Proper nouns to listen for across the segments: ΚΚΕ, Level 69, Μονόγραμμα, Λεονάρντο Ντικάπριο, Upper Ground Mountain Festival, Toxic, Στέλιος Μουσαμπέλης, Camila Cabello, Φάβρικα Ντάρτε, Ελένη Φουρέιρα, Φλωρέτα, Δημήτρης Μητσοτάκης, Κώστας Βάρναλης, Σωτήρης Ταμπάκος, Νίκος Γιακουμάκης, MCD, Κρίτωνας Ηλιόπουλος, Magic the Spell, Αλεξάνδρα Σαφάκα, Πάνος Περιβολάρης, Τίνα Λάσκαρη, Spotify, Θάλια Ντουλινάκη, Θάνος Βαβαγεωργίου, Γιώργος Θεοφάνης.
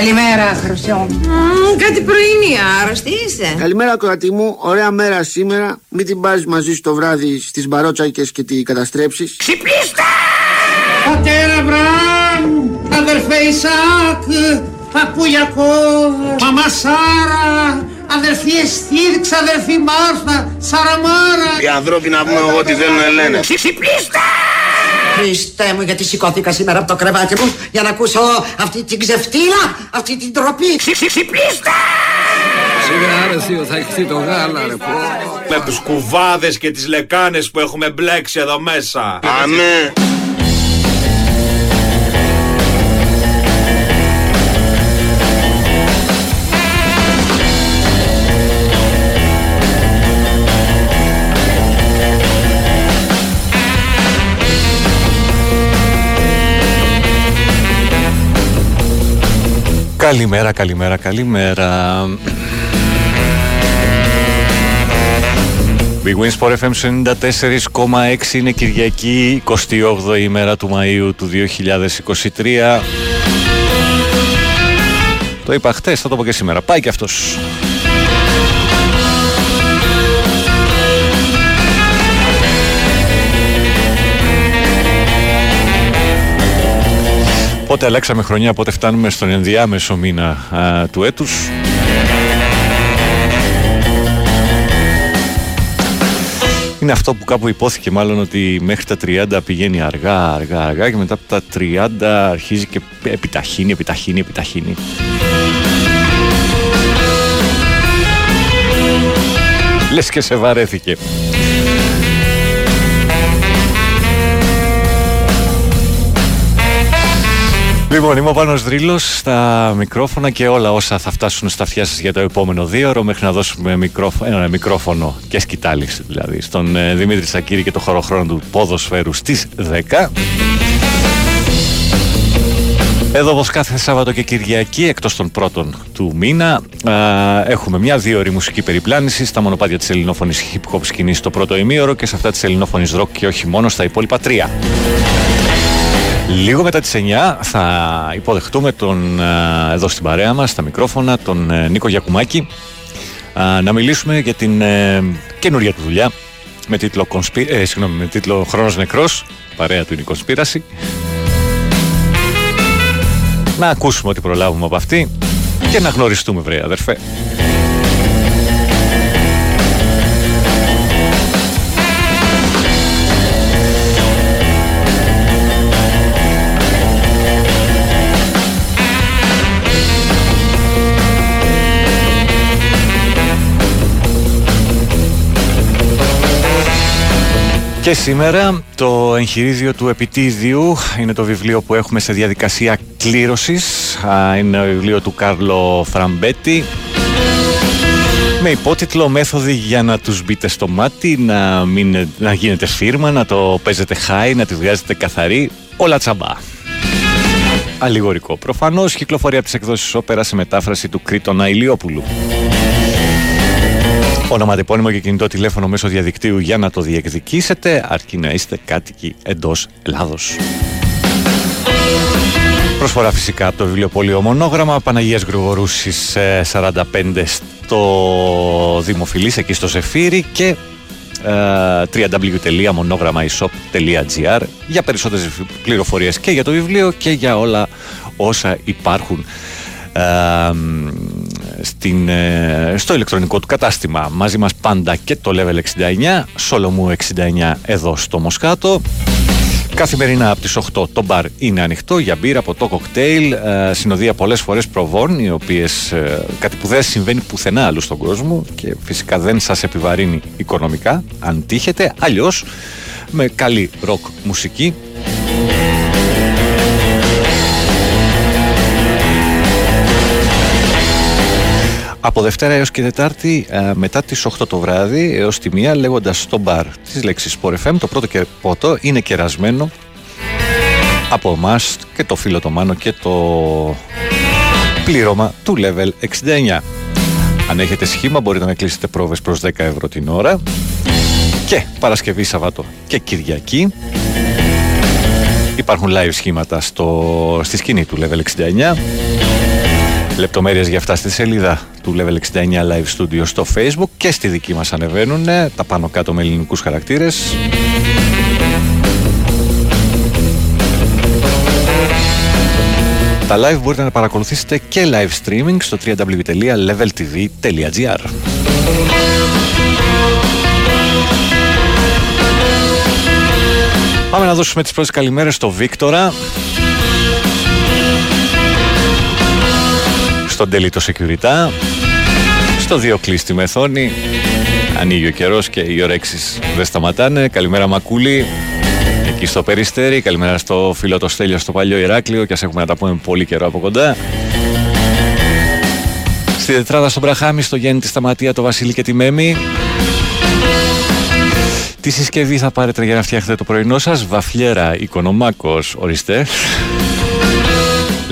Καλημέρα, Χρυσό. Κάτι πρωινή, άρρωστη είσαι. Καλημέρα, Κοράκι μου. Ωραία μέρα σήμερα. Μην την πάρεις μαζί σου το βράδυ στις μπαρότσακες και την καταστρέψεις. Ξυπνήστε! Πατέρα Βραμ, αδερφέ Ισάκ, παππούλια Κόβ, μαμά Σάρα, αδερφή Εστίρξ, αδερφή Μάρθα, Σαραμάρα. Οι ανθρώποι να πούμε ό,τι θέλουν λένε. Ξυπνήστε! Χριστέ μου, γιατί σηκώθηκα σήμερα από το κρεβάτι μου για να ακούσω αυτή την ξεφτύλα, αυτή την τροπή. Ξυπνήστε! Σήμερα άρεσε, θα χυθεί το γάλα, ρε πω. Με τους κουβάδες και τις λεκάνες που έχουμε μπλέξει εδώ μέσα. Αμέ! Καλημέρα, καλημέρα, καλημέρα. Big Win Sport FM 94,6 είναι Κυριακή, 28η ημέρα του Μαΐου του 2023. Το είπα χτες, θα το πω και σήμερα. Πάει και αυτός. Πότε αλλάξαμε χρονιά, πότε φτάνουμε στον ενδιάμεσο μήνα του έτους. Είναι αυτό που κάπου υπόθηκε μάλλον, ότι μέχρι τα 30 πηγαίνει αργά και μετά από τα 30 αρχίζει και επιταχύνει. Λες και σε βαρέθηκε. Λοιπόν, είμαι ο Πάνος Δρύλος στα μικρόφωνα και όλα όσα θα φτάσουν στα αυτιά σας για το επόμενο 2ωρο, μέχρι να δώσουμε ένα μικρόφωνο και σκητάλη δηλαδή στον Δημήτρη Σακύρη και το χωροχρόνο του ποδοσφαίρου στις 10. Εδώ όπως κάθε Σάββατο και Κυριακή, εκτός των πρώτων του μήνα, έχουμε μια 2ωρη μουσική περιπλάνηση στα μονοπάτια της ελληνόφωνης hip-hop σκηνής στο πρώτο ημίωρο και σε αυτά της ελληνόφωνης rock και όχι μόνο στα υπόλοιπα 3. Λίγο μετά τις 9 θα υποδεχτούμε τον, εδώ στην παρέα μας, στα μικρόφωνα, τον Νίκο Γιακουμάκη, να μιλήσουμε για την καινούργια του δουλειά με τίτλο, με τίτλο «Χρόνος νεκρός», παρέα του είναι η Κονσπίραση. Να ακούσουμε ό,τι προλάβουμε από αυτή και να γνωριστούμε, βρε αδερφέ. Και σήμερα το εγχειρίδιο του επιτίδιου είναι το βιβλίο που έχουμε σε διαδικασία κλήρωσης. Είναι το βιβλίο του Κάρλο Φραμπέτη με υπότιτλο «Μέθοδοι για να τους μπείτε στο μάτι, να γίνετε φίρμα, να το παίζετε high, να τη βγάζετε καθαρή, όλα τσαμπά». Αλληγορικό προφανώς, κυκλοφορεί από τις εκδόσεις Όπερα σε μετάφραση του Κρίτωνα Ηλιόπουλου. Ονοματεπώνυμο και κινητό τηλέφωνο μέσω διαδικτύου για να το διεκδικήσετε, αρκεί να είστε κάτοικοι εντός Ελλάδος. Προσφορά φυσικά από το βιβλιοπωλείο Μονόγραμμα, Παναγίας Γρηγορούσης 45 στο Δημοφιλής, εκεί στο Σεφύρι, και www.monogramma-shop.gr για περισσότερες πληροφορίες και για το βιβλίο και για όλα όσα υπάρχουν στο ηλεκτρονικό του κατάστημα. Μαζί μας πάντα και το Level 69, Σολομού 69 εδώ στο Μοσκάτο. Καθημερινά από τις 8 το μπαρ είναι ανοιχτό για μπύρα, ποτό, κοκτέιλ, συνοδεία πολλές φορές προβών, οι οποίες κάτι που δεν συμβαίνει πουθενά αλλού στον κόσμο και φυσικά δεν σας επιβαρύνει οικονομικά αν τύχετε, αλλιώς με καλή ροκ μουσική. Από Δευτέρα έως και Τετάρτη, μετά τις 8 το βράδυ έως τη 1, λέγοντας στο μπαρ τις λέξεις Sport FM, το πρώτο και ποτό είναι κερασμένο από εμάς και το φίλο το Μάνο και το πλήρωμα του Level 69. Αν έχετε σχήμα μπορείτε να κλείσετε πρόβες προς 10 ευρώ την ώρα και Παρασκευή, Σαββάτο και Κυριακή. Υπάρχουν live σχήματα στη σκηνή του Level 69. Λεπτομέρειες για αυτά στη σελίδα του Level 69 Live Studio στο Facebook και στη δική μας ανεβαίνουν τα πάνω κάτω με ελληνικούς χαρακτήρες. Τα live μπορείτε να παρακολουθήσετε και live streaming στο www.leveltv.gr. Πάμε να δώσουμε τις πρώτες καλημέρες στο Βίκτορα, στον Τελίτο Σεκιουριτά, στο Διοκλή στη Μεθόνη. Ανοίγει ο καιρός και οι ωρέξεις δεν σταματάνε. Καλημέρα Μακούλη, εκεί στο Περιστέρι. Καλημέρα στο φίλο το Στέλιο στο Παλιό Ηράκλειο, και ας έχουμε να τα πούμε πολύ καιρό από κοντά. Στη Τετράδα στον Πραχάμι, στο Γέννη τη Σταματία, το Βασίλη και τη Μέμη. Τη συσκευή θα πάρετε για να φτιάχετε το πρωινό σας? Βαφλιέρα, Οικονομάκος, ορίστε.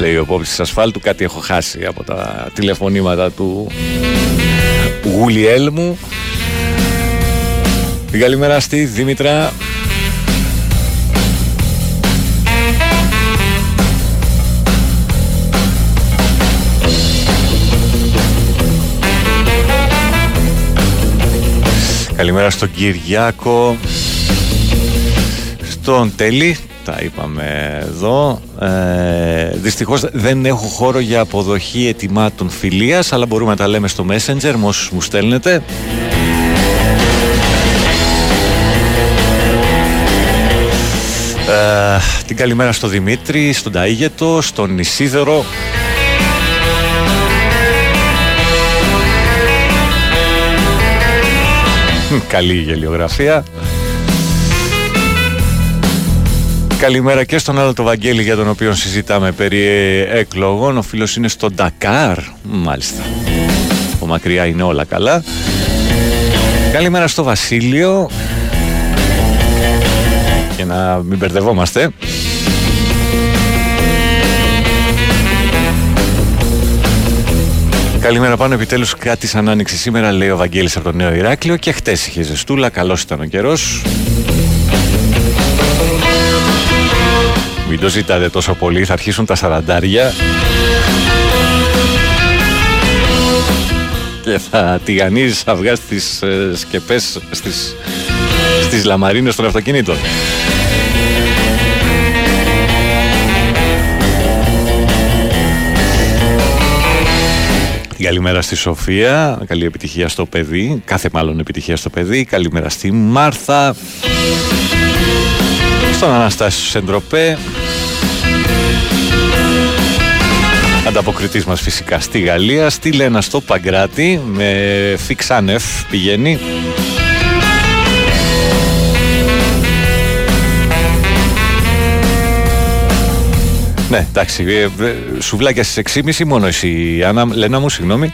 Λέει ο Πόπης της Ασφάλτου, κάτι έχω χάσει από τα τηλεφωνήματα του Γουλιέλμου. Την καλημέρα στη Δήμητρα. Καλημέρα στον Κυριάκο, στον Τέλη, τα είπαμε εδώ. Δυστυχώς δεν έχω χώρο για αποδοχή ετοιμάτων φιλίας, αλλά μπορούμε να τα λέμε στο Messenger με όσους μου στέλνετε. Την καλημέρα στον Δημήτρη, στον Ταΐγετο, στον Ισίδερο. Καλή γελιογραφία. Καλημέρα και στον άλλο το Βαγγέλη, για τον οποίο συζητάμε περί εκλογών. Ο φίλος είναι στο Ντακάρ. Μάλιστα. Ο μακριά είναι όλα καλά. Καλημέρα στο Βασίλειο. Για να μην μπερδευόμαστε. Καλημέρα πάνω, επιτέλους κάτι σαν άνοιξη σήμερα, λέει ο Βαγγέλης από το Νέο Ηράκλειο, και χτες είχε ζεστούλα, καλός ήταν ο καιρός. Μην το ζητάτε τόσο πολύ, θα αρχίσουν τα σαραντάρια και θα τηγανίζεις αυγά στις σκεπές, στις λαμαρίνες των αυτοκινήτων. Καλημέρα στη Σοφία, καλή επιτυχία στο παιδί, κάθε μάλλον επιτυχία στο παιδί. Καλημέρα στη Μάρθα, στον Αναστάσιο Σεντροπέ, ανταποκριτής μας φυσικά στη Γαλλία, στη Λένα στο Παγκράτη, με Φιξάνεφ πηγαίνει. Ναι, εντάξει, σουβλάκια στις 6.30, μόνο εσύ, Άννα, Λένα μου, συγγνώμη.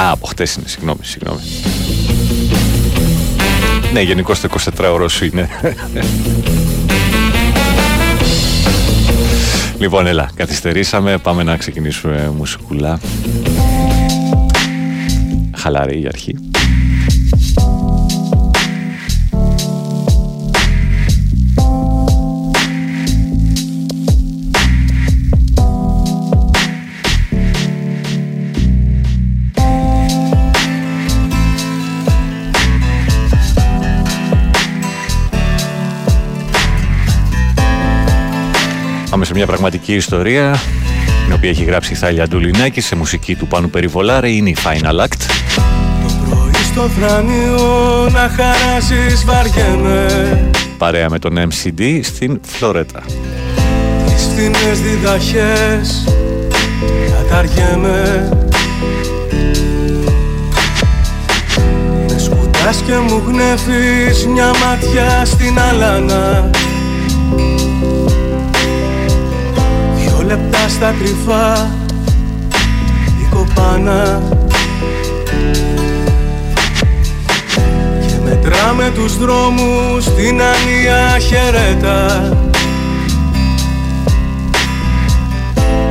Α, από χτες είναι, συγγνώμη. Ναι, γενικώς το 24ωρο σου είναι. Λοιπόν, έλα, καθυστερήσαμε, πάμε να ξεκινήσουμε μουσικούλα. Χαλαρή η αρχή. Πάμε σε μια πραγματική ιστορία, την οποία έχει γράψει η Θάλια Ντουλινάκη σε μουσική του Πάνου Περιβολάρη. Είναι η Final Act. Το πρωί στο θρανείο να χαράσεις βαριέμαι, παρέα με τον MCD στην Φλωρέτα. Τις φθηνές διδαχές καταργέμαι, με σκουτάς και μου γνέφεις μια ματιά στην αλάνα. Λεπτά στα κρυφά η κοπάνα, και μετράμε τους δρόμους στην Ανία Χαιρέτα.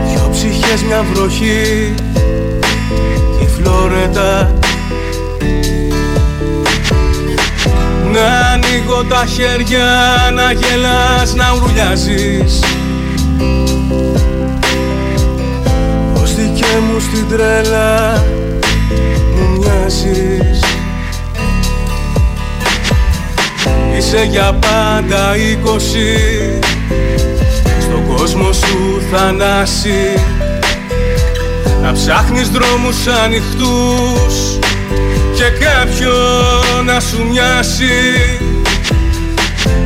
Δυο ψυχές μια βροχή, η Φλωρέτα. Να ανοίγω τα χέρια, να γελάς, να ουρλιάζεις, στην τρέλα μου μοιάζεις. Είσαι για πάντα 20. Στον κόσμο σου θανάσει. Να ψάχνεις δρόμους ανοιχτούς και κάποιον να σου μοιάσει.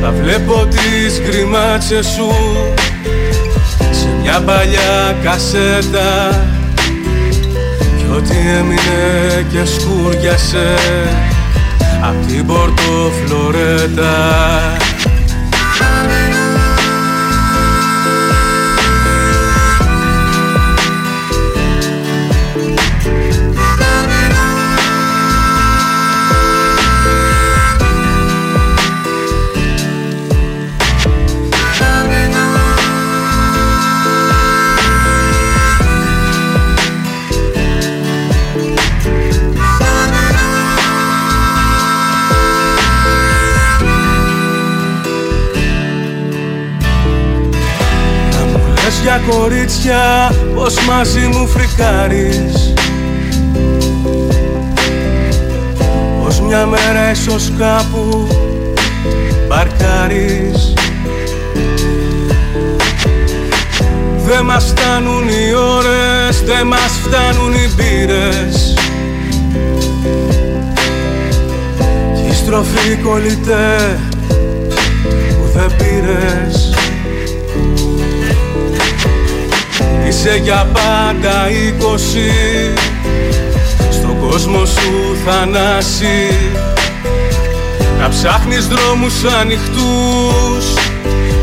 Θα βλέπω τις γκριμάτσες σου σε μια παλιά κασέτα. Κι ό,τι έμεινε και σκούριασε απ' την πορτοφλωρέτα. Για κορίτσια πως μαζί μου φρικάρεις. Πως μια μέρα ίσως κάπου μπαρκάρεις. Δε μας φτάνουν οι ώρες, δε μας φτάνουν οι μπύρες. Κι η στροφή κολλητέ που δεν πήρες. Είσαι για πάντα 20. Στον κόσμο σου θανάσει. Να ψάχνεις δρόμους ανοιχτούς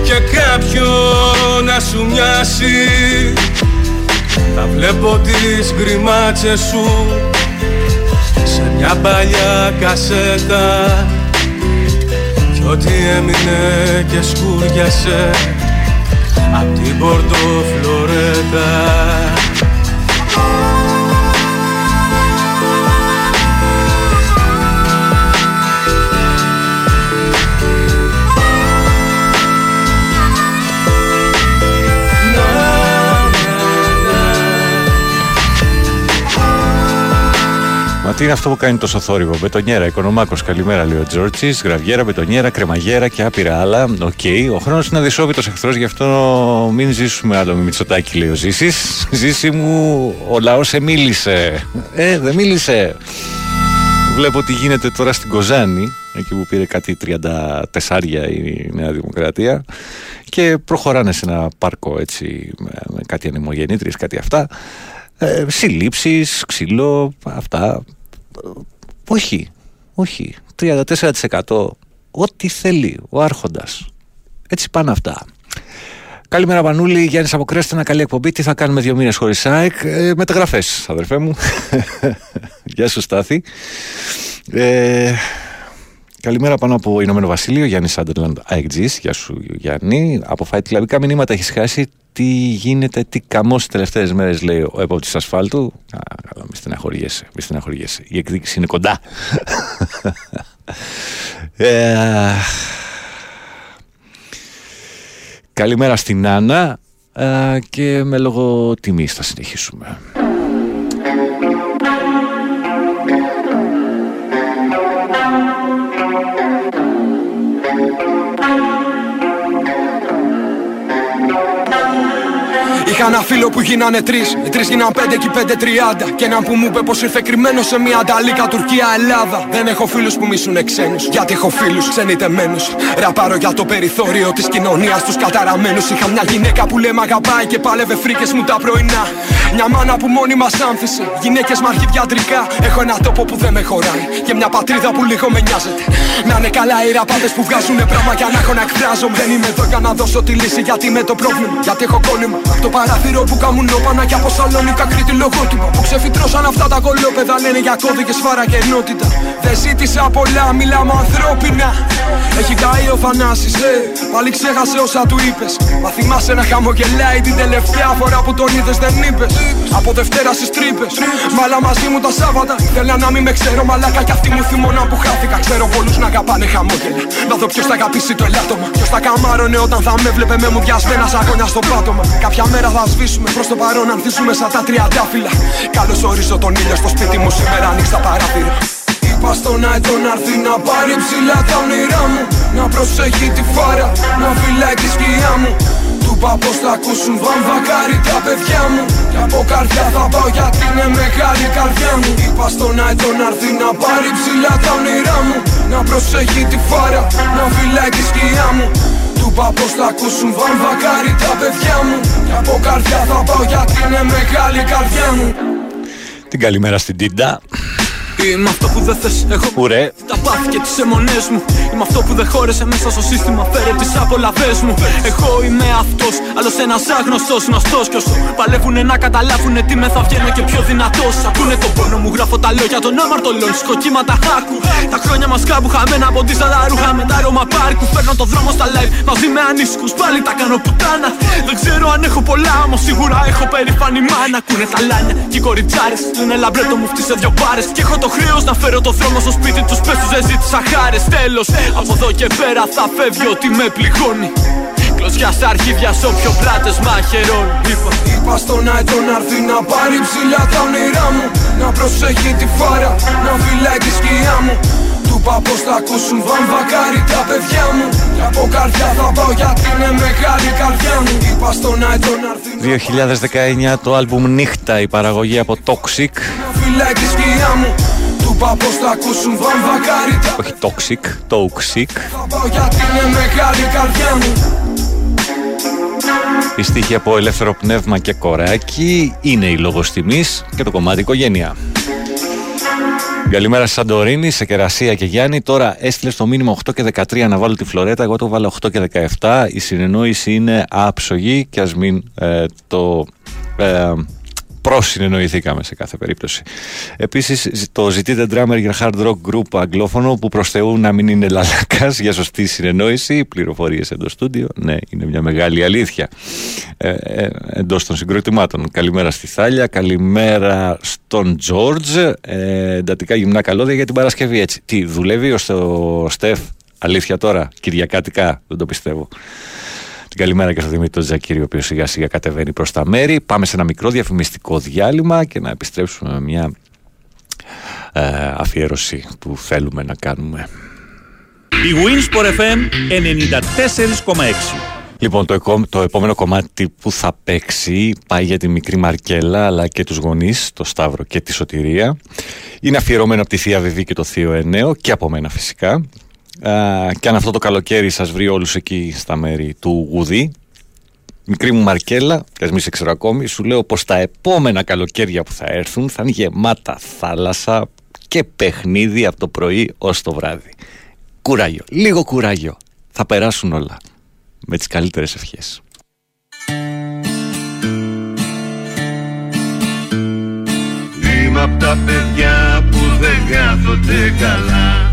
και κάποιον να σου μοιάσει. Θα βλέπω τις γκριμάτσες σου σε μια παλιά κασέτα. Κι ό,τι έμεινε και σκούριασε απ' την πορτοφλωρέτα. Μα τι είναι αυτό που κάνει τόσο θόρυβο? Μπετονιέρα, Οικονομάκος, καλημέρα λέει ο Τζόρτσης. Γραβιέρα, μπετονιέρα, κρεμαγιέρα και άπειρα άλλα. Οκ, okay. Ο χρόνος είναι αδυσόπιτος εχθρός, γι' αυτό μην ζήσουμε άλλο με Μητσοτάκη, λέει ο Ζήσης. Ζήση μου, ο λαός σε μίλησε. Δεν μίλησε. Βλέπω τι γίνεται τώρα στην Κοζάνη, εκεί που πήρε κάτι 34 η Νέα Δημοκρατία και προχωράνε σε ένα πάρκο έτσι, με κάτι ανεμογεννήτριες, κάτι αυτά. Συλλήψεις, ξύλο, αυτά. Όχι. 34%. Ό,τι θέλει ο άρχοντας. Έτσι πάνε αυτά. Καλημέρα Πανούλη, Γιάννης από Κρέστενα, καλή εκπομπή. Τι θα κάνουμε 2 μήνες χωρίς ΑΕΚ? Μεταγραφές, αδερφέ μου. Γεια σου Στάθη. Καλημέρα πάνω από Ηνωμένο Βασίλειο, Γιάννη Σάντερλαντ, AEGG's. Γεια σου Γιάννη. Από φαϊτλαβικά μηνύματα έχεις χάσει. Τι γίνεται, τι καμός τις τελευταίες μέρες, λέει ο επόπτης ασφάλτου. Καλά, μη στεναχωριέσαι, μη στεναχωριέσαι. Η εκδίκηση είναι κοντά. Καλημέρα στην Άννα και με λόγο τιμής θα συνεχίσουμε. Είχα ένα φίλο που γίνανε 3, 3 γίναν 5 και 5:30. Και έναν που μου είπε πως ήρθε κρυμμένο σε μια ανταλίκα Τουρκία-Ελλάδα. Δεν έχω φίλους που μίσουνε ξένους, γιατί έχω φίλους ξενιτεμένους. Ραπάρω για το περιθώριο της κοινωνίας, τους καταραμένους. Είχα μια γυναίκα που λέει μ' αγαπάει και πάλευε φρίκες μου τα πρωινά. Μια μάνα που μόνη μας άνθησε, γυναίκες μ' αρχιδιατρικά. Έχω ένα τόπο που δεν με χωράει και μια πατρίδα που λίγο με νοιάζεται. Να είναι καλά οι ραπάδες που βγάζουνε πράγμα για να έχω να εκφράζομαι. Δεν είμαι εδώ για να δώσω τη λύση, γιατί είμαι το πρόβλημα. Γιατί έχω κόλλημα. Παράθυρο που καμουνόπανα και από Σαλονίκα Κρήτη λογότυπα. Που ξεφυτρώσαν αυτά τα κολόπεδα, λένε για κώδικες, φάρα και ενότητα. Δεν ζήτησα πολλά, μιλάμε ανθρώπινα. Έχει καεί ο Θανάσης, πάλι ξέχασε όσα του είπες. Μα θυμάσαι να χαμογελάει την τελευταία φορά που τον είδες, δεν είπες. Από Δευτέρα στις τρύπες, μάλα μαζί μου τα Σάββατα. Θέλω να μην με ξέρω, μαλάκα κι αυτοί μου θυμώνα που χάθηκα. Ξέρω πολλούς να αγαπάνε χαμόγελα. Να δω ποιος θα αγαπήσει το ελάττωμα. Ποιος θα καμάρωνε όταν θα με βλέπε με μουδιασμένα σαγόνια στο πάτωμα. Κάποια μέρα θα σβήσουμε προς το παρόν, αν ανθίσουμε σαν τα τριαντάφυλλα. Καλώς ορίζω τον ήλιο στο σπίτι μου, σήμερα ανοίξα παράθυρα. Είπα στον αετό να έρθει να πάρει ψηλά τα όνειρά μου, να προσέχει τη φάρα, να φυλάει τη σκιά μου. Του παππούς θα ακούσουν βαμβακάρι τα παιδιά μου, και από καρδιά θα πάω γιατί είναι μεγάλη η καρδιά μου. Είπα στον αετό να έρθει να πάρει ψηλά τα όνειρά μου, να προσέχει τη φάρα, να φυλάει τη σκιά μου. Πώς θα ακούσουν βαμβακάρι τα παιδιά μου, και από καρδιά θα πάω γιατί είναι μεγάλη καρδιά μου. Την καλημέρα στην Τίντα. Είμαι αυτό που δεν θες, έχω Ουρέ. Τα πάθη και τις αιμονές μου. Είμαι αυτό που δεν χώρεσαι μέσα στο σύστημα, φέρε τις απολαυές μου. Εγώ είμαι αυτός, άλλος ένας άγνωστος γνωστός. Κι όσο παλεύουνε να καταλάβουνε τι με θα βγαίνω και πιο δυνατός. Ακούνε το πόνο μου, γράφω τα λόγια των αμαρτωλών. Σκοκύματα χάκου. Τα χρόνια μας κάπου χαμένα, ποντίζα τα ρούχα με τα αρώμα πάρκου. Φέρνω το δρόμο στα live, μαζί με ανίσκους, πάλι τα κάνω πουτάνα. Δεν ξέρω αν έχω πολλά, όμως σίγουρα έχω περηφάνη μάνα. Ακούνε τα λάνια και οι κοριτσάρες, λένε λαμπρέτο μου φτύσε δυο μπάρες. Και έχω το χρέος να φέρω το δρόμο στο σπίτι τους, πέσους δεν ζήτησα χάρες. Τέλος, από εδώ και πέρα θα φεύγει ό,τι με πληγώνει. Κλωσιά στα αρχίδια σ' όποιο πλάτες μαχαιρών. Είπα στον αετό να έρθει να πάρει ψηλά τα όνειρά μου, να προσέχει τη φάρα, να φυλάει τη σκιά μου. Του παππούς θα ακούσουν βαμβακάρι τα παιδιά μου, και από καρδιά θα πάω γιατί είναι μεγάλη καρδιά μου. Είπα στον αετό να έρθει. 2019 το άλμπουμ Νύχτα, η παραγωγή από Toxic. Όχι Toxic, Toxic. Η στίχη από Ελεύθερο Πνεύμα και Κοράκι είναι η λόγος τιμής και το κομμάτι Οικογένεια. Καλημέρα στη Σαντορίνη, σε Κερασία και Γιάννη. Τώρα έστειλε το μήνυμα 8 και 13 να βάλω τη Φλωρέτα. Εγώ το βάλα 8 και 17. Η συνεννόηση είναι άψογη και ας μην προσυνεννοηθήκαμε σε κάθε περίπτωση. Επίσης, το ζητείτε drummer για hard rock group αγγλόφωνο που προς Θεού να μην είναι λαλάκας για σωστή συνεννόηση. Πληροφορίες εντός στούντιο. Ναι, είναι μια μεγάλη αλήθεια. Εντός των συγκροτημάτων. Καλημέρα στη Θάλια, καλημέρα στον Τζόρτζ. Εντατικά γυμνά καλώδια για την Παρασκευή. Έτσι. Τι, δουλεύει ο Στεφ, αλήθεια τώρα, κυριακάτικα, δεν το πιστεύω. Καλημέρα και στο Δημήτρη Σακύρη, ο οποίος σιγά σιγά κατεβαίνει προς τα μέρη. Πάμε σε ένα μικρό διαφημιστικό διάλειμμα και να επιστρέψουμε με μια αφιέρωση που θέλουμε να κάνουμε. Big Win Sport FM 94,6. Λοιπόν, το επόμενο κομμάτι που θα παίξει πάει για τη μικρή Μαρκέλα αλλά και τους γονείς, το Σταύρο και τη Σωτηρία. Είναι αφιερωμένο από τη θεία Βιβί και το θείο Εννέο και από μένα φυσικά. Και αν αυτό το καλοκαίρι σας βρει όλους εκεί στα μέρη του Γουδί, μικρή μου Μαρκέλα, και ας μη σε ξέρω ακόμη, σου λέω πως τα επόμενα καλοκαίρια που θα έρθουν θα είναι γεμάτα θάλασσα και παιχνίδι από το πρωί ως το βράδυ. Κουράγιο, λίγο κουράγιο, θα περάσουν όλα. Με τις καλύτερες ευχές. Είμαι από τα παιδιά που δεν κάθονται καλά.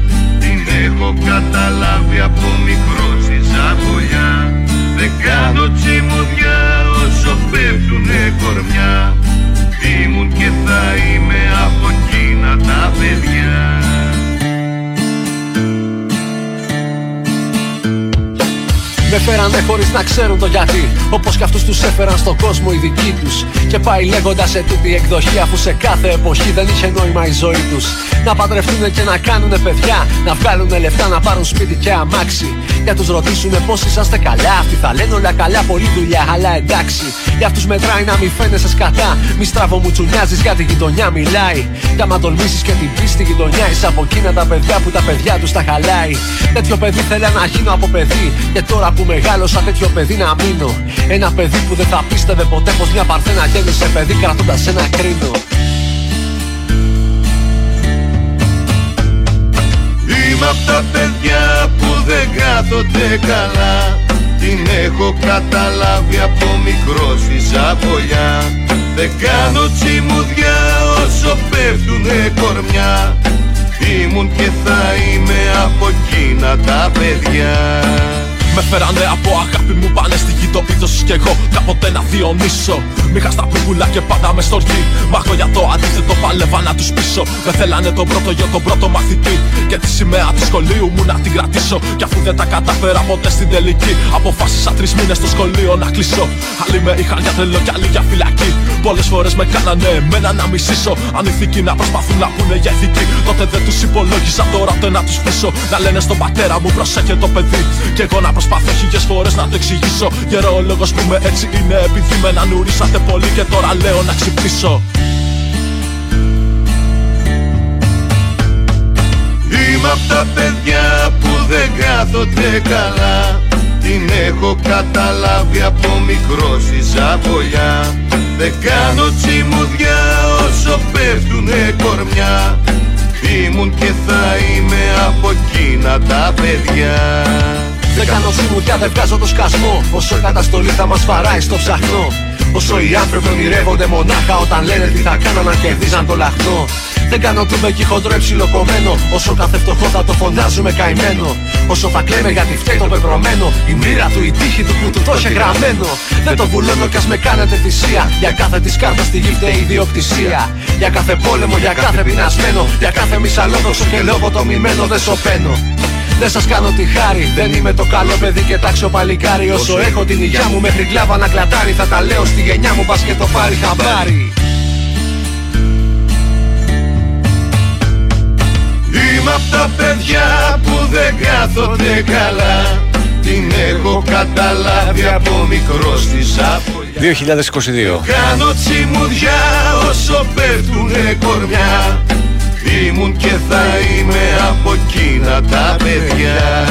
Έχω καταλάβει από μικρός τη ζαμπολιά. Δεν κάνω τσιμουδιά όσο πέφτουνε κορμιά. Ήμουν και θα είμαι από εκείνα τα παιδιά. Με φέρανε χωρίς να ξέρουν το γιατί, όπως κι αυτούς τους έφεραν στον κόσμο οι δικοί τους. Και πάει λέγοντας σε τούτη εκδοχή, αφού σε κάθε εποχή δεν είχε νόημα η ζωή τους. Να παντρευτούνε και να κάνουνε παιδιά, να βγάλουνε λεφτά, να πάρουν σπίτι και αμάξι. Για τους ρωτήσουνε πως είσαστε καλά, αυτοί θα λένε όλα καλά, πολλή δουλειά, αλλά εντάξει. Για αυτούς μετράει να μη φαίνεσαι σκατά, μη στραβο μου τσουνιάζεις γιατί η γειτονιά μιλάει. Κι άμα τολμήσεις και την πεις στη γειτονιά, είσαι από εκείνα τα παιδιά που τα παιδιά τους τα χαλάει. Τέτοιο παιδί θέλω να γίνω από παιδί, και τώρα που μεγάλωσα τέτοιο παιδί να μείνω. Ένα παιδί που δεν θα πίστευε ποτέ πως μια παρθένα γέννησε παιδί κρατώντας ένα κρίνο. Είμαι απ' τα παιδιά που δεν κάθονται καλά. Την έχω καταλάβει από μικρός τη ζαμπολιά. Δεν κάνω τσιμουδιά όσο πέφτουνε κορμιά. Ήμουν και θα είμαι από εκείνα τα παιδιά. Με φέρανε από αγάπη μου, πάνε στη γη το πίθος κι εγώ κάποτε να διονύσω. Μήχα στα πουκουλά και πάντα με στοργή. Μάχω για το αντίθετο, παλεύα να τους πείσω. Δεν θέλανε τον πρώτο γιο, τον πρώτο μαθητή. Και τη σημαία του σχολείου μου να την κρατήσω. Κι αφού δεν τα κατάφερα ποτέ στην τελική, αποφάσισα 3 μήνες στο σχολείο να κλείσω. Άλλοι με είχαν για τρελό κι άλλοι για φυλακή. Πολλές φορές με κάνανε εμένα να μισήσω. Αν ηθικοί να προσπαθούν να πούνε για ηθική. Τότε δεν τους υπολόγισα, τώρα ούτε να τους πείσω. Να λένε στον πατέρα μου, προσέχε το παιδί. Κι εγώ να προσπαθώ χίλιες φορές να το εξηγήσω. Γερό ο λόγος που με έτσι είναι, επειδή με ανουρίσατε πολύ και τώρα λέω να ξυπνήσω. Είμαι απ' τα παιδιά που δεν κάθονται καλά. Την έχω καταλάβει από μικρός η ζαβολιά. Δεν κάνω τσιμουδιά όσο πέφτουνε κορμιά. Ήμουν και θα είμαι από εκείνα τα παιδιά. Δεν κάνω τσιμουδιά, δεν βγάζω το σκασμό. Όσο καταστολή θα μας φαράει στο ψαχνό. Όσο οι άνθρωποι ονειρεύονται μονάχα όταν λένε τι θα κάναν αν κερδίζαν το λαχνό. Δεν κάνω τούμπε κι χοντρό εψιλοκομμένο. Όσο κάθε φτωχό θα το φωνάζουμε καημένο. Όσο θα κλαίμε γιατί φταίει το πεπρωμένο. Η μοίρα του, η τύχη του που του το είχε γραμμένο. Δεν το βουλώνω κι ας με κάνετε θυσία. Για κάθε της κάρτας τη γη φταίει η ιδιοκτησία. Για κάθε πόλεμο, για κάθε πεινασμένο. Για κάθε μισαλόδοξο και λόγο τομημένο δεν σωπαίνω. Δεν σας κάνω τη χάρη, δεν είμαι το καλό παιδί και τάξιο παλικάρι. Όσο έχω την υγειά μου μέχρι κλάβα να κλατάρει. Θα τα λέω στη γενιά μου, πας και το πάρει χαμπάρι. Είμαι απ' τα παιδιά που δεν κάθονται καλά. Την έχω καταλάβει από μικρός τη ζαπολιά. 2022. Κάνω τσιμουδιά όσο πέφτουνε κορμιά. Ήμουν και θα είμαι από εκείνα τα παιδιά.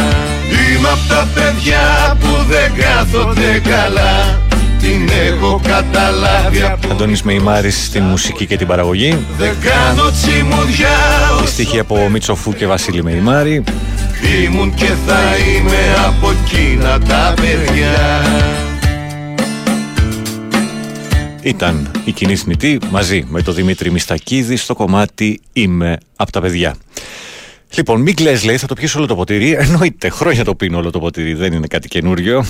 Είμαι απ' τα παιδιά που δεν κάθονται καλά. Την έχω καταλάβει. Αντώνης Μεϊμάρης στην μουσική και την παραγωγή. Δεν κάνω τσιμουδιά. Η στίχη από Μητσοφού και Βασίλη Μεϊμάρη. Ήμουν και θα είμαι από εκείνα τα παιδιά. Ήταν η κοινή θνητή μαζί με τον Δημήτρη Μιστακίδη στο κομμάτι «Είμαι απ' τα παιδιά». Λοιπόν, μην κλαις, λέει, θα το πιεις όλο το ποτήρι. Εννοείται, χρόνια το πίνω όλο το ποτήρι, δεν είναι κάτι καινούριο.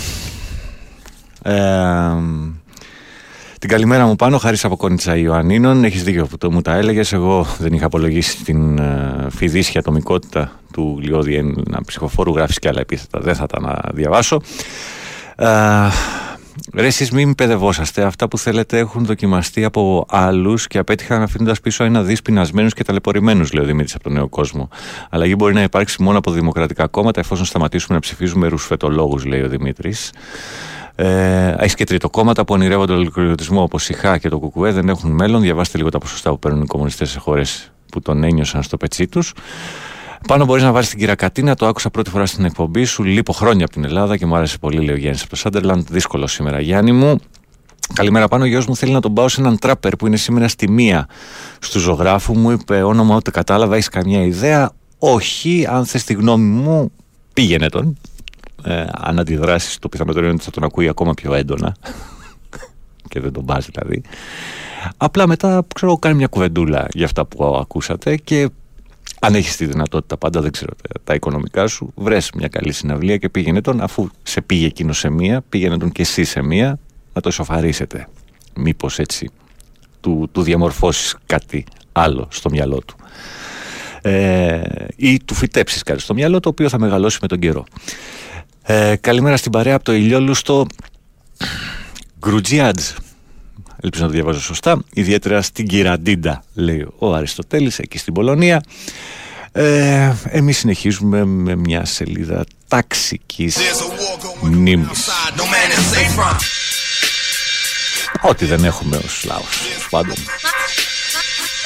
Την καλημέρα μου πάνω, Χαρίς από Κόνιτσα Ιωαννίνων. Έχεις δίκιο που το μου τα έλεγες. Εγώ δεν είχα απολογήσει την φιδίσια ατομικότητα του Λιώδη Έλληνα ψυχοφόρου. Γράφεις και άλλα επίθετα, δεν θα τα διαβάσω. Ρε εσείς μην παιδευόσαστε, αυτά που θέλετε έχουν δοκιμαστεί από άλλους και απέτυχαν αφήνοντας πίσω ένα δις πεινασμένους και ταλαιπωρημένους, λέει ο Δημήτρης από τον Νέο Κόσμο. Αλλαγή μπορεί να υπάρξει μόνο από δημοκρατικά κόμματα εφόσον σταματήσουμε να ψηφίζουμε ρουσφετολόγους, λέει ο Δημήτρης. Έχεις και τριτοκόμματα που ονειρεύονται τον ολοκληρωτισμό όπως η ΧΑ και το ΚΚΕ δεν έχουν μέλλον. Διαβάστε λίγο τα ποσοστά που παίρνουν οι κομμουνιστές σε χώρες που τον ένιωσαν στο πετσί τους. Πάνω μπορείς να βάλεις την Κυρακατίνα, το άκουσα πρώτη φορά στην εκπομπή σου. Λείπω χρόνια από την Ελλάδα και μου άρεσε πολύ, λέει ο Γιάννης από το Σάντερλαντ. Δύσκολο σήμερα, Γιάννη μου. Καλημέρα πάνω, ο γιος μου θέλει να τον πάω σε έναν τράπερ που είναι σήμερα στη μία στου ζωγράφου. Μου είπε όνομα, ούτε κατάλαβα, έχεις καμιά ιδέα? Όχι, αν θες τη γνώμη μου, πήγαινε τον. Αν αντιδράσεις, το πιθανότερο είναι ότι θα τον ακούει ακόμα πιο έντονα και δεν τον πας δηλαδή. Απλά μετά, ξέρω, κάνει μια κουβεντούλα για αυτά που ακούσατε και. Αν έχεις τη δυνατότητα πάντα, δεν ξέρω τα οικονομικά σου, βρες μια καλή συναυλία και πήγαινε τον, αφού σε πήγε εκείνο σε μία, πήγαινε τον και εσύ σε μία, να το ισοφαρίσετε. Μήπως έτσι του διαμορφώσεις κάτι άλλο στο μυαλό του. Ή του φυτέψεις κάτι στο μυαλό, το οποίο θα μεγαλώσει με τον καιρό. Καλημέρα στην παρέα από το Ηλιόλουστο Γκρουτζιάντζ. Ελπίζω να το διαβάζω σωστά. Ιδιαίτερα στην Κυραντίντα, λέει ο Αριστοτέλης, εκεί στην Πολωνία. Εμείς συνεχίζουμε με μια σελίδα ταξικής μνήμης. Ό,τι δεν έχουμε ως λαός, πάντων.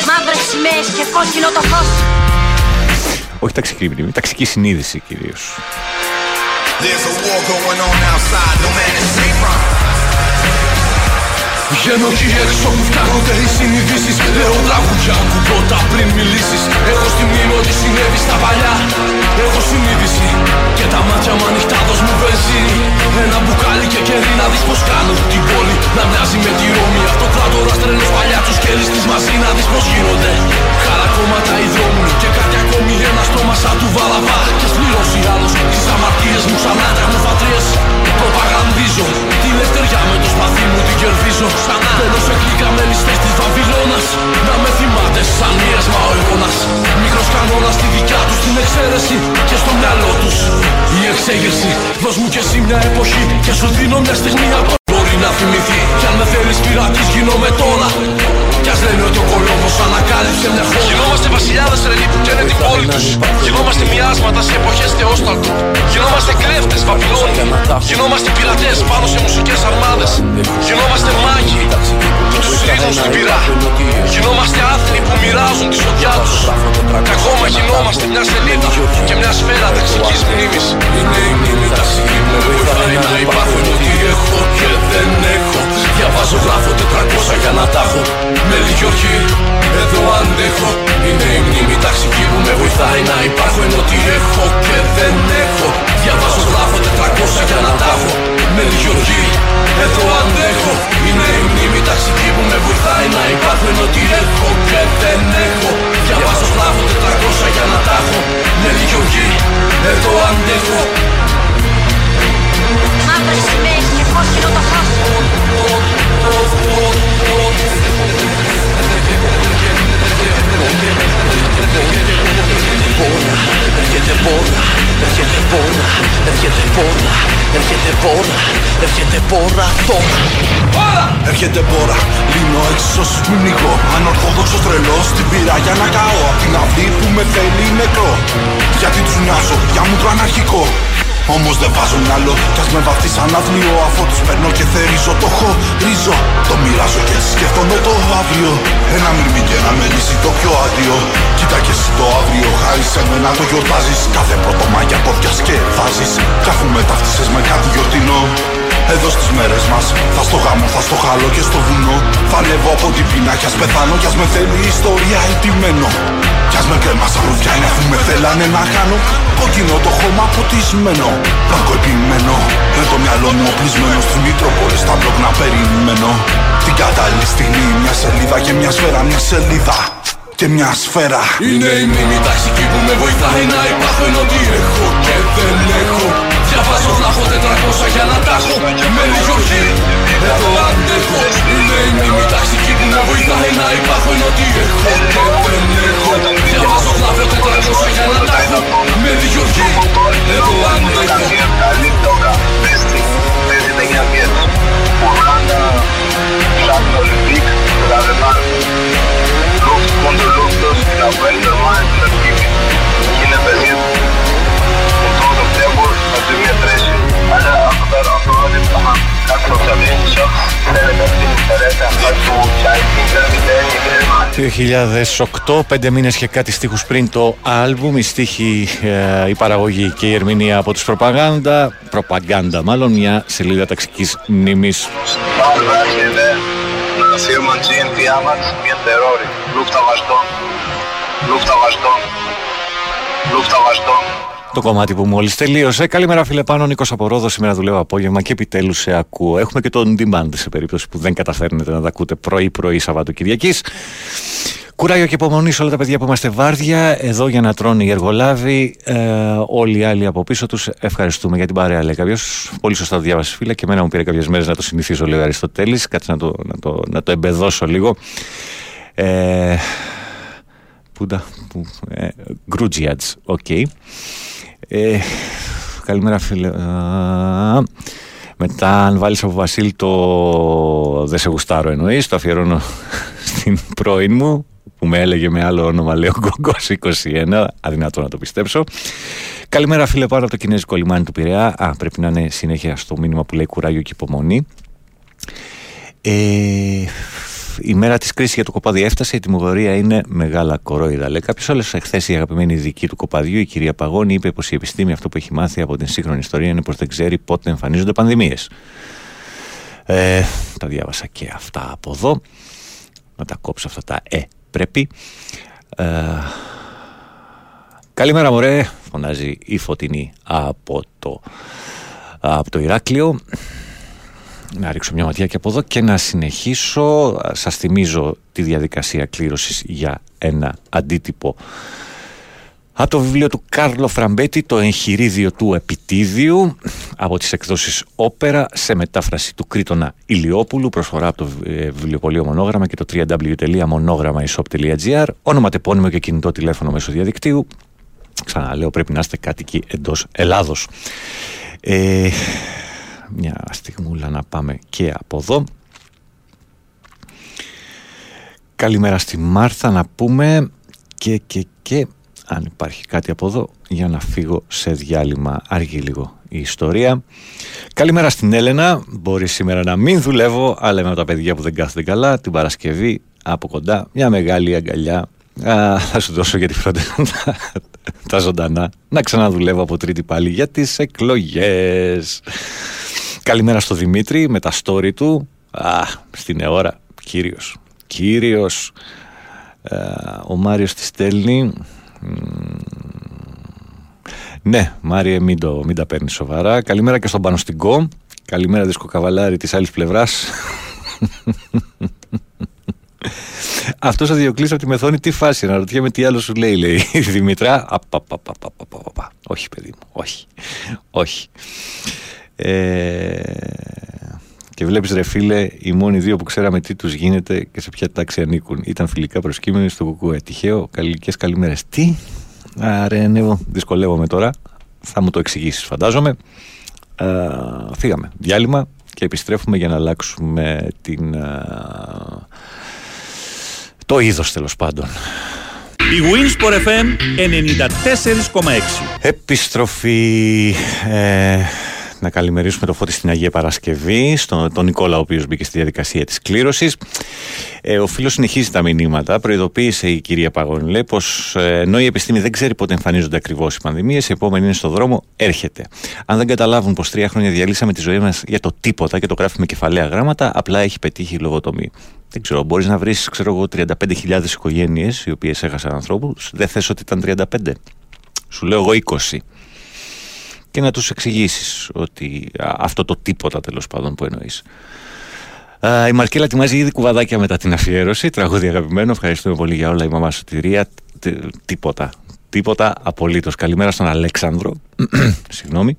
Μαύρες σημαίες και κόκκινο το φως. Όχι ταξική μνήμη, ταξική συνείδηση κυρίως. Βγαίνω εκεί έξω που φτάνονται οι συνειδήσεις. Λέω τραγουδιά που πρώτα πριν μιλήσεις. Έχω στη μνήμη ότι συνέβη στα παλιά. Έχω συνείδηση και τα μάτια μου ανοιχτά, δώσ' μου βενζίνη. Ένα μπουκάλι και κερί να δεις πως κάνω την πόλη να μοιάζει με τη Ρώμη. Αυτοκράτορας τρελός παλιά τους κέλης της μαζί να δεις πως γίνονται. Χαρακόμματα οι δρόμοι και κάτι ακόμη ένα στόμα σαν του Βαλαβά. Και σπληρώσει άλλος τις αμαρτίες μου σαν άντρα μου φατρίες. Δώσ' μου κι εσύ μια εποχή και σου δίνω μια στιγμή ακόμα. Μπορεί να θυμηθεί κι αν με θέλεις πειράκης γίνομαι τώρα. Κι ας λένε ότι ο Κολόμπος ανακάλυψε μια χώρα. Γινόμαστε βασιλιάδες ρελί που καίνε την πόλη τους. Γινόμαστε μοιάσματα σε εποχές θεόσταλτου. Γινόμαστε κλέφτες Βαβυλώνια. Γινόμαστε πειρατές πάνω σε μουσικές αρμάδες. Γινόμαστε μάγοι που τους ρίχνουν στην πυρά. Γινόμαστε άθλοι που μοιράζουν τη σωτιά τους. Και ακόμα γινόμαστε μια σελίδα και μια σφαίρα ταξικής μνήμης. Είναι η μνήμη ταξική που με βοηθάει να υπάρχω ότι έχω και δεν έχω. Διαβάζω, γράφω 400 για να τα έχω. Με λιγιορχή, εδώ αντέχω. Είναι η μνήμη ταξική που με βοηθάει να υπάρχω ενώ τι έχω και δεν έχω. Διαβάζω, γράφω 400 για να τα έχω. Με λιγιορχή, εδώ αντέχω. Είναι η μνήμη ταξική που με βοηθάει να υπάρχω ενώ τι έχω και δεν έχω. Διαβάζω, γράφω 400 για να τα έχω. Με λιγιορχή, εδώ αντέχω. Μάπα σημαίνει και πώς χειρό το χάσω. Πόνα, έρχεται πόνα, έρχεται πόνα, έρχεται πόνα, έρχεται πόνα, έρχεται πόνα τώρα. Έρχεται πόνα, λύνω έξω σπινικό. Ανορθόδοξο τρελό στην πυρά για να καώ. Απ' την αυλή που με θέλει νεκρό. Γιατί τους νοιάζω, για μου το αναρχικό. Όμως δεν βάζω μυαλό κι ας με βαφτίσαν αθλείο. Αφού τους παίρνω και θερίζω το χωρίζω. Το μοιράζω και σκέφτομαι το αύριο. Ένα μυρμί και να με λύσει το πιο άδειο. Κοίτα και εσύ το αύριο, χάρη σε μένα το γιορτάζεις. Κάθε πρώτο Μάια το διασκεδάζεις. Κι αφού με ταύτισες με κάτι γιορτινό, εδώ στις μέρες μας θα στο γάμο, θα στο χαλό και στο βουνό. Θα ανέβω από την πείνα κι ας πεθάνω κι ας με θέλει η ιστορία ετοιμένο. Κι ας με κρέμασα ρουφιά είναι αφού με θέλανε να κάνω. Κόκκινο το χώμα ποτισμένο. Πάκο επιμένω, με το μυαλό μου οπλισμένο. Στην Μητρόπολη στα μπλοκ να περιμένω. Την κατάλληλη στιγμή μια σελίδα και μια σφαίρα, μια σελίδα και μια σφαίρα. Είναι η μνήμη ταξική που με βοηθάει να υπάρχω ενώ τι έχω και δεν έχω. Διαβάζω, γράφω 400 για να τα έχω. Με λιγιορχή, εδώ αντέχω. Είναι η μνήμη ταξική που με βοηθάει να υπάρχω ενώ τι έχω και δεν έχω. Διαβάζω, γράφω 400 για να τα έχω. Με λιγιορχή, εδώ αντέχω. Und du lookst aus wie der Welt der Mann, das gibt es. Keine Besitz. Und tot auf der Wurst, also mir dreschen. Alle Achder auf Rolle machen. Kakros am Ende Schocks. Stelle das in die Palette. Also, scheiße, das ist der Niedermann. 2008, 5 μήνες και κάτι στίχους πριν το άλμπουμ, η στίχη, η παραγωγή και η ερμηνεία από τους Προπαγάνδα μάλλον, μια σελίδα ταξικής μνήμης. Das Firmen TNT Amats mit Terrori. Luftavarston. Luftavarston. Luftavarston. Το κομμάτι που μόλις τελείωσε. Καλημέρα φίλε Πάνο, Νίκος Απορόδος. Σήμερα δουλεύω απόγευμα και επιτέλους σε ακούω. Έχουμε και το on demand σε περίπτωση που δεν καταφέρνετε να τα ακούτε πρωί-πρωί Σαββατοκυριακής. Κουράγιο και υπομονή σε όλα τα παιδιά που είμαστε βάρδια. Εδώ για να τρώνε οι εργολάβοι. Όλοι οι άλλοι από πίσω τους. Ευχαριστούμε για την παρέα, λέει κάποιος. Πολύ σωστά το διάβασε, φίλε. Και εμένα μου πήρε κάποιες μέρες να το συνηθίσω λίγο, Αριστοτέλης. Κάτσε να το εμπεδώσω λίγο. Γκρούτζιατς. Οκ. Okay. Καλημέρα, φίλε. Μετά, αν βάλεις από Βασίλη το «Δε σε γουστάρω» εννοείς, το αφιερώνω στην πρώην μου, που με έλεγε με άλλο όνομα, λέω «Κογκός 21», αδυνατό να το πιστέψω. Καλημέρα φίλε πάνω από το κινέζικο λιμάνι του Πειραιά. Πρέπει να είναι συνέχεια στο μήνυμα που λέει «Κουράγιο και υπομονή». Η μέρα της κρίσης για το κοπάδι έφτασε, η τιμωρία είναι μεγάλα κορόιδα. Λέει κάποιος, όλες εχθές η αγαπημένη δική του κοπαδιού, η κυρία Παγώνη, είπε πως η επιστήμη αυτό που έχει μάθει από την σύγχρονη ιστορία είναι πως δεν ξέρει πότε εμφανίζονται πανδημίες. Τα διάβασα και αυτά από εδώ. Να τα κόψω αυτά τα πρέπει. Καλημέρα μωρέ, φωνάζει η Φωτεινή από το Ηράκλειο. Να ρίξω μια ματιά και από εδώ και να συνεχίσω. Σας θυμίζω τη διαδικασία κλήρωσης για ένα αντίτυπο από το βιβλίο του Κάρλο Φραμπέτη, το εγχειρίδιο του επιτίδιου, από τις εκδόσεις Όπερα, σε μετάφραση του Κρίτωνα Ηλιόπουλου, προσφορά από το βιβλιοπωλείο Μονόγραμμα και το www.monogramma.shop.gr, ονοματεπώνυμο και κινητό τηλέφωνο μέσω διαδικτύου. Ξαναλέω, πρέπει να είστε κάτοικοι εντός Ελλάδος. Μια στιγμούλα να πάμε και από εδώ. Καλημέρα στη Μάρθα να πούμε και αν υπάρχει κάτι από εδώ για να φύγω σε διάλειμμα, αργεί λίγο η ιστορία. Καλημέρα στην Έλενα, μπορεί σήμερα να μην δουλεύω, αλλά είμαι από τα παιδιά που δεν κάθονται καλά. Την Παρασκευή από κοντά μια μεγάλη αγκαλιά. Θα σου δώσω για τη φροντίδα τα ζωντανά, να ξαναδουλεύω από Τρίτη πάλι για τις εκλογές. Καλημέρα στο Δημήτρη με τα story του. Στην ώρα, κύριος. Ο Μάριος τη στέλνει. Ναι, Μάριε, μην τα παίρνει σοβαρά. Καλημέρα και στον Πανωστικό. Καλημέρα δισκοκαβαλάρη της άλλης πλευράς. Αυτός ο Διοκλής από τη Μεθόνη, τι φάση, να ρωτιέμαι τι άλλο σου λέει, λέει η Δημητρά. Όχι, παιδί μου, όχι. Και βλέπεις ρε φίλε, οι μόνοι δύο που ξέραμε τι τους γίνεται και σε ποια τάξη ανήκουν ήταν φιλικά προσκύμενοι στο κουκουέ. Τυχαίο, καλλικές καλημέρες. Τι, ρε Νέβο, δυσκολεύομαι τώρα, θα μου το εξηγήσεις φαντάζομαι. Φύγαμε, διάλειμμα και επιστρέφουμε για να αλλάξουμε το είδος τέλος πάντων. Big Win Sport FM 94,6. Επιστροφή. Να καλημερίσουμε το Φώτη στην Αγία Παρασκευή, τον Νικόλα, ο οποίος μπήκε στη διαδικασία της κλήρωσης. Ο φίλος συνεχίζει τα μηνύματα. Προειδοποίησε η κυρία Παγώνη, λέει, πως ενώ η επιστήμη δεν ξέρει πότε εμφανίζονται ακριβώς οι πανδημίες, η επόμενη είναι στο δρόμο, έρχεται. Αν δεν καταλάβουν πως 3 χρόνια διαλύσαμε τη ζωή μας για το τίποτα και το γράφουμε κεφαλαία γράμματα, απλά έχει πετύχει η λογοτομή. Δεν ξέρω, μπορείς να βρεις 35.000 οικογένειες οι οποίες έχασαν ανθρώπους. Δεν θες ότι ήταν 35. Σου λέω εγώ 20. Και να τους εξηγήσεις ότι αυτό το τίποτα τέλος πάντων που εννοείς. Η Μαρκέλα ετοιμάζει ήδη κουβαδάκια μετά την αφιέρωση. Τραγούδι αγαπημένο. Ευχαριστούμε πολύ για όλα η μαμά Σωτηρία. Τίποτα απολύτως. Καλημέρα στον Αλέξανδρο. Συγγνώμη.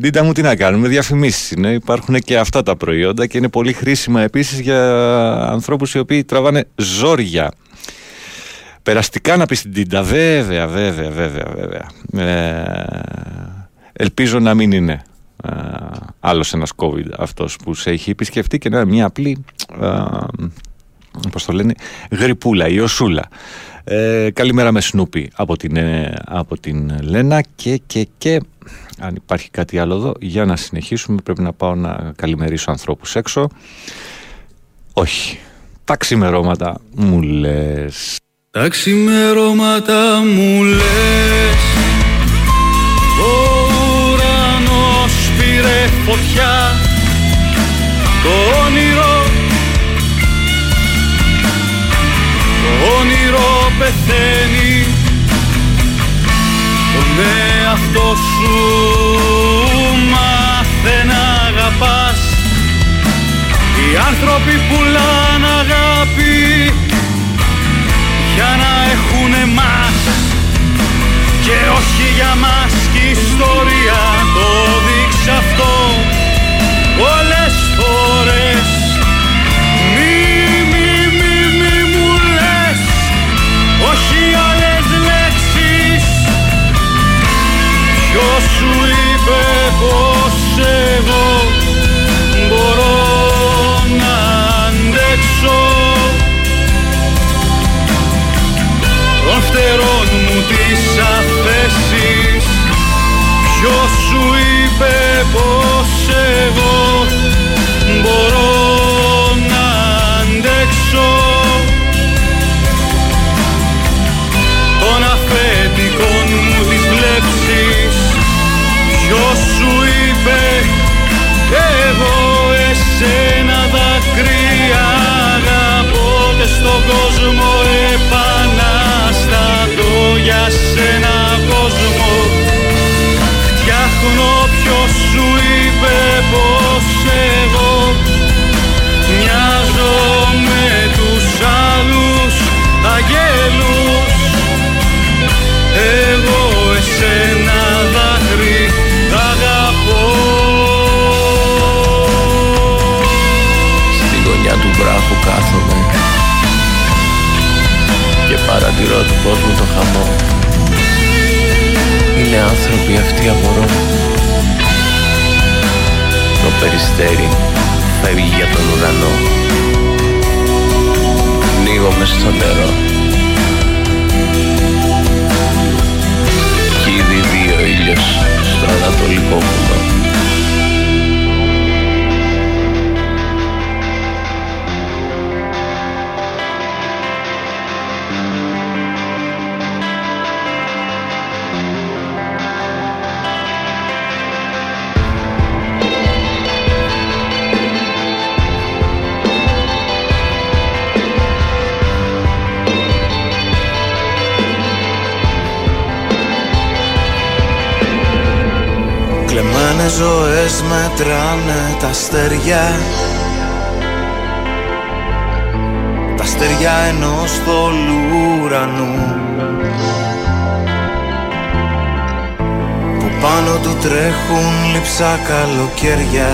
Ντίτα μου, τι να κάνουμε, διαφημίσεις είναι, υπάρχουν και αυτά τα προϊόντα και είναι πολύ χρήσιμα επίσης για ανθρώπους οι οποίοι τραβάνε ζόρια. Περαστικά να πεις την Ντίτα, βέβαια. Ελπίζω να μην είναι άλλος ένας COVID αυτός που σε έχει επισκεφτεί και να είναι μια απλή, πώς το λένε, γρυπούλα ή οσούλα. Καλημέρα με Σνούπι από την Λένα και αν υπάρχει κάτι άλλο εδώ για να συνεχίσουμε, πρέπει να πάω να καλημερίσω ανθρώπους έξω. Όχι, τα ξημερώματα μου λες ο ουρανός πήρε φωτιά, το όνειρο πεθαίνει, τον εαυτό σου μάθε να αγαπάς. Οι άνθρωποι πουλάν αγάπη για να έχουν εμάς και όχι για μας. Κι η ιστορία το δείξει αυτό πολλές φορές. Μη μου λες όχι άλλες λέξεις. Ποιος σου είπε πως εγώ μπορώ να αντέξω των φτερών μου τις αφέσεις? Ποιος σου είπε πως εγώ μπορώ να αντέξω των αφεντικών μου τις βλέψεις? Ποιος σου είπε εγώ εσένα δάκρυα αγαπώ και στον κόσμο επαναστατώ για σένα κόσμο φτιάχνω? Ποιος σου είπε πως εγώ μοιάζω με τους άλλους αγγέλους? Εγώ εσένα δάκρυ αγαπώ. Του βράχου κάθομαι και παρατηρώ του κόσμου το χαμό. είναι άνθρωποι αυτοί απορώ. Το περιστέρι φεύγει για τον ουρανό. Πνίγομαι στο νερό. Κι ήδη δύο ήλιος στο ανατολικό βουνό. Ζωές μετράνε τα αστέρια. Τα αστέρια ενός θολού ουρανού που πάνω του τρέχουν λείψα καλοκαίρια,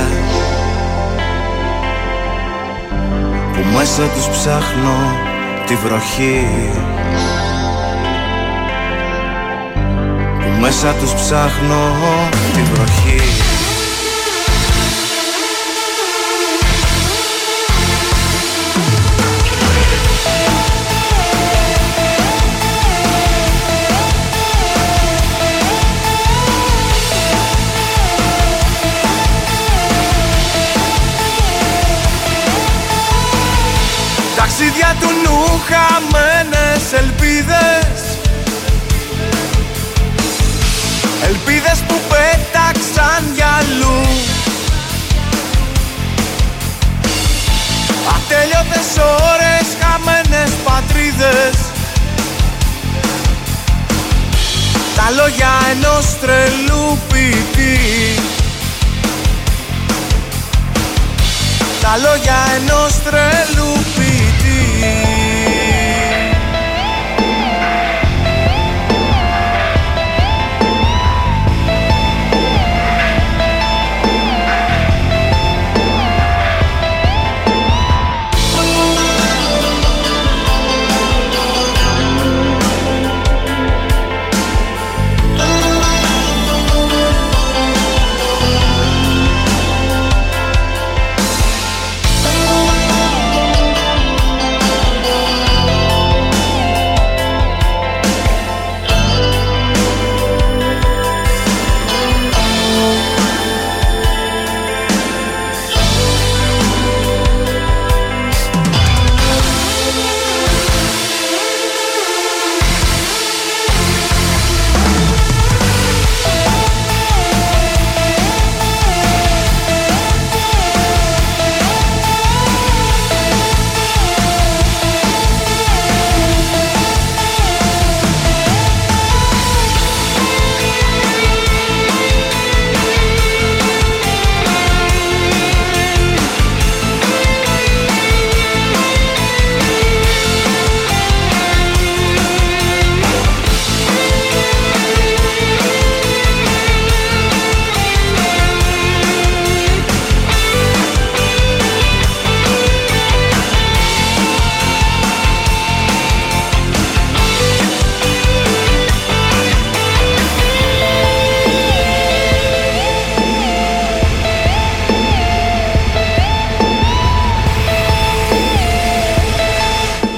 που μέσα τους ψάχνω τη βροχή, που μέσα τους ψάχνω τη βροχή. Ταξίδια του νου, χαμένες ελπίδες, ελπίδες που πέταξαν για αλλού. Ατέλειωτες ώρες, χαμένες πατρίδες, τα λόγια ενός τρελού ποιητή, τα λόγια ενός τρελού ποιητή.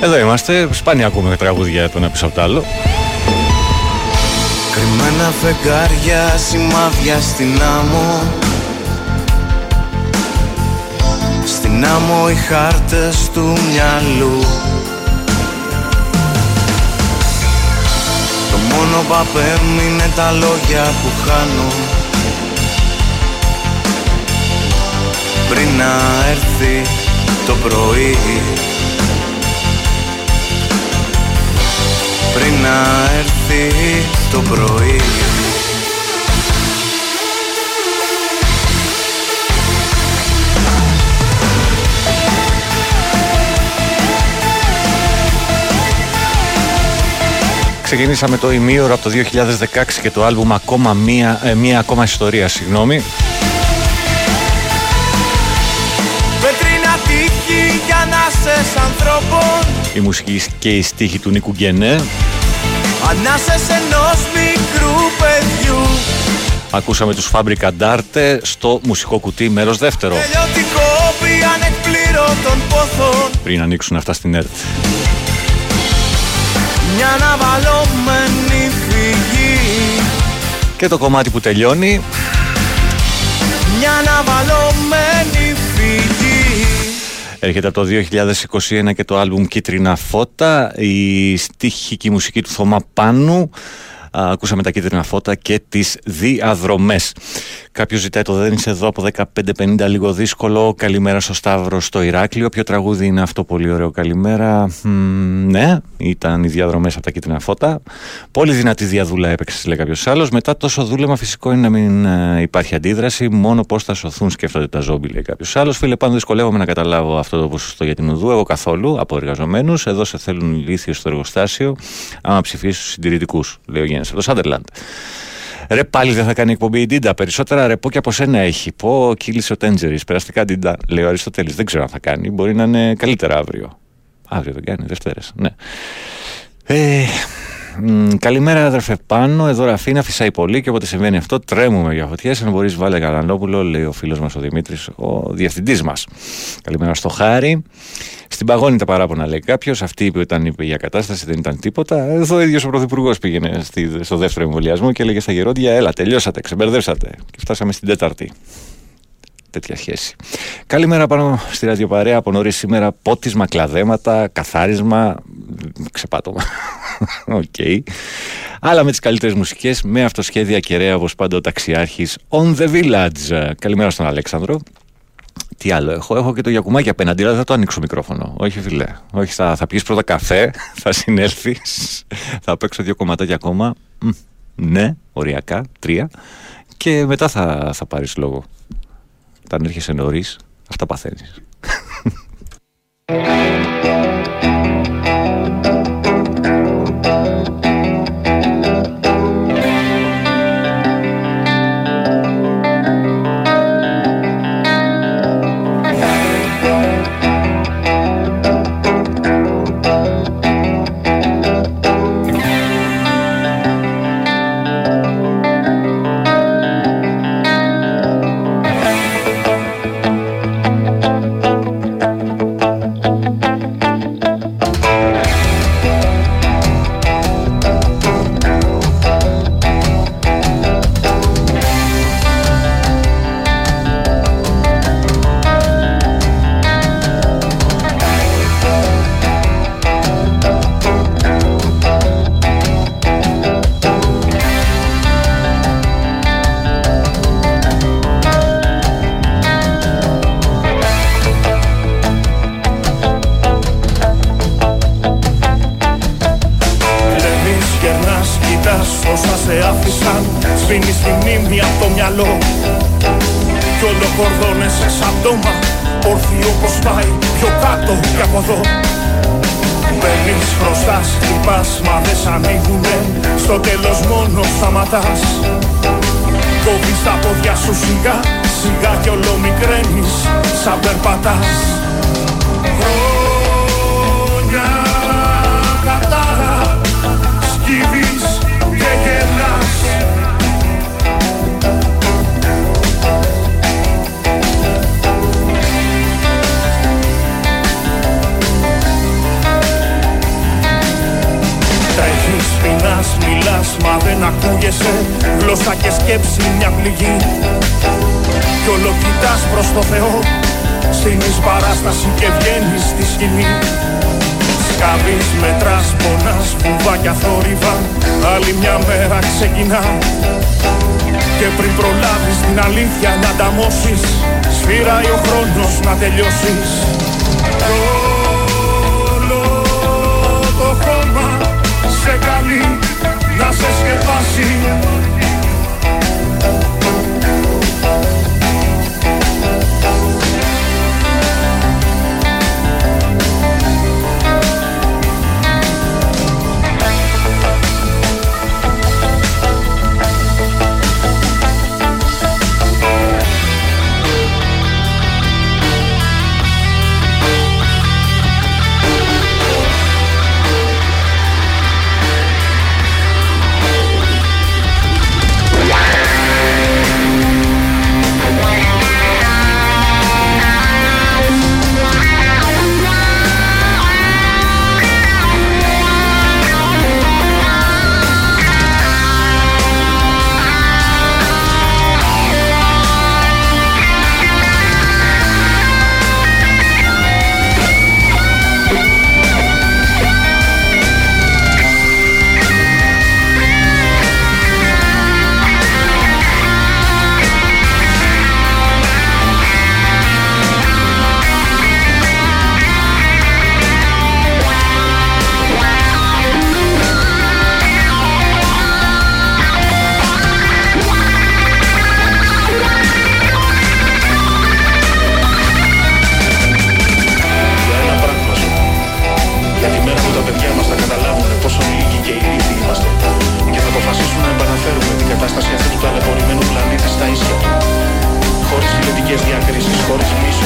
Εδώ είμαστε, σπάνια ακούμε τραγούδια τον έπεισα απ' τ' άλλο. Κρυμμένα φεγγάρια, σημάδια στην άμμο. Στην άμμο οι χάρτες του μυαλού. Το μόνο παπέμ είναι τα λόγια που χάνω πριν να έρθει το πρωί, πριν να έρθει το πρωί. Ξεκινήσαμε το ημίωρο από το 2016 και το άλμπουμ ακόμα μία ακόμα ιστορία, συγγνώμη. Πέτρινα τύχη για να σες ανθρώπων. Η μουσική και η στίχη του Νίκου Γένε. Ανάσες ενός μικρού παιδιού. Ακούσαμε τους Φάβρικα Ντάρτε στο μουσικό κουτί μέρος δεύτερο. Πριν ανοίξουν αυτά στην ΕΡΤ. Και το κομμάτι που τελειώνει. Έρχεται από το 2021 και το άλμπουμ Κίτρινα Φώτα, η στίχη και η μουσική του Θωμά Πάνου. Ακούσαμε τα Κίτρινα Φώτα και τις διαδρομές. Κάποιος ζητάει το «Δεν είσαι εδώ» από 15.50, λίγο δύσκολο. Καλημέρα στο Σταύρο στο Ηράκλειο. Ποιο τραγούδι είναι αυτό, πολύ ωραίο, καλημέρα. Ναι, ήταν οι διαδρομές από τα Κίτρινα Φώτα. Πολύ δυνατή διαδούλα έπαιξε, λέει κάποιος άλλος. Μετά τόσο δούλεμα, φυσικό είναι να μην υπάρχει αντίδραση. Μόνο πώς θα σωθούν σκέφτονται τα ζόμπι, λέει κάποιος άλλος. Φίλε, πάνω δυσκολεύομαι να καταλάβω αυτό το ποσοστό για την ουδού. Εγώ καθόλου από εργαζομένους. Εδώ σε θέλουν ηλίθιο στο εργοστάσιο. Άμα ψηφίσει στους συντηρητικούς, λέει ο Γένε από το Σάντερλαντ. Ρε πάλι δεν θα κάνει εκπομπή η Ντίντα. Περισσότερα ρεπό και από σένα έχει. Πω κύλησε ο Τέντζερης. Περαστικά Ντίντα. Λέει ο Αριστοτέλης. Δεν ξέρω αν θα κάνει. Μπορεί να είναι καλύτερα αύριο. Αύριο δεν κάνει. Δευτέρες. Ναι. Καλημέρα, αδερφέ Πάνο. Εδώ Ραφίνα φυσάει πολύ και όποτε συμβαίνει αυτό τρέμουμε για φωτιές. Αν μπορείς, βάλε Καλανόπουλο, λέει ο φίλος μας ο Δημήτρης, ο διευθυντής μας. Καλημέρα στο Χάρη. Στην παγώνει τα παράπονα, λέει κάποιος. Αυτή είπε όταν είπε για κατάσταση δεν ήταν τίποτα. Εδώ ο ίδιος ο πρωθυπουργός πήγαινε στο δεύτερο εμβολιασμό και έλεγε στα γερόντια: έλα, τελειώσατε, ξεμπερδεύσατε. Και φτάσαμε στην τέταρτη. Τέτοια σχέση. Καλημέρα πάνω στη ραδιοπαρέα από νωρίς σήμερα. Πότισμα, κλαδέματα, καθάρισμα, ξεπάτωμα. Οκ. Okay. Αλλά με τις καλύτερες μουσικές, με αυτοσχέδια κεραία, όπως πάντα ο ταξιάρχης on the village. Καλημέρα στον Αλέξανδρο. Τι άλλο έχω, και το Γιακουμάκι απέναντι, αλλά θα το ανοίξω μικρόφωνο. Όχι, φιλέ. Όχι, θα πεις πρώτα καφέ, θα συνέλθεις, θα παίξω δύο κομματάκια ακόμα. Ναι, οριακά, τρία. Και μετά θα πάρεις λόγο. Όταν έρχεσαι νωρίς, αυτά παθαίνεις.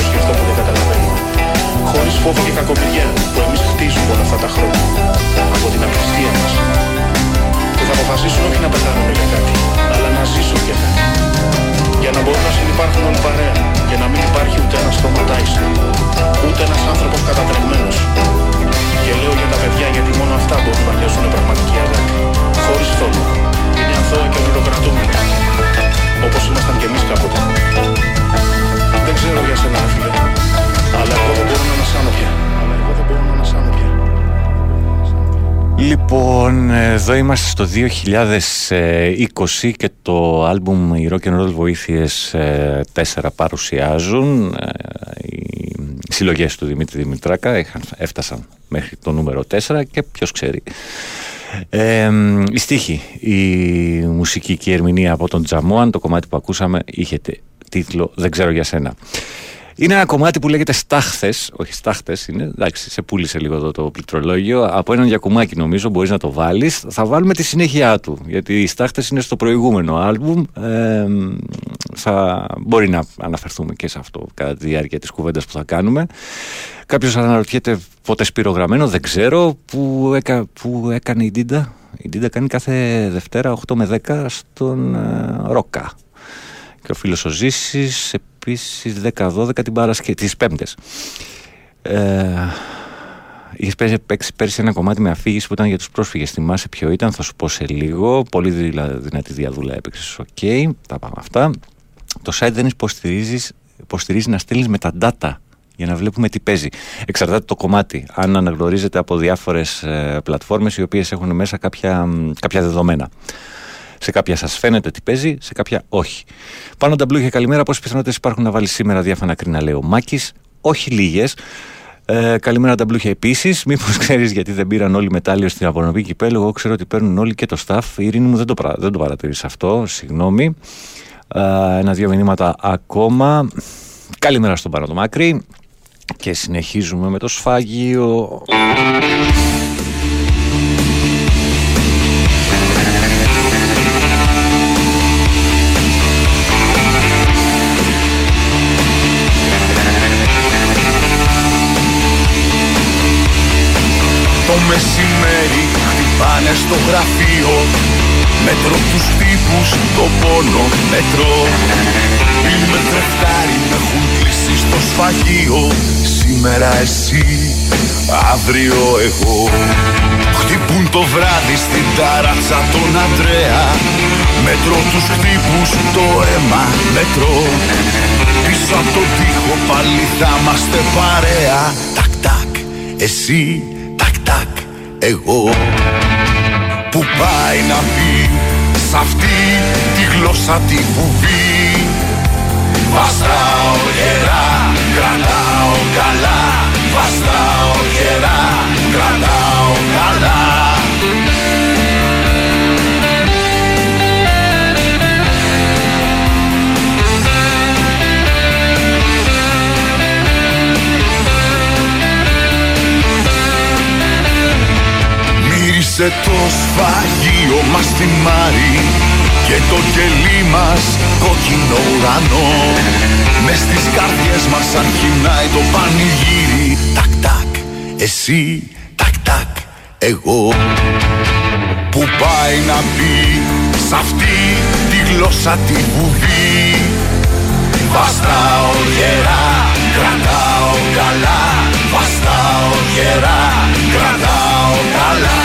στο σκέφτεται που δεν καταλαβαίνει. Χωρίς φόβο και κακομοιριά που εμείς χτίζουμε όλα αυτά τα χρόνια. Από την απληστία μας. Και θα αποφασίσουν όχι να πεθάνουν για κάτι, αλλά να ζήσουν για κάτι. Για να μπορούν να συνυπάρχουν όλοι παρέα. Για να μην υπάρχει ούτε ένας τροματάιστος, ούτε ένας άνθρωπος κατατρεγμένος. Και λέω για τα παιδιά γιατί μόνο αυτά μπορούν να νιώσουν πραγματική αγάπη. Χωρίς φόβο. Είναι αθώα και ονειροκρατούμενα. Όπως ήμασταν κι εμείς κάποτε. Δεν ξέρω για σένα, φίλε. Αλλά εγώ δεν μπορώ να ανασάνω πια. Λοιπόν, εδώ είμαστε στο 2020 και το άλμπουμ οι Rock and Roll Βοήθειες 4 παρουσιάζουν. Οι συλλογές του Δημήτρη Δημητράκα έφτασαν μέχρι το νούμερο 4 και ποιος ξέρει. Η στίχη, η μουσική και η ερμηνεία από τον Τζαμόαν, το κομμάτι που ακούσαμε είχε τίτλο «Δεν ξέρω για σένα». Είναι ένα κομμάτι που λέγεται Στάχθες, όχι Στάχτες είναι, εντάξει, σε πούλησε λίγο εδώ το πληκτρολόγιο, από έναν Γιακουμάκη νομίζω, μπορείς να το βάλεις. Θα βάλουμε τη συνέχεια του, γιατί οι Στάχτες είναι στο προηγούμενο άλμπουμ, θα μπορεί να αναφερθούμε και σε αυτό κατά τη διάρκεια της κουβέντας που θα κάνουμε. Κάποιος αναρωτιέται πότε σπειρογραμμένο, δεν ξέρω, που έκανε η Ντίντα. Η Ντίντα κάνει κάθε Δευτέρα 8 με 10 στον Ρόκα. Και ο φίλος ο Ζήσης, επίσης 10-12 την Παρασκευή, τις Πέμπτες. Είχες παίξει πέρσι ένα κομμάτι με αφήγηση που ήταν για τους πρόσφυγες. Θυμάσαι ποιο ήταν, θα σου πω σε λίγο. Πολύ δυνατή διαδούλα έπαιξες, ok, τα πάμε αυτά. Το site δεν υποστηρίζει να στείλεις με τα data για να βλέπουμε τι παίζει. Εξαρτάται το κομμάτι, αν αναγνωρίζεται από διάφορες πλατφόρμες οι οποίες έχουν μέσα κάποια δεδομένα. Σε κάποια σας φαίνεται τι παίζει, σε κάποια όχι. Πάνω τα μπλούχια, καλημέρα. Πόσες πιθανότητες υπάρχουν να βάλει σήμερα διάφανα κρίνα, λέει ο Μάκης. Όχι λίγες. Καλημέρα τα μπλούχια επίσης. Μήπως ξέρεις γιατί δεν πήραν όλοι μετάλλιο στην απονομή κυπέλλου? Εγώ ξέρω ότι παίρνουν όλοι και το staff. Η Ειρήνη μου δεν το παρατηρείς αυτό. Συγγνώμη. Ένα-δύο μηνύματα ακόμα. Καλημέρα στον Πάνω το Μάκρη. Και συνεχίζουμε με το σφάγιο. Μεσημέρι χτυπάνε στο γραφείο. Μέτρω τους τύπους, το πόνο μετρώ. Πριν με τρεφτάρι με έχουν κλείσει στο σφαγείο. Σήμερα εσύ, αύριο εγώ. Χτυπούν το βράδυ στην τάρατσα τον Αντρέα. Μέτρω τους τύπους, το αίμα μετρώ. Πίσω από τον τοίχο πάλι θα είμαστε παρέα. Τακ τακ, εσύ εγώ. Που πάει να πει σ' αυτή τη γλώσσα τη βουβή. Βαστάω γερά, κρατάω καλά. Βαστάω γερά, κρατάω καλά. Σε το σφαγείο μας τη Μάρη και το κελί μας κόκκινο ουρανό. Μες στις καρδιές μας αρχινάει το πανηγύρι. Τακ τακ, εσύ, τακ τακ, εγώ. Που πάει να μπει σ' αυτή τη γλώσσα τη βουβή. Βαστάω γερά, κρατάω καλά. Βαστάω γερά, κρατάω καλά.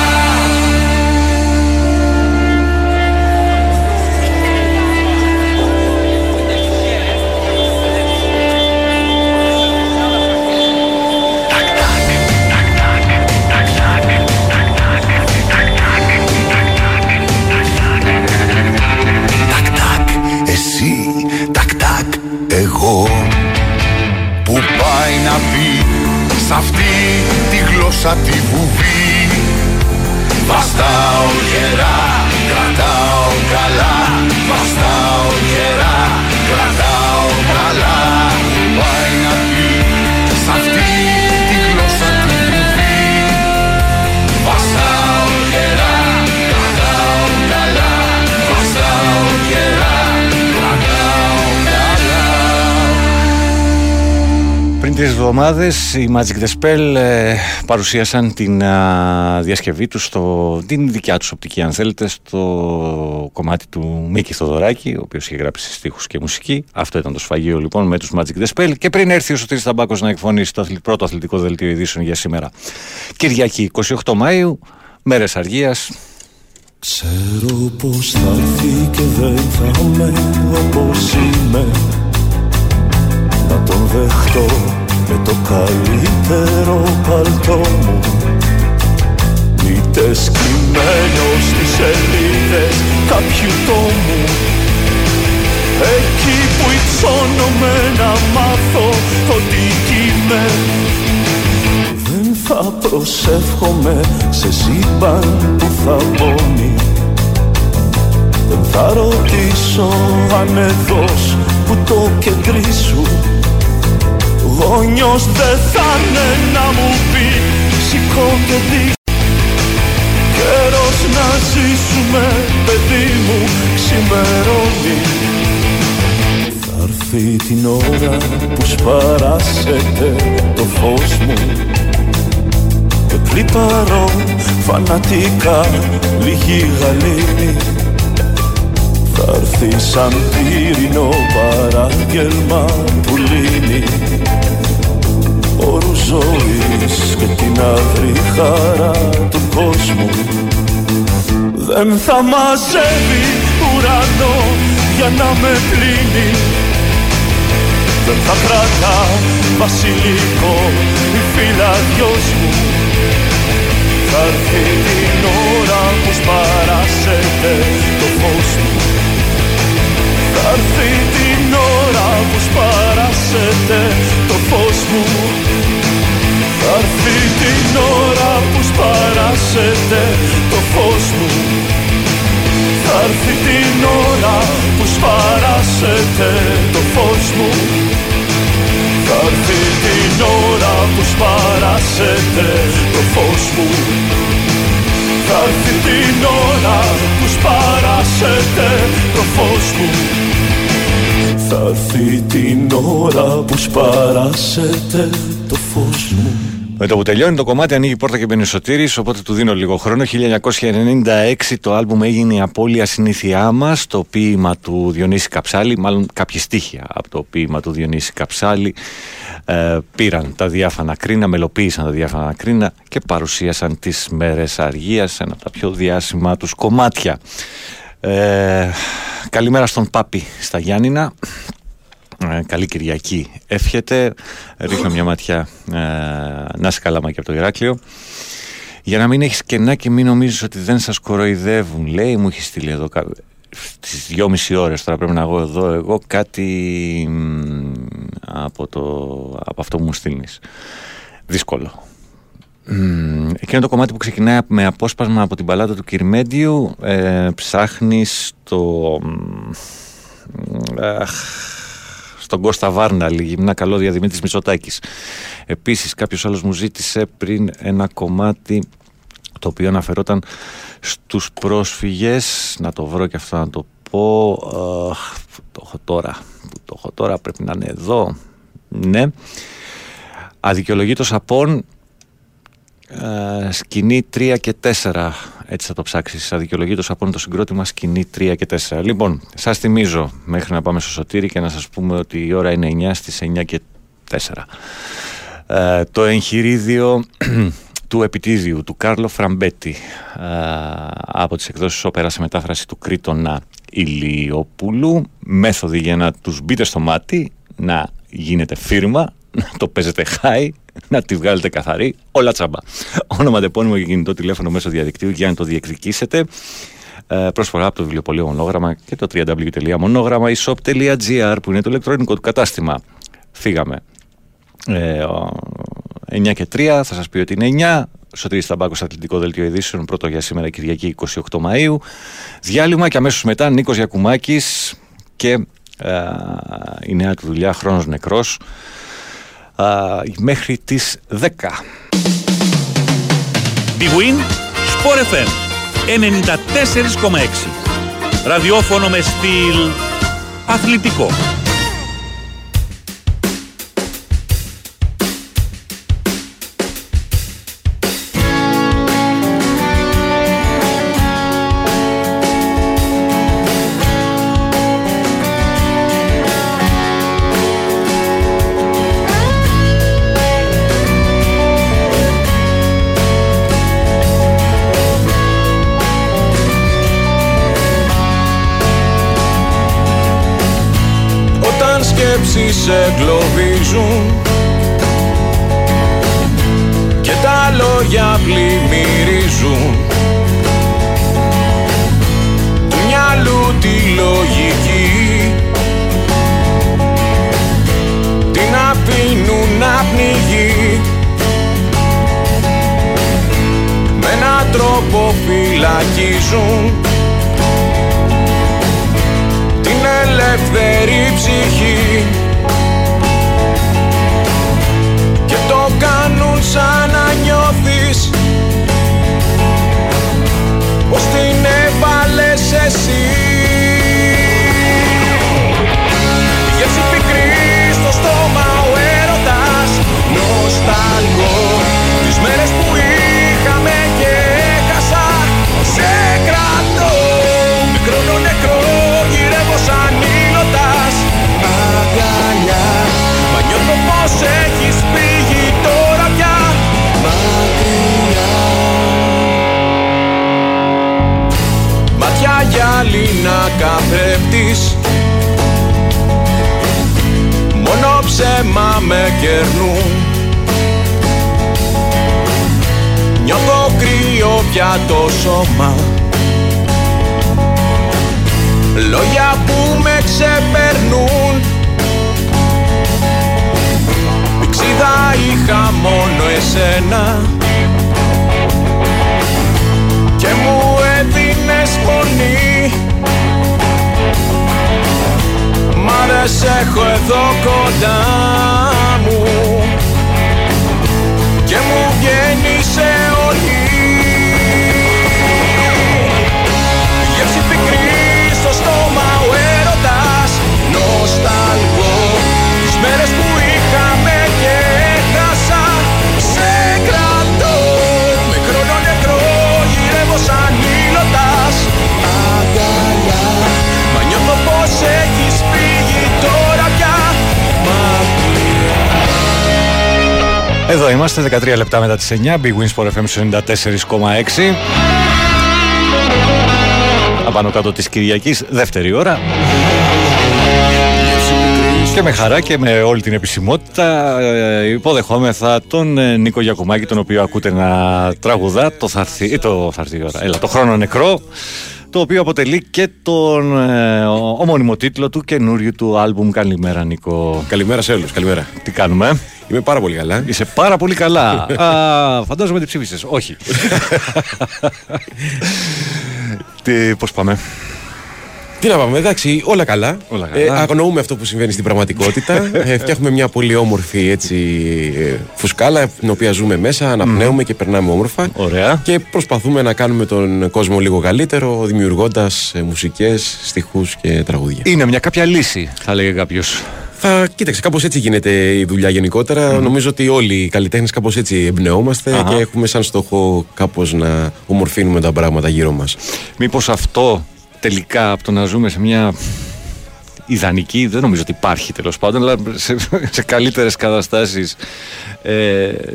Εγώ που πάει να πει σ' αυτή τη γλώσσα τη βουβή. Βαστάω γερά, κρατάω καλά. Βαστάω γερά, κρατάω καλά. Που πάει να πει σ' αυτή τη γλώσσα τη βουβή. Βαστάω γερά, κρατάω καλά. Βαστάω γερά. We'll be right back. Πριν 3 εβδομάδες οι Magic the Spell παρουσίασαν την διασκευή τους, την δικιά τους οπτική αν θέλετε, στο κομμάτι του Μίκη Θοδωράκη, ο οποίος είχε γράψει στίχους και μουσική. Αυτό ήταν το σφαγείο λοιπόν με τους Magic the Spell. Και πριν έρθει ο Σωτήρης Ταμπάκος να εκφωνήσει το πρώτο αθλητικό δελτίο ειδήσεων για σήμερα, Κυριακή 28 Μαΐου, μέρες αργίας. Ξέρω πως θα έρθει και δεν θα είμαι όπως είμαι. Να τον δεχτώ με το καλύτερο παλτό μου. Μύτες κρυμμένο στις σελίδες κάποιου τόμου. Εκεί που υψώνομαι να μάθω ότι είμαι. Δεν θα προσεύχομαι σε σύμπαν που θα πόνει. Δεν θα ρωτήσω αν εδώς που το κεντρί σου γόνιος δεν θα είναι να μου πει σηκώ και δει. Καιρός να ζήσουμε παιδί μου ξημερώνει. Θα έρθει την ώρα που σπαράσεται το φως μου και κλιπαρώ φανατικά λίγη γαλήνη. Θα έρθει σαν πύρινο παράγγελμα που λύνει όρους ζωής και την αυρή χαρά του κόσμου. Δεν θα μαζεύει ουρανό για να με πλύνει. Δεν θα κρατά βασιλικό η φύλλα δυος μου. Θα έρθει την ώρα που σπαράσεται το φως μου. Θα έρθει την ώρα που σπαράσεται το φως μου. Θα έρθει την ώρα που σπαράσεται το φως μου. Θα έρθει την ώρα που σπαράσεται το φως μου. Θα έρθει την ώρα που σπαράσεται το φως μου. Θα έρθει την ώρα που σπαράσεται το φως μου. Θα έρθει την ώρα που σπαράσεται το φως μου. Με το που τελειώνει το κομμάτι ανοίγει η πόρτα και μπαίνει ο Σωτήρης, οπότε του δίνω λίγο χρόνο. 1996 το άλμπουμ έγινε η απώλεια συνήθειά μας, το ποίημα του Διονύση Καψάλη, μάλλον κάποιες στίχια από το ποίημα του Διονύση Καψάλη πήραν τα διάφανα κρίνα, μελοποίησαν τα διάφανα κρίνα και παρουσίασαν τις μέρες αργίας, ένα από τα πιο διάσημα τους κομμάτια. Καλημέρα στον Πάπη στα Γιάννηνα. Καλή Κυριακή εύχεται. Ρίχνω μια ματιά να είσαι καλά μα και από το Ηράκλειο. Για να μην έχεις κενά και μην νομίζεις ότι δεν σας κοροϊδεύουν, λέει, μου έχει στείλει εδώ στις 2,5 ώρες τώρα πρέπει να δω εδώ εγώ κάτι από αυτό που μου στείλνεις. Δύσκολο. Εκείνο το κομμάτι που ξεκινάει με απόσπασμα από την παλάτα του Κυρμέντιου, ψάχνεις το... Τον Κώστα Βάρναλη, γυμνά καλώδια, Δημήτρης Μητσοτάκης. Επίσης κάποιος άλλος μου ζήτησε πριν ένα κομμάτι το οποίο αναφερόταν στους πρόσφυγες. Να το βρω και αυτό να το πω. Το έχω τώρα, πρέπει να είναι εδώ. Ναι. Αδικαιολογήτως Σαπών, σκηνή 3 και 4. Έτσι θα το ψάξεις. Αδικαιολογήτως Σαπών, το συγκρότημα, σκηνή 3 και 4. Λοιπόν, σας θυμίζω μέχρι να πάμε στο Σωτήρι και να σας πούμε ότι η ώρα είναι 9, στις 9 και 4. Το εγχειρίδιο του επιτίδιου του Κάρλο Φραμπέτη από τις εκδόσεις Όπερα σε μετάφραση του Κρίτωνα Ηλιόπουλου. Μέθοδοι για να τους μπείτε στο μάτι, να γίνετε φίρμα, να το παίζετε χάι, να τη βγάλετε καθαρή, όλα τσάμπα. Όνομα, τεπώνυμο και κινητό τηλέφωνο μέσω διαδικτύου για να το διεκδικήσετε. Προσφορά από το βιβλιοπωλείο Μονόγραμμα και το www.monogramma.shop.gr που είναι το ηλεκτρονικό του κατάστημα. Φύγαμε. 9 και 3, θα σας πει ότι είναι 9. Σωτήρης Ταμπάκος, αθλητικό δελτίο ειδήσεων, πρώτο για σήμερα Κυριακή 28 Μαΐου. Διάλειμμα και αμέσως μετά Νίκος Γιακουμάκης και η νέα του δουλειά Χρόνος Νεκρός. Μέχρι τις 10. Big Win Sport FM 94,6. Ραδιόφωνο με στυλ αθλητικό. σε εγκλωβίζουν και τα λόγια πλημμυρίζουν του μυαλού τη λογική, την αφήνουν να πνιγεί με έναν τρόπο φυλακίζουν την ελεύθερη ψυχή και το κάνουν σαν να νιώθεις πως την έβαλες εσύ. Για έτσι πικρή στο στόμα ο έρωτας, νοσταλγώ τις μέρες που είχαμε και έχασα. Σε κρατώ μικρόνο νεκρό, γυρεύω σαν ήλωτας αγκαλιά, μα νιώθω πως έχεις φύγει τώρα πια μακριά. Μάτια γυάλινα καθρέφτης, μόνο ψέμα με κερνούν. Νιώθω κρύο πια το σώμα, λόγια που με ξεπερνούν. Πηξίδα είχα μόνο εσένα και μου έδινες φωνή, μα δεν σ' έχω εδώ κοντά μου και μου βγαίνεις αιώνη. Γεύση πικρή στο στόμα ο έρωτας, νοσταλγώ τις μέρες που είχαμε και έχασα. Σε κρατώ μικρόνο νεκρό, γυρεύω σαν ήλωτας αγκαλιά, μα νιώθω πως έχεις φύγει τώρα πια μακριά. Εδώ είμαστε, 13 λεπτά μετά τις 9, Big Win Sport FM 94,6. Απάνω κάτω της Κυριακής, δεύτερη ώρα. Και με χαρά και με όλη την επισημότητα υποδεχόμεθα τον Νίκο Γιακουμάκη, τον οποίο ακούτε να τραγουδά το το χρόνο νεκρό, το οποίο αποτελεί και τον ομώνυμο τίτλο του καινούριου του άλμπουμ. Καλημέρα Νίκο. Καλημέρα σε όλους, καλημέρα. Τι κάνουμε? Είμαι πάρα πολύ καλά. Είσαι πάρα πολύ καλά. Α, φαντάζομαι ότι ψήφισες. Όχι. Πώς πάμε? Τι να πάμε, εντάξει, όλα καλά. Αγνοούμε αυτό που συμβαίνει στην πραγματικότητα. Φτιάχνουμε μια πολύ όμορφη φουσκάλα, την οποία ζούμε μέσα, αναπνέουμε και περνάμε όμορφα. Ωραία. Και προσπαθούμε να κάνουμε τον κόσμο λίγο καλύτερο, δημιουργώντας μουσικές, στιχούς και τραγούδια. Είναι μια κάποια λύση, θα λέγε κάποιος. Κοίταξε, κάπως έτσι γίνεται η δουλειά γενικότερα. Νομίζω ότι όλοι οι καλλιτέχνες κάπως έτσι εμπνεόμαστε και έχουμε σαν στόχο κάπως να ομορφύνουμε τα πράγματα γύρω μας. Μήπως αυτό τελικά από το να ζούμε σε μια ιδανική, δεν νομίζω ότι υπάρχει τέλος πάντων, αλλά σε καλύτερες καταστάσεις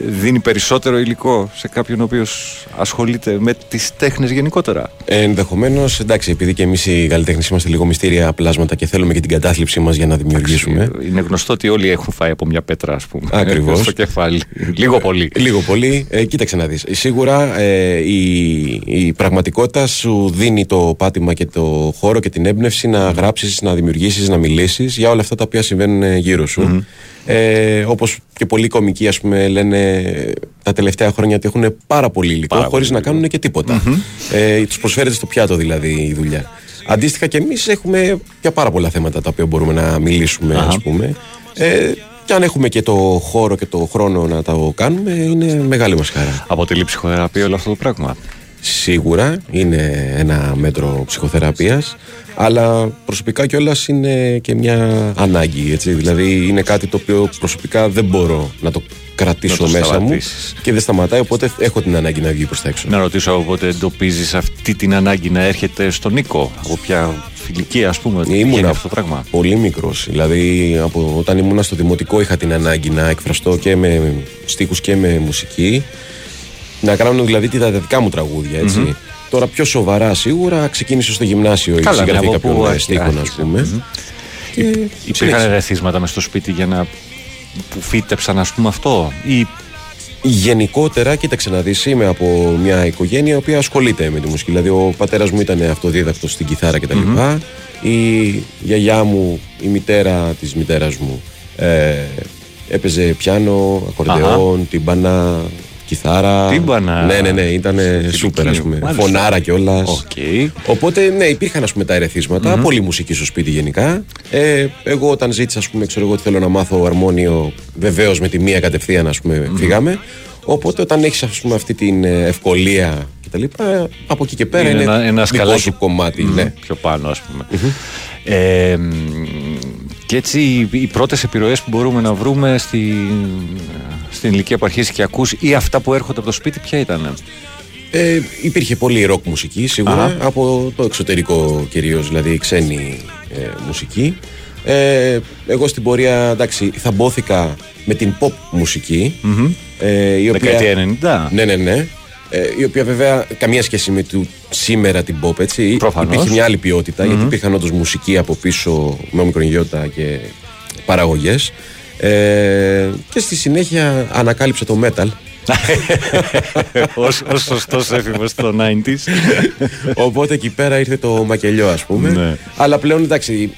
δίνει περισσότερο υλικό σε κάποιον ο οποίος ασχολείται με τις τέχνες γενικότερα? Ενδεχομένως, εντάξει, επειδή και εμείς οι καλλιτέχνες είμαστε λίγο μυστήρια πλάσματα και θέλουμε και την κατάθλιψή μας για να δημιουργήσουμε. Είναι γνωστό ότι όλοι έχουν φάει από μια πέτρα, ας πούμε. Ακριβώς. Στο κεφάλι. Λίγο πολύ. Λίγο πολύ. Κοίταξε να δεις. Σίγουρα η πραγματικότητα σου δίνει το πάτημα και το χώρο και την έμπνευση να γράψεις, να δημιουργήσεις, να μιλήσεις για όλα αυτά τα οποία συμβαίνουν γύρω σου. Όπως και πολλοί κομικοί, ας πούμε, λένε τα τελευταία χρόνια ότι έχουν πάρα πολύ υλικό χωρίς να κάνουν και τίποτα. Τους προσφέρεται στο πιάτο δηλαδή η δουλειά. Αντίστοιχα και εμείς έχουμε για πάρα πολλά θέματα τα οποία μπορούμε να μιλήσουμε, ας πούμε. Και αν έχουμε και το χώρο και το χρόνο να το κάνουμε, είναι μεγάλη μας χαρά. Αποτελεί ψυχοθεραπεία όλο αυτό το πράγμα? Σίγουρα είναι ένα μέτρο ψυχοθεραπείας, αλλά προσωπικά κιόλας είναι και μια ανάγκη, έτσι. Δηλαδή είναι κάτι το οποίο προσωπικά δεν μπορώ να το κρατήσω μέσα μου και δεν σταματάει, οπότε έχω την ανάγκη να βγει προς τα έξω. Να ρωτήσω, οπότε εντοπίζεις αυτή την ανάγκη να έρχεται στον Νίκο? Από ποια ηλικία, ας πούμε, ήμουνα αυτό το πράγμα? Πολύ μικρός. Δηλαδή όταν ήμουνα στο δημοτικό είχα την ανάγκη να εκφραστώ και με στίχους και με μουσική. Να κάνω δηλαδή τα δικά μου τραγούδια, έτσι. Τώρα πιο σοβαρά σίγουρα ξεκίνησε στο γυμνάσιο η συγγραφή κάποιων στίχων, ας πούμε. Υπήρχαν ρεθίσματα μες στο σπίτι για να που φύτεψαν, ας πούμε, αυτό ή... Γενικότερα, κοίταξε να δεις, είμαι από μια οικογένεια η οποία ασχολείται με τη μουσική. Δηλαδή, ο πατέρας μου ήταν αυτοδίδακτος στην κιθάρα κτλ. Mm-hmm. Η γιαγιά μου, η μητέρα της μητέρας μου, έπαιζε πιάνο, ακορντεόν, τύμπανα, κιθάρα. Τύμπανα. Ναι, ήταν σούπερ, ας πούμε. Μάλιστα. Φωνάρα κιόλας. Okay. Οπότε, ναι, υπήρχαν, ας πούμε, τα ερεθίσματα, mm-hmm. πολύ μουσική στο σπίτι γενικά. Εγώ, όταν ζήτησα, ας πούμε, ξέρω εγώ ότι θέλω να μάθω αρμόνιο, βεβαίως με τη μία κατευθείαν, ας πούμε, mm-hmm. φύγαμε. Οπότε, όταν έχεις, ας πούμε, αυτή την ευκολία κτλ., από εκεί και πέρα είναι ένα δικό σου κομμάτι. Mm-hmm. Ναι. Πιο πάνω, ας πούμε. Mm-hmm. Και έτσι οι πρώτες επιρροές που μπορούμε να βρούμε στην ηλικία που αρχίζει και ακούς ή αυτά που έρχονται από το σπίτι, ποια ήταν? Υπήρχε πολύ ροκ μουσική σίγουρα, από το εξωτερικό κυρίως, δηλαδή ξένη μουσική. Εγώ στην πορεία, εντάξει, θαμπόθηκα με την pop μουσική. Mm-hmm. Η οποία... Δεκαετία 90. Ναι. Η οποία βέβαια καμία σχέση με του σήμερα την pop, έτσι. Προφανώς. Υπήρχε μια άλλη ποιότητα, mm-hmm. γιατί υπήρχαν όντως μουσική από πίσω με ομικρονιότητα και παραγωγές. Και στη συνέχεια ανακάλυψα το metal. Ο σωστός έφηβος στο 90s. Οπότε εκεί πέρα ήρθε το μακελιό, ας πούμε. Ναι. Αλλά πλέον, εντάξει,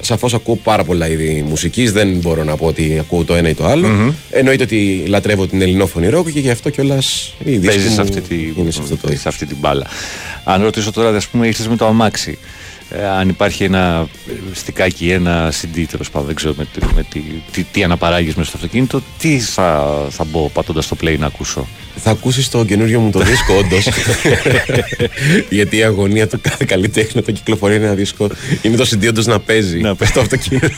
σαφώς ακούω πάρα πολλά είδη μουσικής. Δεν μπορώ να πω ότι ακούω το ένα ή το άλλο. Mm-hmm. Εννοείται ότι λατρεύω την ελληνόφωνη ροκ και γι' αυτό κιόλας η δίσκη μου είναι σε αυτή την μπάλα. Αν ρωτήσω τώρα, ας πούμε, ήρθες με το αμάξι. Αν υπάρχει ένα στικάκι, ένα CD, τέλος πάντων, δεν ξέρω τι αναπαράγεις μέσα στο αυτοκίνητο, τι θα μπω πατώντας το play να ακούσω? Θα ακούσεις το καινούριο μου το δίσκο, όντως. Γιατί η αγωνία του κάθε καλλιτέχνη όταν κυκλοφορεί ένα δίσκο είναι το CD, όντως να παίζει. Να παίζει το αυτοκίνητο.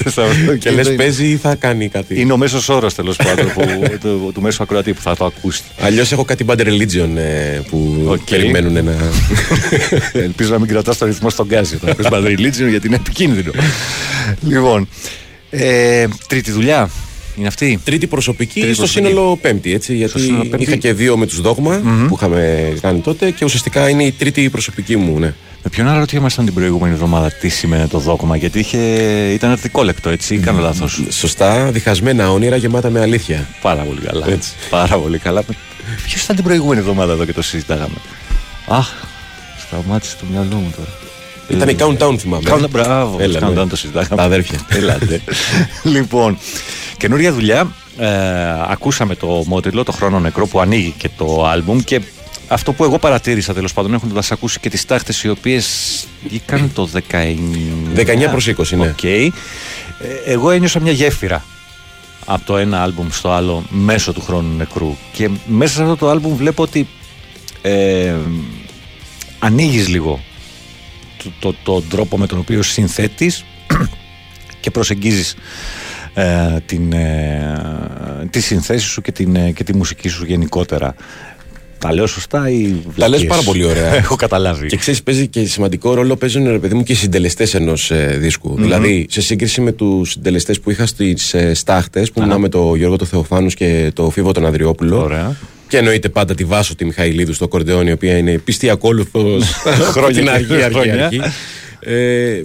Και λες παίζει ή θα κάνει κάτι. Είναι ο μέσος όρος, τέλος πάντων, του μέσου ακροατή που θα το ακούσει. Αλλιώς έχω κάτι Bad Religion που περιμένουν ένα. Ελπίζω να μην κρατάς το ρυθμό στον γκάζι. Να ακούσεις Bad Religion γιατί είναι επικίνδυνο. Λοιπόν, τρίτη δουλειά. Είναι αυτή. Τρίτη προσωπική, στο σύνολο πέμπτη, έτσι, γιατί είχα και δύο με τους Δόγμα που είχαμε κάνει τότε και ουσιαστικά είναι η τρίτη προσωπική μου, ναι. Με ποιον άλλο ήμασταν την προηγούμενη εβδομάδα, τι σημαίνει το Δόγμα, γιατί ήταν αρτικόλεκτο, έτσι, ή κάνω λάθος? Σωστά, διχασμένα όνειρα γεμάτα με αλήθεια. Πάρα πολύ καλά. Έτσι. Πάρα πολύ καλά. Ποιος ήταν την προηγούμενη εβδομάδα εδώ και το συζητάγαμε? Αχ, σταμάτησε το μυαλό μου τώρα. Ήταν η Countdown, θυμάμαι. Μπράβο, Countdown το συζητάγαμε. Τα αδέρφια. Ελάτε. Λοιπόν, καινούρια δουλειά. Ακούσαμε το μότιλο, το Χρόνο Νεκρό, που ανοίγει και το άλμπουμ. Και αυτό που εγώ παρατήρησα, τέλος πάντων, έχοντας ακούσει και τις τάχτες οι οποίες είχαν το 19 προς 20, ναι. Okay. Εγώ ένιωσα μια γέφυρα από το ένα άλμπουμ στο άλλο μέσω του Χρόνου Νεκρού. Και μέσα σε αυτό το άλμπουμ βλέπω ότι ανοίγεις λίγο τον τρόπο με τον οποίο συνθέτεις και προσεγγίζεις τη συνθέση σου και τη μουσική σου γενικότερα. Τα λέω σωστά ή βλακίες? Τα λες πάρα πολύ ωραία. Έχω καταλάβει. Και ξέρεις, παίζει και σημαντικό ρόλο, παίζουν, ρε παιδί μου, και οι συντελεστές ενός δίσκου. Mm-hmm. Δηλαδή, σε σύγκριση με τους συντελεστές που είχα στις στάχτες, που ήμουν με τον Γιώργο τον Θεοφάνους και τον Φίβο τον Ανδριόπουλο. Ωραία. Και εννοείται πάντα τη Βάσο τη Μιχαηλίδου στο ακορντεόν, η οποία είναι πιστή ακόλουθος χρόνια αρχή.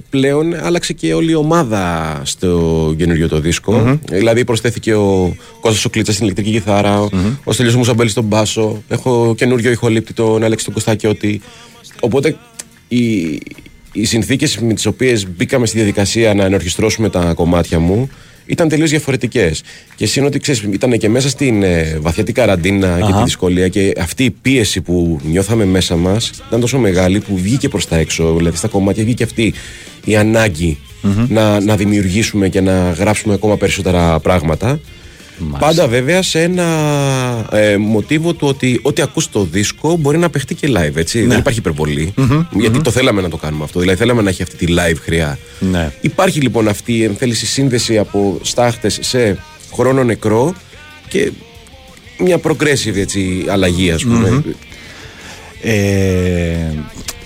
Πλέον άλλαξε και όλη η ομάδα στο καινούριο το δίσκο. Mm-hmm. Δηλαδή προσθέθηκε ο Κώστας Σουκλίτσας στην ηλεκτρική κιθάρα, mm-hmm. ο Στέλιος Μουσαμπέλης στον μπάσο, έχω καινούριο ηχολήπτη τον Αλέξη τον Κωστάκιώτη. Οπότε οι συνθήκες με τις οποίες μπήκαμε στη διαδικασία να ενορχιστρώσουμε τα κομμάτια μου ήταν τελείως διαφορετικές. Και σύν ότι, ξέρεις, ήταν και μέσα στην βαθιά την καραντίνα και τη δυσκολία, και αυτή η πίεση που νιώθαμε μέσα μας ήταν τόσο μεγάλη που βγήκε προς τα έξω. Δηλαδή στα κομμάτια βγήκε αυτή η ανάγκη να δημιουργήσουμε και να γράψουμε ακόμα περισσότερα πράγματα. Μάλιστα. Πάντα βέβαια σε ένα μοτίβο του ότι ό,τι ακούς το δίσκο μπορεί να παιχτεί και live, έτσι. Ναι. Δεν υπάρχει υπερβολή, γιατί το θέλαμε να το κάνουμε αυτό. Δηλαδή θέλαμε να έχει αυτή τη live χρειά. Ναι. Υπάρχει λοιπόν αυτή η ενθέληση σύνδεση από στάχτες σε Χρόνο Νεκρό και μια progressive, έτσι, αλλαγή, ας πούμε.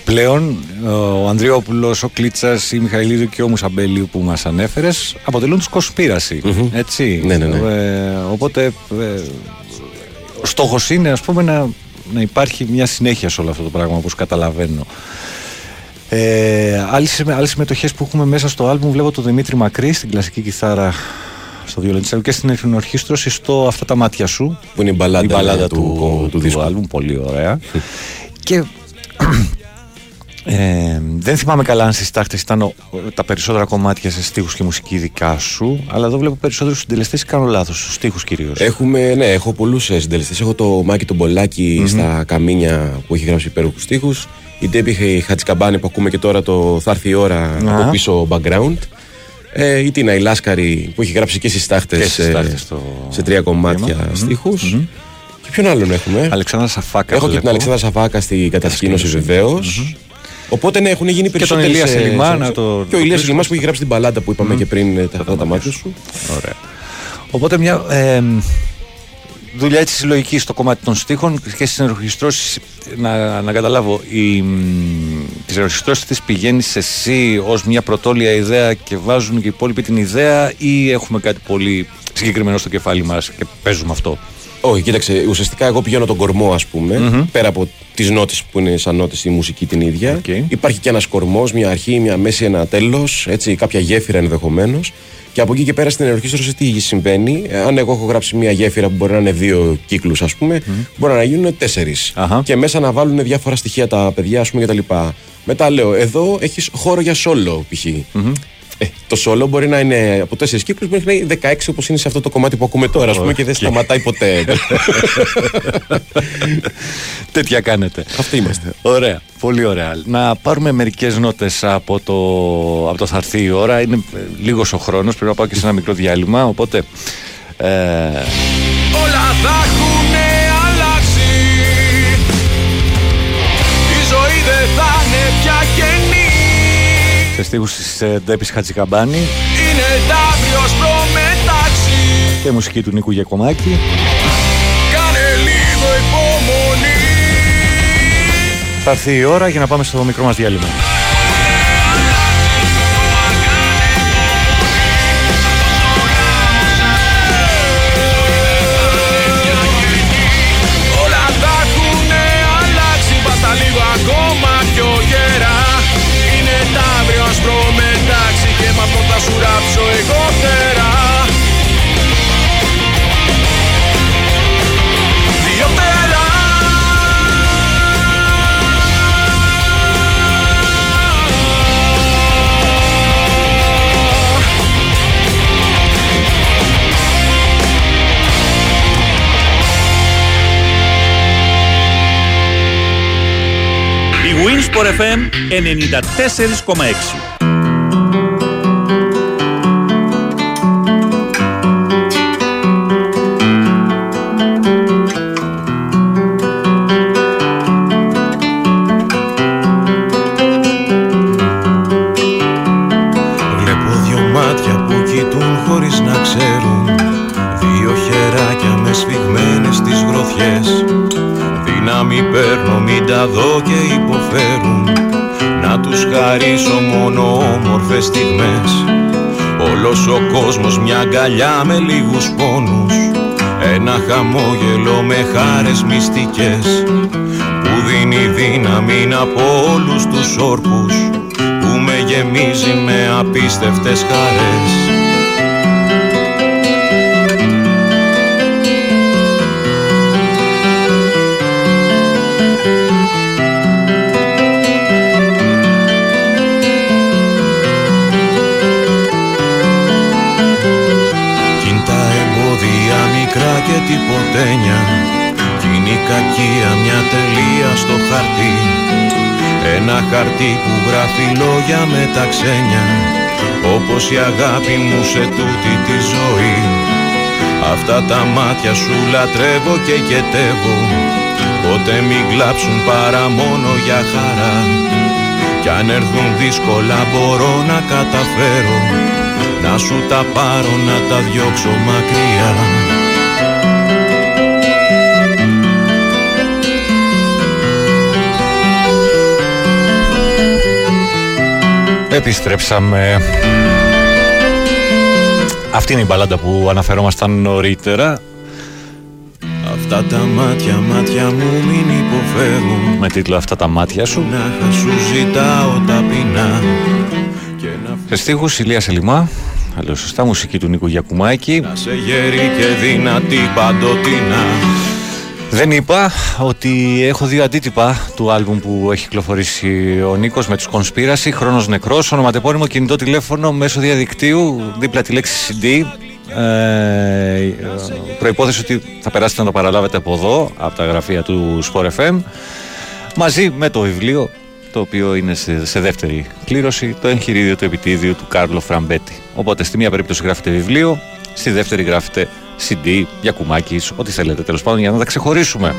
Πλέον ο Ανδριόπουλος, ο Κλίτσας, η Μιχαηλίδου και ο Μουσαμπέλιου που μας ανέφερες αποτελούν τους κοσπίραση, έτσι. Ναι. Οπότε ο στόχος είναι, ας πούμε, να υπάρχει μια συνέχεια σε όλο αυτό το πράγμα, όπως καταλαβαίνω. Άλλες συμμετοχές που έχουμε μέσα στο άλμπουμ, βλέπω τον Δημήτρη Μακρύ στην κλασική κιθάρα, στο βιολοντσέλο και στην ορχήστρωση στο Αυτά τα μάτια σου, που είναι η μπαλάντα του δίσκου άλμπουμ, πολύ ωραία. Και δεν θυμάμαι καλά αν στις τάχτες ήταν τα περισσότερα κομμάτια σε στίχους και μουσική δικά σου, αλλά εδώ βλέπω περισσότερους συντελεστές, κάνω λάθος, στους στίχους κυρίως. Έχω πολλούς συντελεστές. Έχω το Μάκη τον Πολάκη στα Καμίνια που έχει γράψει υπέροχους στίχους. Η Ντέμπι Χατζικαμπάνη που ακούμε και τώρα το Θα έρθει η ώρα από πίσω background. Η Τίνα η Λάσκαρη που έχει γράψει και στις τάχτες σε τρία κομμάτια στίχους. Και ποιον άλλον έχουμε? Αλεξάνδρα Σαφάκα. Έχω και την Αλεξάνδρα Σαφάκα στην κατασκήνωση βεβαίως. Οπότε ναι, έχουν γίνει περισσότερες. Και τον Ηλία Σελιμά. Και ο Ηλίας Σελιμάς που έχει γράψει την μπαλάντα που είπαμε και πριν, τα μάτια σου. Ωραία. Οπότε μια δουλειά έτσι συλλογική στο κομμάτι των στίχων και στις ενορχιστρώσεις. Να καταλάβω, τις ενορχιστρώσεις τις πηγαίνεις εσύ ως μια πρωτόλια ιδέα και βάζουν και οι υπόλοιποι την ιδέα, ή έχουμε κάτι πολύ συγκεκριμένο στο κεφάλι μας και παίζουμε αυτό? Όχι, κοίταξε, ουσιαστικά εγώ πηγαίνω τον κορμό, ας πούμε, πέρα από τις νότες που είναι σαν νότες η μουσική την ίδια. Υπάρχει και ένας κορμός, μια αρχή, μια μέση, ένα τέλος, έτσι, κάποια γέφυρα ενδεχομένως. Και από εκεί και πέρα στην ενορχήστρωση τι συμβαίνει? Αν εγώ έχω γράψει μια γέφυρα που μπορεί να είναι 2 κύκλους, ας πούμε, μπορεί να γίνουν 4. Και μέσα να βάλουν διάφορα στοιχεία τα παιδιά, ας πούμε, κτλ. Μετά λέω, εδώ έχεις χώρο για solo, π.χ. Το solo μπορεί να είναι από 4 κύκλους μέχρι να είναι 16, όπως είναι σε αυτό το κομμάτι που ακούμε τώρα, ας πούμε, και δεν σταματάει ποτέ. Τέτοια κάνετε. Αυτοί είμαστε. Ωραία, πολύ ωραία. Να πάρουμε μερικές νότες από το Θα έρθει η ώρα. Είναι λίγος ο χρόνος, πρέπει να πάω και σε ένα μικρό διάλειμμα. Οπότε. Όλα θα έχουν αλλάξει. Η ζωή δεν θα είναι πια καινή. Σε στίχους της Ντέπης Χατζικαμπάνη. Είναι ταύριος προμετάξι. Και μουσική του Νίκου Γιακουμάκη. Κάνε λίγο υπομονή. Θα έρθει η ώρα για να πάμε στο μικρό μας διάλειμμα. Όλα τα έχουνε αλλάξει. Βάστα λίγο ακόμα πιο γερά. Αύριο προμετάξει και μ' αυτό θα σου ράψω εγώ φτερά. Δυο φτερά. Η Win Sport FM 94,6. Εδώ και υποφέρουν να τους χαρίσω μόνο όμορφες στιγμές. Όλος ο κόσμος μια αγκαλιά με λίγους πόνους, ένα χαμόγελο με χάρες μυστικές που δίνει δύναμη από όλους τους όρκους, που με γεμίζει με απίστευτες χαρές. Και τυποτένια κι είναι η κακία μια τελεία στο χαρτί. Ένα χαρτί που γράφει λόγια με τα ξένια, όπως η αγάπη μου σε τούτη τη ζωή. Αυτά τα μάτια σου λατρεύω και κετεύω, ποτέ μην κλάψουν παρά μόνο για χαρά. Κι αν έρθουν δύσκολα μπορώ να καταφέρω, να σου τα πάρω να τα διώξω μακριά. Επιστρέψαμε. Αυτή είναι η μπαλάντα που αναφερόμασταν νωρίτερα. Αυτά τα μάτια, μάτια μου μην υποφέρουν. Με τίτλο Αυτά τα μάτια σου. Να σου ζητάω ταπεινά. Σε στίχους Ηλία Σελιμά, αλλιώς μουσική του Νίκου Γιακουμάκη. Να σε γέρη και δυνατή παντοτινά. Δεν είπα ότι έχω δύο αντίτυπα του άλμπουμ που έχει κυκλοφορήσει ο Νίκος με τους Κονσπίραση. Χρόνος νεκρός, ονοματεπώνυμο, κινητό τηλέφωνο, μέσω διαδικτύου, δίπλα τη λέξη CD. Προϋπόθεση ότι θα περάσετε να το παραλάβετε από εδώ, από τα γραφεία του Sport FM, μαζί με το βιβλίο, το οποίο είναι σε δεύτερη κλήρωση, το εγχειρίδιο του επιτίδιου του Κάρλο Φραμπέτη. Οπότε στη μία περίπτωση γράφετε βιβλίο, στη δεύτερη γράφετε CD, Γιακουμάκης, ό,τι θέλετε, τέλος πάντων, για να τα ξεχωρίσουμε.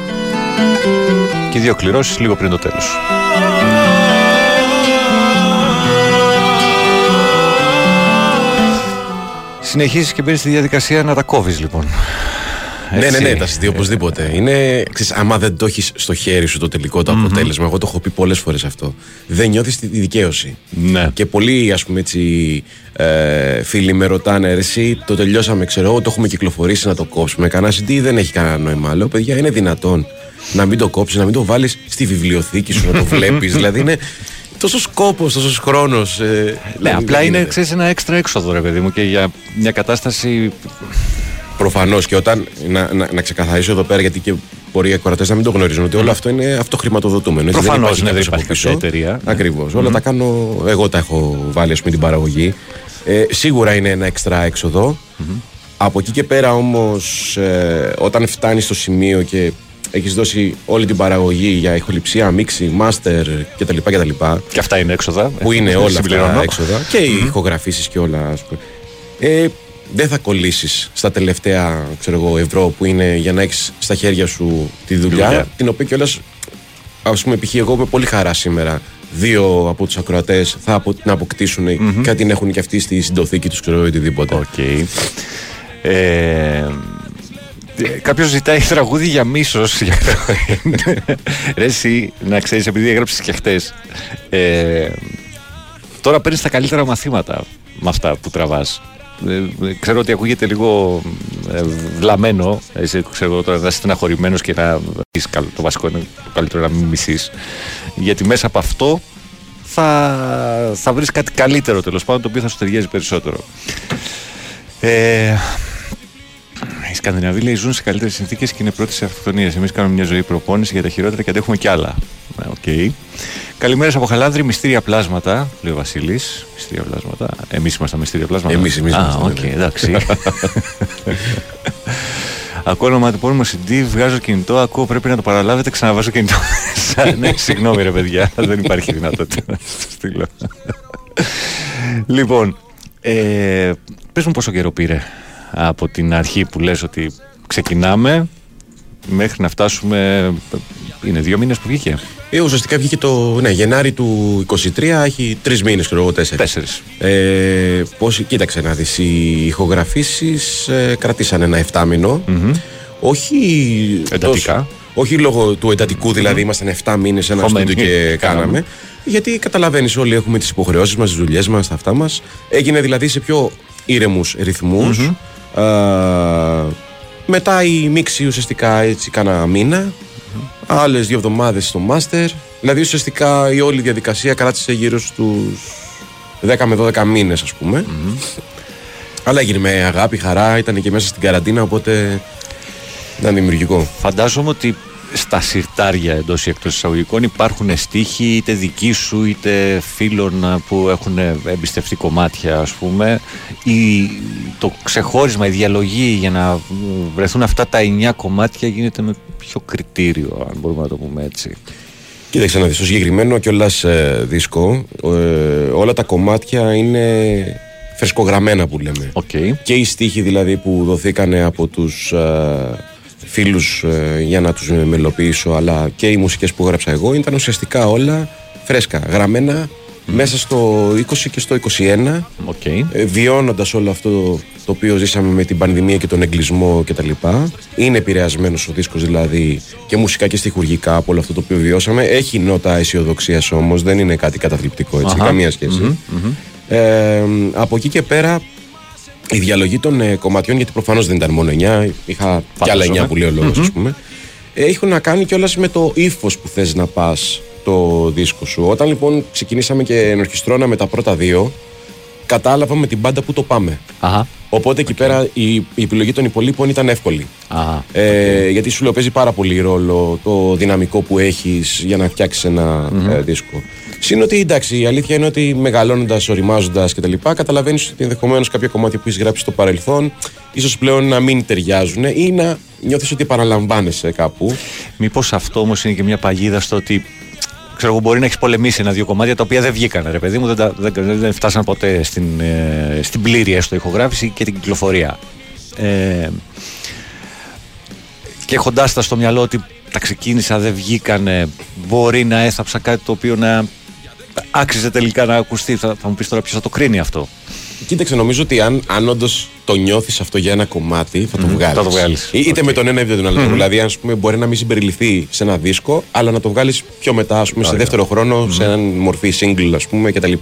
Και δύο κληρώσεις λίγο πριν το τέλος. Συνεχίζεις και μπαίνεις στη διαδικασία να τα κόβεις, λοιπόν. Έτσι. Ναι, τα συντηρεί οπωσδήποτε. Είναι, ξέρεις, άμα δεν το έχεις στο χέρι σου το τελικό το αποτέλεσμα, εγώ το έχω πει πολλές φορές αυτό, δεν νιώθεις τη δικαίωση. Ναι. Και πολλοί, ας πούμε έτσι, φίλοι με ρωτάνε, εσύ το τελειώσαμε, ξέρω, το έχουμε κυκλοφορήσει, να το κόψουμε. Κανένα CD δεν έχει κανένα νόημα. Λέω, παιδιά, είναι δυνατόν να μην το κόψεις, να μην το βάλεις στη βιβλιοθήκη σου, να το βλέπεις. Δηλαδή είναι τόσος κόπος, τόσος χρόνος. Ναι, απλά είναι, ξέρεις, ένα έξτρα έξοδο, ρε παιδί μου, και για μια κατάσταση. Προφανώς, και όταν να ξεκαθαρίσω εδώ πέρα, γιατί και μπορεί οι ακροατές να μην το γνωρίζουν, ότι όλο αυτό είναι αυτοχρηματοδοτούμενο. Προφανώς, δεν υπάρχει κάποια εταιρεία. Ακριβώς. Όλα τα κάνω, εγώ τα έχω βάλει, ας πούμε, την παραγωγή. Σίγουρα είναι ένα εξτρά έξοδο. Από εκεί και πέρα όμως, όταν φτάνεις στο σημείο και έχεις δώσει όλη την παραγωγή για ηχοληψία, μίξη, μάστερ κτλ. Και αυτά είναι έξοδα. Που είναι όλα αυτά έξοδα. Και οι ηχογραφήσεις και όλα, ας πούμε. Δεν θα κολλήσεις στα τελευταία, ξέρω εγώ, ευρώ που είναι για να έχεις στα χέρια σου τη δουλειά. Την οποία κιόλας, ας πούμε, π.χ. εγώ με πολύ χαρά σήμερα δύο από τους ακροατές θα την αποκτήσουν και την έχουν κι αυτοί στη συντοθήκη τους, ξέρω, οτιδήποτε. Okay. Κάποιος ζητάει τραγούδι για μίσος. Ρε εσύ, να ξέρεις, επειδή έγραψες και χτες, τώρα παίρνεις τα καλύτερα μαθήματα με αυτά που τραβάς. Ξέρω ότι ακούγεται λίγο βλαμμένο. Είσαι, ξέρω, τώρα να είσαι στεναχωρημένος και να είσαι καλό. Το βασικό είναι καλύτερο να μην μισείς. Γιατί μέσα από αυτό θα βρεις κάτι καλύτερο, τέλος πάντων, το οποίο θα σου ταιριάζει περισσότερο. Οι Σκανδιναβοί, λέει, ζουν σε καλύτερες συνθήκες και είναι πρώτοι σε αυτοκτονίες. Εμείς κάνουμε μια ζωή προπόνηση για τα χειρότερα και αντέχουμε κι άλλα. Okay. Καλημέρες από Χαλάνδρη, μυστήρια πλάσματα, λέει ο Βασίλης. Μυστήρια πλάσματα. Εμείς είμαστε μυστήρια πλάσματα. Εμείς είμαστε. Οκ, εντάξει. Ακούω ονοματεπώνυμο CD, βγάζω κινητό, ακούω πρέπει να το παραλάβετε, ξαναβάζω κινητό. Ναι, συγγνώμη ρε παιδιά, δεν υπάρχει δυνατότητα να το στείλω. Λοιπόν, πες μου πόσο καιρό πήρε από την αρχή που λες ότι ξεκινάμε μέχρι να φτάσουμε. Είναι 2 μήνες που βγήκε. Ουσιαστικά βγήκε το Γενάρη του 23, έχει 3 μήνες, ξέρω εγώ, 4. Κοίταξε να δεις, οι ηχογραφήσεις κρατήσαν ένα 7μηνο. Όχι εντατικά. Όχι λόγω του εντατικού, δηλαδή ήμασταν 7 μήνες σε ένα στούντιο και κάναμε. Γιατί καταλαβαίνεις, όλοι έχουμε τις υποχρεώσεις μας, τις δουλειές μας, τα αυτά μας. Έγινε δηλαδή σε πιο ήρεμους ρυθμούς. Μετά η μίξη ουσιαστικά έτσι κάνα μήνα. Άλλες 2 εβδομάδες στο μάστερ. Δηλαδή ουσιαστικά η όλη διαδικασία κράτησε γύρω στους 10 με 12 μήνες, ας πούμε. Αλλά έγινε με αγάπη, χαρά, ήταν και μέσα στην καραντίνα, οπότε ήταν δημιουργικό. Φαντάζομαι ότι στα συρτάρια, εντός ή εκτός εισαγωγικών, υπάρχουν στίχοι είτε δικοί σου είτε φίλων που έχουν εμπιστευτεί κομμάτια, ας πούμε, ή το ξεχώρισμα, η διαλογή για να βρεθούν αυτά τα 9 κομμάτια γίνεται με ποιο κριτήριο, αν μπορούμε να το πούμε έτσι? Κοίταξε να δεις, στο συγκεκριμένο κιόλας δίσκο όλα τα κομμάτια είναι φρεσκογραμμένα που λέμε. Και οι στίχοι δηλαδή που δοθήκανε από τους φίλους για να τους μελοποιήσω, αλλά και οι μουσικές που έγραψα εγώ, ήταν ουσιαστικά όλα φρέσκα, γραμμένα μέσα στο 20 και στο 21, βιώνοντας όλο αυτό το οποίο ζήσαμε με την πανδημία και τον εγκλισμό κτλ. Είναι επηρεασμένος ο δίσκος δηλαδή και μουσικά και στιχουργικά από όλο αυτό το οποίο βιώσαμε. Έχει νότα αισιοδοξίας όμως, δεν είναι κάτι καταθλιπτικό, έτσι, καμία σχέση. Από εκεί και πέρα η διαλογή των κομματιών, γιατί προφανώς δεν ήταν μόνο 9, είχα κι άλλα 9 που λέει ο λόγος, ας πούμε, έχουν να κάνει κιόλας με το ύφος που θες να πας το δίσκο σου. Όταν λοιπόν ξεκινήσαμε και ενορχιστρώναμε τα πρώτα δύο, κατάλαβα με την μπάντα που το πάμε. Αχα. Οπότε εκεί πέρα η επιλογή των υπολείπων ήταν εύκολη. Γιατί σου λέω παίζει πάρα πολύ ρόλο το δυναμικό που έχεις για να φτιάξεις ένα δίσκο. Συν ότι εντάξει, η αλήθεια είναι ότι μεγαλώνοντας, οριμάζοντας κτλ., καταλαβαίνεις ότι ενδεχομένως κάποια κομμάτια που έχεις γράψει στο παρελθόν ίσως πλέον να μην ταιριάζουν ή να νιώθεις ότι επαναλαμβάνεσαι κάπου. Μήπως αυτό όμως είναι και μια παγίδα στο ότι. Ξέρω εγώ, μπορεί να έχεις πολεμήσει ένα-δύο κομμάτια τα οποία δεν βγήκαν, ρε παιδί μου, δεν φτάσαν ποτέ στην πλήρη έστω ηχογράφηση και την κυκλοφορία. Και έχοντάς τα στο μυαλό ότι τα ξεκίνησα, δεν βγήκαν, μπορεί να έθαψα κάτι το οποίο να άξιζε τελικά να ακουστεί. Θα μου πεις τώρα ποιος θα το κρίνει αυτό. Κοίταξε, νομίζω ότι αν όντως το νιώθεις αυτό για ένα κομμάτι, θα το βγάλεις. Είτε με τον ένα είτε τον άλλο. Δηλαδή, ας πούμε, μπορεί να μην συμπεριληφθεί σε ένα δίσκο, αλλά να το βγάλεις πιο μετά, ας πούμε, σε δεύτερο χρόνο, σε έναν μορφή single, ας πούμε, κτλ.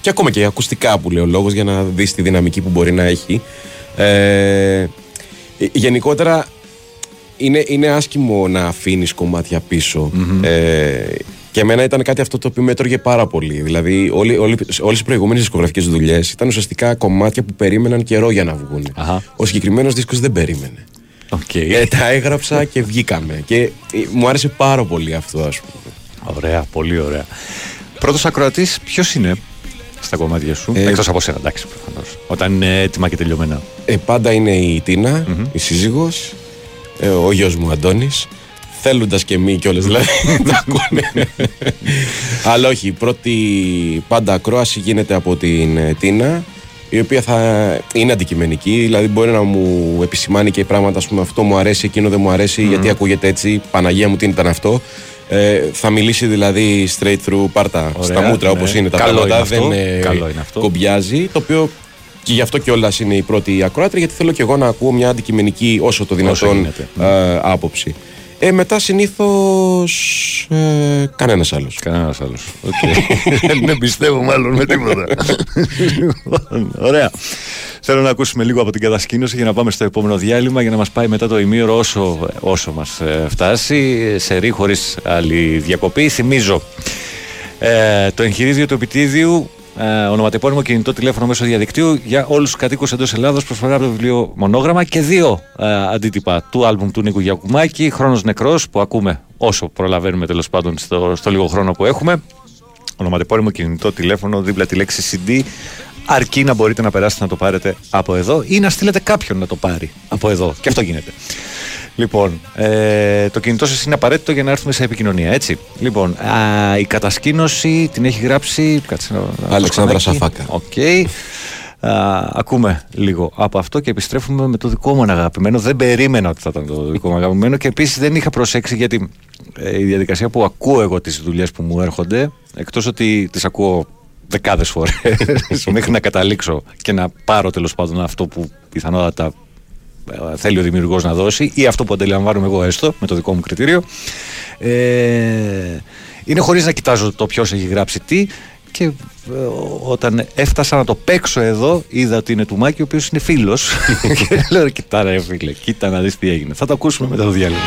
Και ακόμα και ακουστικά που λέει ο λόγος, για να δεις τη δυναμική που μπορεί να έχει. Γενικότερα, είναι άσχημο να αφήνεις κομμάτια πίσω. Για μένα ήταν κάτι αυτό το οποίο με έτρωγε πάρα πολύ. Δηλαδή, όλες οι προηγούμενες δισκογραφικές δουλειές ήταν ουσιαστικά κομμάτια που περίμεναν καιρό για να βγουν. Ο συγκεκριμένος δίσκος δεν περίμενε. Τα έγραψα και βγήκαμε. Και μου άρεσε πάρα πολύ αυτό, ας πούμε. Ωραία, πολύ ωραία. Πρώτος ακροατής, ποιος είναι στα κομμάτια σου, εκτός από σένα, εντάξει, προφανώς. Όταν είναι έτοιμα και τελειωμένα. Πάντα είναι η Τίνα, η σύζυγος, ο γιος μου Αντώνης. Θέλοντας και εμείς κιόλας, δηλαδή τα ακούνε. Αλλά όχι, η πρώτη πάντα ακρόαση γίνεται από την Τίνα, η οποία θα είναι αντικειμενική, δηλαδή μπορεί να μου επισημάνει και πράγματα, ας πούμε, αυτό μου αρέσει, εκείνο δεν μου αρέσει, γιατί ακούγεται έτσι, Παναγία μου τι ήταν αυτό. Θα μιλήσει δηλαδή straight through, πάρτα στα μούτρα, όπως είναι τα πράγματα, δεν κομπιάζει, το οποίο... Και γι' αυτό κιόλας είναι η πρώτη ακροάτρια, γιατί θέλω κι εγώ να ακούω μια αντικειμενική όσο το δυνατόν άποψη. Μετά συνήθως κανένας άλλος. Κανένας άλλος. Δεν πιστεύω μάλλον με τίποτα. Ωραία. Θέλω να ακούσουμε λίγο από την κατασκήνωση για να πάμε στο επόμενο διάλειμμα, για να μας πάει μετά το ημίωρο όσο μας φτάσει. Σε ρί, χωρίς άλλη διακοπή. Θυμίζω το εγχειρίδιο του επιτίδιου, ονοματεπώνυμο, κινητό τηλέφωνο μέσω διαδικτύου για όλους τους κατοίκους εντός Ελλάδος, προσφορά από το βιβλίο Μονόγραμμα και δύο αντίτυπα του άλμπουμ του Νίκου Γιακουμάκη, Χρόνος Νεκρός, που ακούμε όσο προλαβαίνουμε τέλος πάντων στο λίγο χρόνο που έχουμε. Ονοματεπώνυμο, κινητό τηλέφωνο, δίπλα τη λέξη CD, αρκεί να μπορείτε να περάσετε να το πάρετε από εδώ ή να στείλετε κάποιον να το πάρει από εδώ. Και αυτό γίνεται. Λοιπόν, το κινητό σας είναι απαραίτητο για να έρθουμε σε επικοινωνία, έτσι. Λοιπόν, η κατασκήνωση την έχει γράψει... Αλεξάνδρα Σαφάκα. Okay. Ακούμε λίγο από αυτό και επιστρέφουμε με το δικό μου αγαπημένο. Δεν περίμενα ότι θα ήταν το δικό μου αγαπημένο και επίσης δεν είχα προσέξει, γιατί η διαδικασία που ακούω εγώ τις δουλειές που μου έρχονται, εκτός ότι τις ακούω δεκάδες φορές μέχρι να καταλήξω και να πάρω τέλος πάντων αυτό που πιθανότατα θέλει ο δημιουργός να δώσει ή αυτό που αντιλαμβάνομαι εγώ έστω με το δικό μου κριτήριο, είναι χωρίς να κοιτάζω το ποιος έχει γράψει τι, και όταν έφτασα να το παίξω εδώ είδα ότι είναι του Μάκη, ο οποίος είναι φίλος και λέω κοιτά ρε φίλε, κοίτα να δεις τι έγινε. Θα το ακούσουμε μετά το διάλειμμα.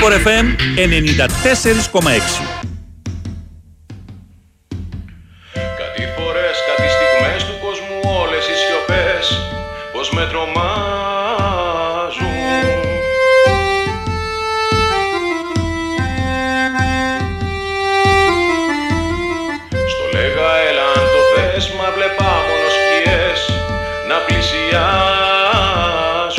Sport FM 94,6. Κάτι φορές, κάτι στιγμές του κόσμου, όλες οι σιωπές πως με τρομάζουν. Στο λέγα έλα αν το θες, μα βλέπα μόνο σκιές να πλησιάζουν.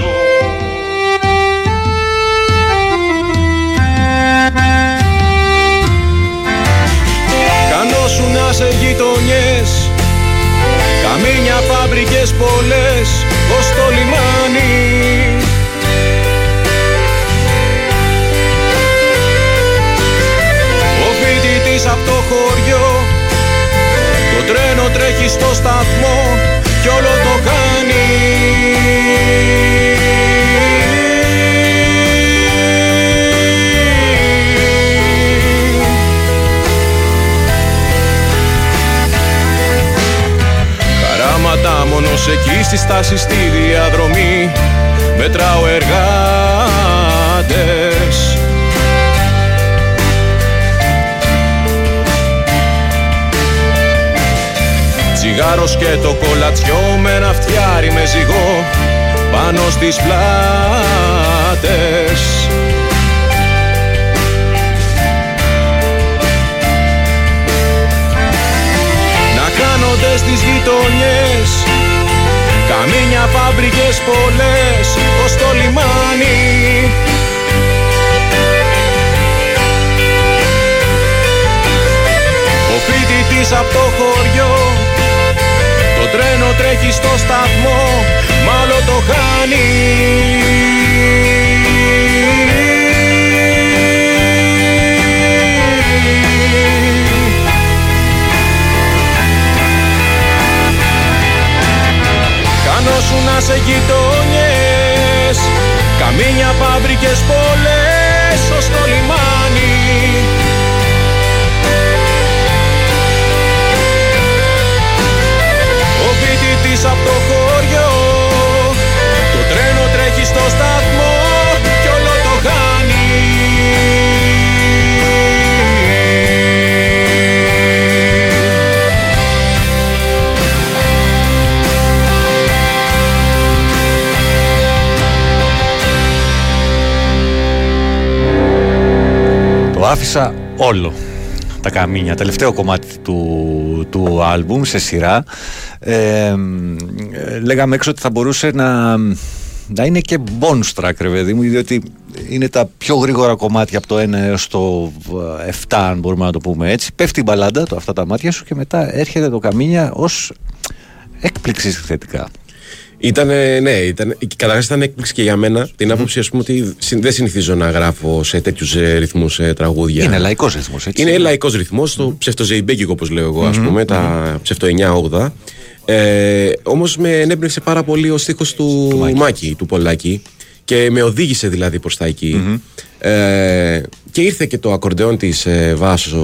γειτονιές, καμίνια, φάμπρικες πολλές ως το λιμάνι. Ο φοιτητής απ' το χωριό, το τρένο τρέχει στο σταθμό κι όλο το κάνει. Χαράματα μόνος εκεί στη στάση στη διαδρομή, μετράω εργάτες. Τσιγάρος και το κολατσιό με ένα φτιάρι με ζυγό πάνω στις πλάτες. Να κάνονται στις γειτονιές, καμίνια, φάμπρικες πολλές ως το λιμάνι. Ο φοιτητής απ' το χωριό, το τρένο τρέχει στο σταθμό, μάλλον το χάνει. Κάνω σου να σε γειτονιές, καμίνια, φάμπρικες πολλές ως το λιμάνι. Απ' το χωριό, το τρένο τρέχει στο σταθμό κι όλο το χάνει. Το άφησα όλο, τα καμίνια, τελευταίο κομμάτι του άλμπουμ σε σειρά. Λέγαμε έξω ότι θα μπορούσε να είναι και bonus track, ρε παιδί μου, διότι είναι τα πιο γρήγορα κομμάτια από το 1 έως το 7, αν μπορούμε να το πούμε έτσι. Πέφτει η μπαλάντα, το αυτά τα μάτια σου, και μετά έρχεται το καμίνια ως έκπληξη θετικά. Ήτανε, καταρχάς ήταν έκπληξη και για μένα, την άποψη, ας πούμε, ότι δεν συνηθίζω να γράφω σε τέτοιους ρυθμούς τραγούδια. Είναι λαϊκός ρυθμός, έτσι. Είναι λαϊκός ρυθμός, το ψευτοζεϊμπέκικο, όπως λέω εγώ, ας πούμε, τα ψευτο 9-8. Όμως με ενέπνευσε πάρα πολύ ο στίχος του Μάκη, του Πολάκη, και με οδήγησε δηλαδή προς τα εκεί. Και ήρθε και το ακορντεόν της Βάσος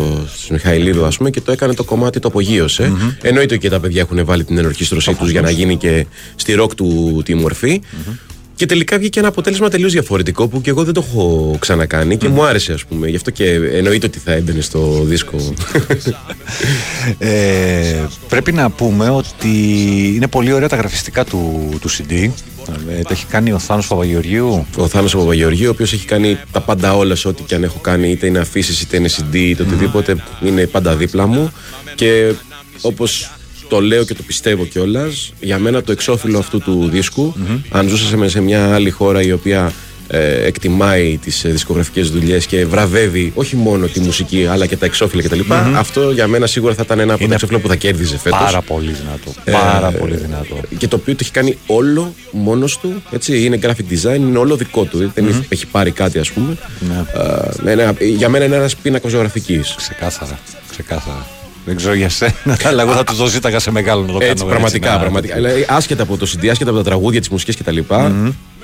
Μιχαηλίδου, ας πούμε, και το έκανε το κομμάτι, το απογείωσε. Εννοείται και τα παιδιά έχουν βάλει την ενορχήστρωσή τους για να γίνει και στη ροκ του τη μορφή. Και τελικά βγήκε ένα αποτέλεσμα τελείως διαφορετικό που και εγώ δεν το έχω ξανακάνει και μου άρεσε, ας πούμε. Γι' αυτό και εννοείται ότι θα έμπαινε στο δίσκο. Πρέπει να πούμε ότι είναι πολύ ωραία τα γραφιστικά του CD. Τα έχει κάνει ο Θάνος Βαβαγεωργίου. Ο Θάνος Βαβαγεωργίου, ο οποίος έχει κάνει τα πάντα όλα σε ό,τι και αν έχω κάνει, είτε είναι αφήσεις, είτε είναι CD, είτε οτιδήποτε, είναι πάντα δίπλα μου. Και όπως το λέω και το πιστεύω κιόλας, για μένα το εξώφυλλο αυτού του δίσκου, αν ζούσα σε μια άλλη χώρα η οποία εκτιμάει τις δισκογραφικές δουλειές και βραβεύει όχι μόνο τη μουσική αλλά και τα εξώφυλλα κτλ., αυτό για μένα σίγουρα θα ήταν ένα από τα εξώφυλλα που θα κέρδιζε φέτος. Πάρα πολύ δυνατό. Και το οποίο το έχει κάνει όλο μόνος του. Έτσι, είναι graphic design, είναι όλο δικό του. Δεν έχει πάρει κάτι, ας πούμε. Για μένα είναι ένας πίνακας ζωγραφικής. Ξεκάθαρα. Δεν ξέρω για σένα, αλλά εγώ θα του το ζήταγα σε μεγάλο να το κάνω. Έτσι, πραγματικά. Άσχετα από το CD, άσχετα από τα τραγούδια, τις μουσικές κτλ.,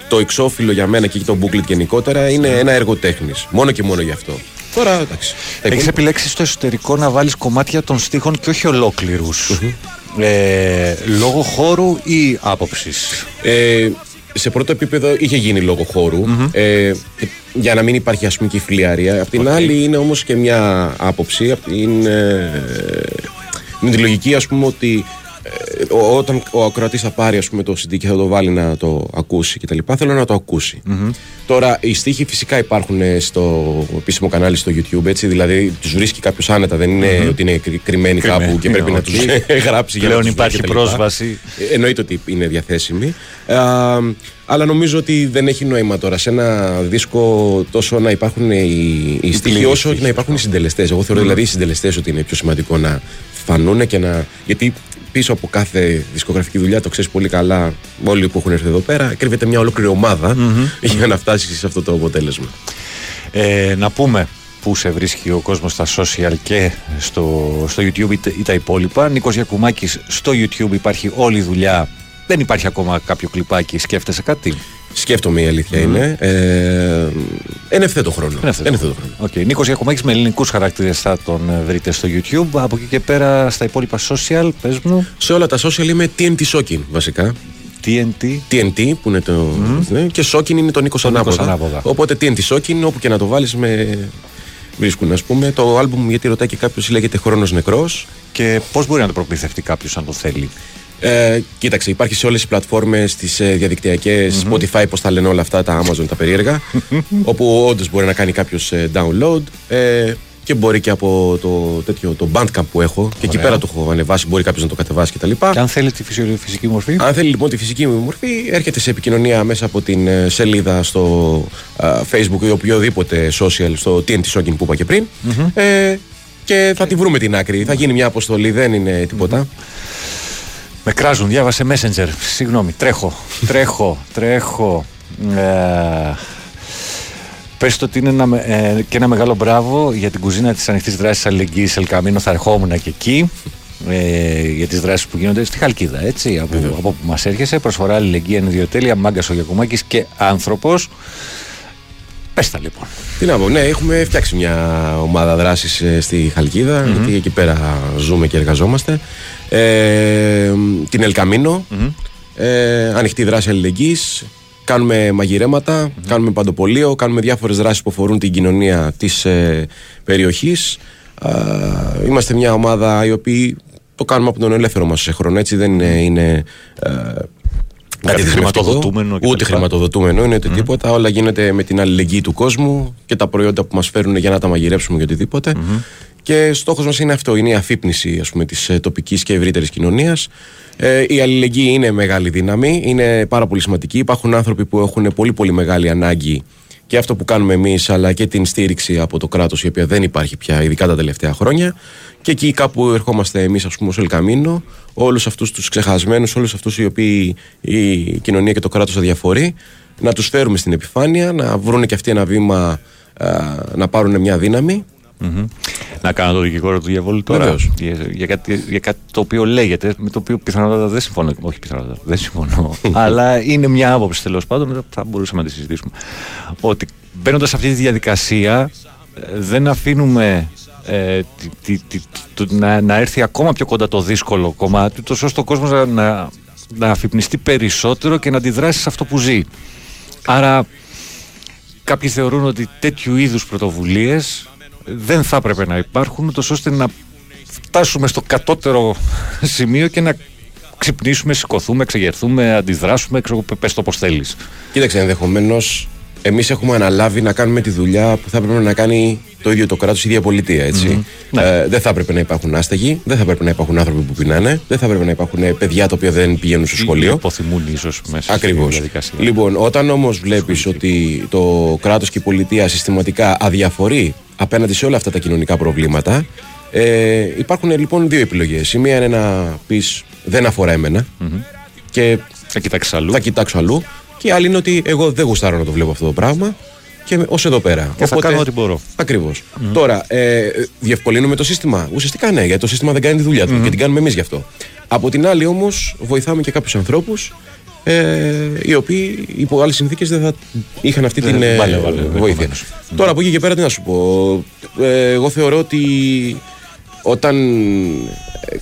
το εξώφυλλο για μένα και το booklet γενικότερα είναι ένα έργο τέχνης. Μόνο και μόνο γι' αυτό. Τώρα, εντάξει. Έχεις επιλέξει στο εσωτερικό να βάλεις κομμάτια των στίχων και όχι ολόκληρους. Λόγω χώρου ή άποψης? Σε πρώτο επίπεδο είχε γίνει λόγω χώρου, για να μην υπάρχει, ας πούμε, και η φλιαρία. Απ' την άλλη είναι όμως και μια άποψη, με τη λογική, ας πούμε, ότι όταν ο ακροατής θα πάρει, ας πούμε, το CD και θα το βάλει να το ακούσει κτλ., θέλω να το ακούσει. Τώρα, οι στίχοι φυσικά υπάρχουν στο επίσημο κανάλι στο YouTube, έτσι, δηλαδή τους βρίσκει κάποιος άνετα, δεν είναι ότι είναι κρυμμένοι κάπου και πρέπει να τους γράψει. Πλέον υπάρχει πρόσβαση. Εννοείται ότι είναι διαθέσιμη. Αλλά νομίζω ότι δεν έχει νόημα τώρα σε ένα δίσκο τόσο να υπάρχουν οι στίχοι όσο και να υπάρχουν οι συντελεστές. Εγώ θεωρώ δηλαδή οι συντελεστές ότι είναι πιο σημαντικό να φανούν και να. Γιατί πίσω από κάθε δισκογραφική δουλειά, το ξέρεις πολύ καλά, όλοι που έχουν έρθει εδώ πέρα, κρύβεται μια ολόκληρη ομάδα για να φτάσει σε αυτό το αποτέλεσμα. Να πούμε πού σε βρίσκει ο κόσμος στα social και στο YouTube ή τα υπόλοιπα. Νίκος Γιακουμάκης, στο YouTube υπάρχει όλη η δουλειά. Δεν υπάρχει ακόμα κάποιο κλιπάκι. Σκέφτεσαι κάτι? Σκέφτομαι, η αλήθεια είναι. Εν ευθέτω χρόνο. Okay. Νίκος Γιακουμάκης, με ελληνικούς χαρακτήρες θα τον βρείτε στο YouTube. Από εκεί και πέρα στα υπόλοιπα social, πες μου. Σε όλα τα social είμαι TNT Shocking βασικά. TNT που είναι το. Ναι, και Shocking είναι το Νίκος ανάποδα. Οπότε TNT Shocking, όπου και να το βάλεις με βρίσκουν, ας πούμε. Το album, γιατί ρωτάει και κάποιος, λέγεται Χρόνος Νεκρός. Και πώς μπορεί να το προπληθευτεί κάποιος αν το θέλει? Κοίταξε, υπάρχει σε όλες τις πλατφόρμες, τις διαδικτυακές, Spotify, πώς τα λένε όλα αυτά, τα Amazon, τα περίεργα, όπου όντως μπορεί να κάνει κάποιος download και μπορεί και από το Bandcamp που έχω. Ωραία. Και εκεί πέρα το έχω ανεβάσει, μπορεί κάποιος να το κατεβάσει κτλ. Και αν θέλει τη φυσική μορφή. Αν θέλει λοιπόν τη φυσική μορφή, έρχεται σε επικοινωνία μέσα από την σελίδα στο Facebook ή οποιοδήποτε social, στο TNT Shocking που είπα και πριν, και θα τη βρούμε την άκρη, θα γίνει μια αποστολή, δεν είναι τίποτα. Με κράζουν, διάβασε Messenger. Συγγνώμη, τρέχω. Πες το ότι είναι ένα μεγάλο μπράβο για την κουζίνα της ανοιχτής δράσης αλληλεγγύης Ελκαμίνο. Θα ερχόμουν και εκεί για τις δράσεις που γίνονται στη Χαλκίδα, έτσι, από όπου μας έρχεσαι. Προσφορά, αλληλεγγύη, ανιδιοτέλεια, μάγκας ο Γιακουμάκης και άνθρωπος. Πες τα λοιπόν. Τι να πω, ναι, έχουμε φτιάξει μια ομάδα δράσης στη Χαλκίδα, γιατί εκεί πέρα ζούμε και εργαζόμαστε. Την Ελκαμίνο, ανοιχτή δράση αλληλεγγύης, κάνουμε μαγειρέματα, κάνουμε παντοπολείο, κάνουμε διάφορες δράσεις που αφορούν την κοινωνία της περιοχής. Είμαστε μια ομάδα οι οποίοι το κάνουμε από τον ελεύθερο μας χρόνο, έτσι, δεν είναι... Κάτι χρηματοδοτούμενο. Ούτε χρηματοδοτούμενο είναι τίποτα. Όλα γίνεται με την αλληλεγγύη του κόσμου και τα προϊόντα που μας φέρουν για να τα μαγειρέψουμε και οτιδήποτε. Και στόχος μας είναι αυτό, είναι η αφύπνιση, ας πούμε, της τοπικής και ευρύτερης κοινωνίας. Η αλληλεγγύη είναι μεγάλη δύναμη, είναι πάρα πολύ σημαντική. Υπάρχουν άνθρωποι που έχουν πολύ πολύ μεγάλη ανάγκη και αυτό που κάνουμε εμείς, αλλά και την στήριξη από το κράτος, η οποία δεν υπάρχει πια, ειδικά τα τελευταία χρόνια. Και εκεί κάπου ερχόμαστε εμείς, ας πούμε, ως Ελκαμίνο, όλους αυτούς τους ξεχασμένους, όλους αυτούς οι οποίοι η κοινωνία και το κράτος αδιαφορεί, να τους φέρουμε στην επιφάνεια, να βρουν και αυτοί ένα βήμα, να πάρουν μια δύναμη. Να κάνω το δικηγόρο του διαβόλου τώρα για κάτι το οποίο λέγεται, με το οποίο πιθανότατα δεν συμφωνώ. Όχι πιθανότατα, δεν συμφωνώ. Αλλά είναι μια άποψη, τέλος πάντων, μετά θα μπορούσαμε να τη συζητήσουμε. Ότι μπαίνοντας σε αυτή τη διαδικασία, δεν αφήνουμε να έρθει ακόμα πιο κοντά το δύσκολο κομμάτι, ώστε ο κόσμος να αφυπνιστεί περισσότερο και να αντιδράσει σε αυτό που ζει. Άρα, κάποιοι θεωρούν ότι τέτοιου είδους πρωτοβουλίες δεν θα έπρεπε να υπάρχουν, ώστε να φτάσουμε στο κατώτερο σημείο και να ξυπνήσουμε, σηκωθούμε, εξεγερθούμε, αντιδράσουμε, πες το όπως θέλεις. Κοίταξε, ενδεχομένως εμείς έχουμε αναλάβει να κάνουμε τη δουλειά που θα έπρεπε να κάνει το ίδιο το κράτος, η ίδια πολιτεία, έτσι. Δεν θα έπρεπε να υπάρχουν άστεγοι, δεν θα έπρεπε να υπάρχουν άνθρωποι που πεινάνε, δεν θα έπρεπε να υπάρχουν παιδιά τα οποία δεν πηγαίνουν στο σχολείο. Υποθυμούν ίσως μέσα. Ακριβώς. Λοιπόν, όταν όμως βλέπεις ότι το κράτος και η πολιτεία συστηματικά αδιαφορεί απέναντι σε όλα αυτά τα κοινωνικά προβλήματα, υπάρχουν λοιπόν δύο επιλογές. Η μία είναι να πεις δεν αφορά εμένα και θα κοιτάξω αλλού. Και η άλλη είναι ότι εγώ δεν γουστάρω να το βλέπω αυτό το πράγμα και ως εδώ πέρα. Και θα κάνω ό,τι μπορώ. Ακριβώς. Τώρα, διευκολύνουμε το σύστημα? Ουσιαστικά ναι, γιατί το σύστημα δεν κάνει τη δουλειά του και την κάνουμε εμείς γι' αυτό. Από την άλλη όμως βοηθάμε και κάποιους ανθρώπους οι οποίοι υπό άλλες συνθήκες δεν θα είχαν αυτή την βοήθεια. Τώρα από εκεί και πέρα τι να σου πω. Εγώ θεωρώ ότι όταν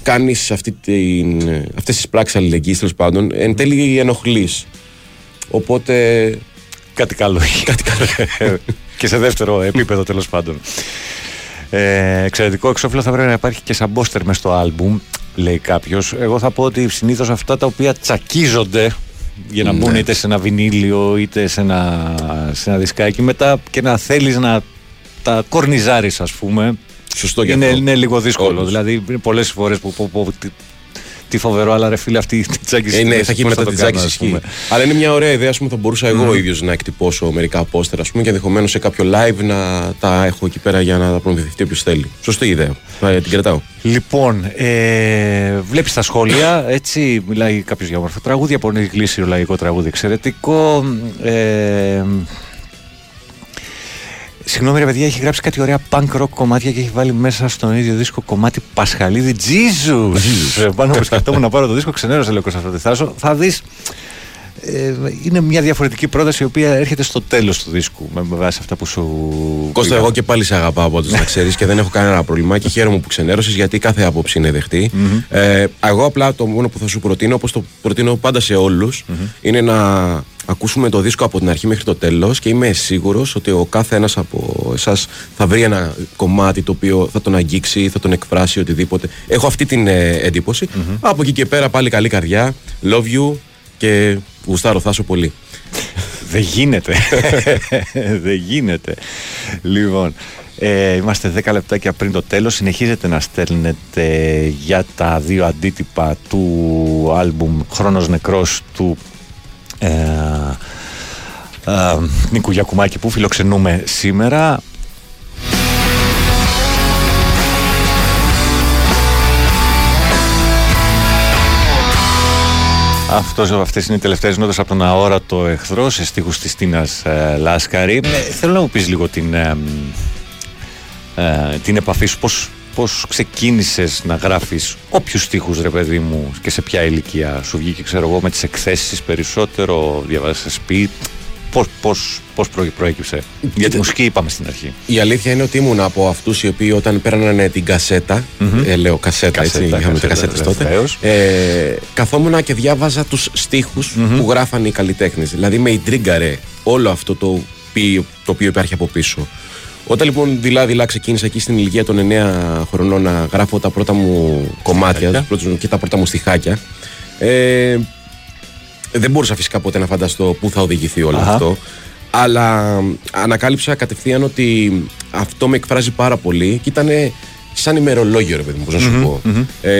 κάνεις αυτές τις πράξεις αλληλεγγύης, τέλος πάντων, εν τέλει ενοχλείς. Οπότε κάτι καλό έχει. Και σε δεύτερο επίπεδο, τέλος πάντων. Εξαιρετικό εξώφυλλο, θα πρέπει να υπάρχει και σαν μπόστερ μες στο άλμπουμ, λέει κάποιος. Εγώ θα πω ότι συνήθως αυτά τα οποία τσακίζονται για να μπουν είτε σε ένα βινίλιο είτε σε ένα δισκάκι, μετά και να θέλεις να τα κορνιζάρεις, ας πούμε. Σωστό, είναι λίγο δύσκολο. Δηλαδή, πολλές φορές που Τι φοβερό, αλλά ρε φίλε, αυτή τη τσάκιση. Ναι, θα γίνει μετά τη τσάκιση ισχύει. Αλλά είναι μια ωραία ιδέα, θα μπορούσα εγώ ίδιο να εκτυπώσω μερικά απόστερα και ενδεχομένω σε κάποιο live να τα έχω εκεί πέρα για να τα προμηθευτεί όποιο θέλει. Σωστή ιδέα. Την κρατάω. Λοιπόν, βλέπεις τα σχόλια, έτσι μιλάει κάποιος για όμορφα τραγούδια, πονεί γλύσιο λαϊκό τραγούδι, εξαιρετικό. Συγγνώμη ρε παιδιά, έχει γράψει κάτι ωραία punk rock κομμάτια και έχει βάλει μέσα στον ίδιο δίσκο κομμάτι Πασχαλίδη. Jesus! Πάνω από σκεφτόμουν να πάρω το δίσκο, ξενέρωσα λέω Κώστα, θα δεις. Είναι μια διαφορετική πρόταση η οποία έρχεται στο τέλος του δίσκου με βάση αυτά που σου. Κώστα, εγώ και πάλι σε αγαπάω πάντως να ξέρεις και δεν έχω κανένα πρόβλημα και χαίρομαι που ξενέρωσες γιατί κάθε άποψη είναι δεχτή. Εγώ απλά το μόνο που θα σου προτείνω, όπως το προτείνω πάντα σε όλους, είναι να ακούσουμε το δίσκο από την αρχή μέχρι το τέλος και είμαι σίγουρος ότι ο κάθε ένας από εσάς θα βρει ένα κομμάτι το οποίο θα τον αγγίξει, θα τον εκφράσει, οτιδήποτε. Έχω αυτή την εντύπωση. Από εκεί και πέρα πάλι καλή καρδιά. Love you. Και γουστάρω, θα σου πολύ. Δεν γίνεται. Δεν γίνεται. Λοιπόν, είμαστε 10 λεπτάκια πριν το τέλος. Συνεχίζετε να στέλνετε για τα δύο αντίτυπα του άλμπουμ Χρόνος Νεκρός του Νίκου Γιακουμάκη που φιλοξενούμε σήμερα. Αυτές είναι οι τελευταίες νότες από τον αόρατο εχθρό σε στίχους της Τίνας Λάσκαρη. Θέλω να μου πεις λίγο την επαφή σου, πώς ξεκίνησες να γράφεις όποιους στίχους ρε παιδί μου και σε ποια ηλικία σου βγήκε, ξέρω εγώ, με τις εκθέσεις περισσότερο, διαβάζεις πει. Πώς προέκυψε για τη μουσική, είπαμε στην αρχή. Η αλήθεια είναι ότι ήμουν από αυτούς οι οποίοι όταν πέρανανε την κασέτα, λέω κασέτα, έτσι, είχαμε κασέτες τότε, καθόμουν και διάβαζα τους στίχους που γράφανε οι καλλιτέχνες. Δηλαδή με ιντρίγκαρε όλο αυτό το οποίο υπάρχει από πίσω. Όταν λοιπόν δειλά-δειλά ξεκίνησα εκεί στην ηλικία των 9 χρονών να γράφω τα πρώτα μου κομμάτια και τα πρώτα μου στιχάκια, δεν μπορούσα φυσικά ποτέ να φανταστώ πού θα οδηγηθεί όλο αυτό. Αλλά ανακάλυψα κατευθείαν ότι αυτό με εκφράζει πάρα πολύ και ήταν σαν ημερολόγιο, ρε παιδί μου, πώς να σου πω.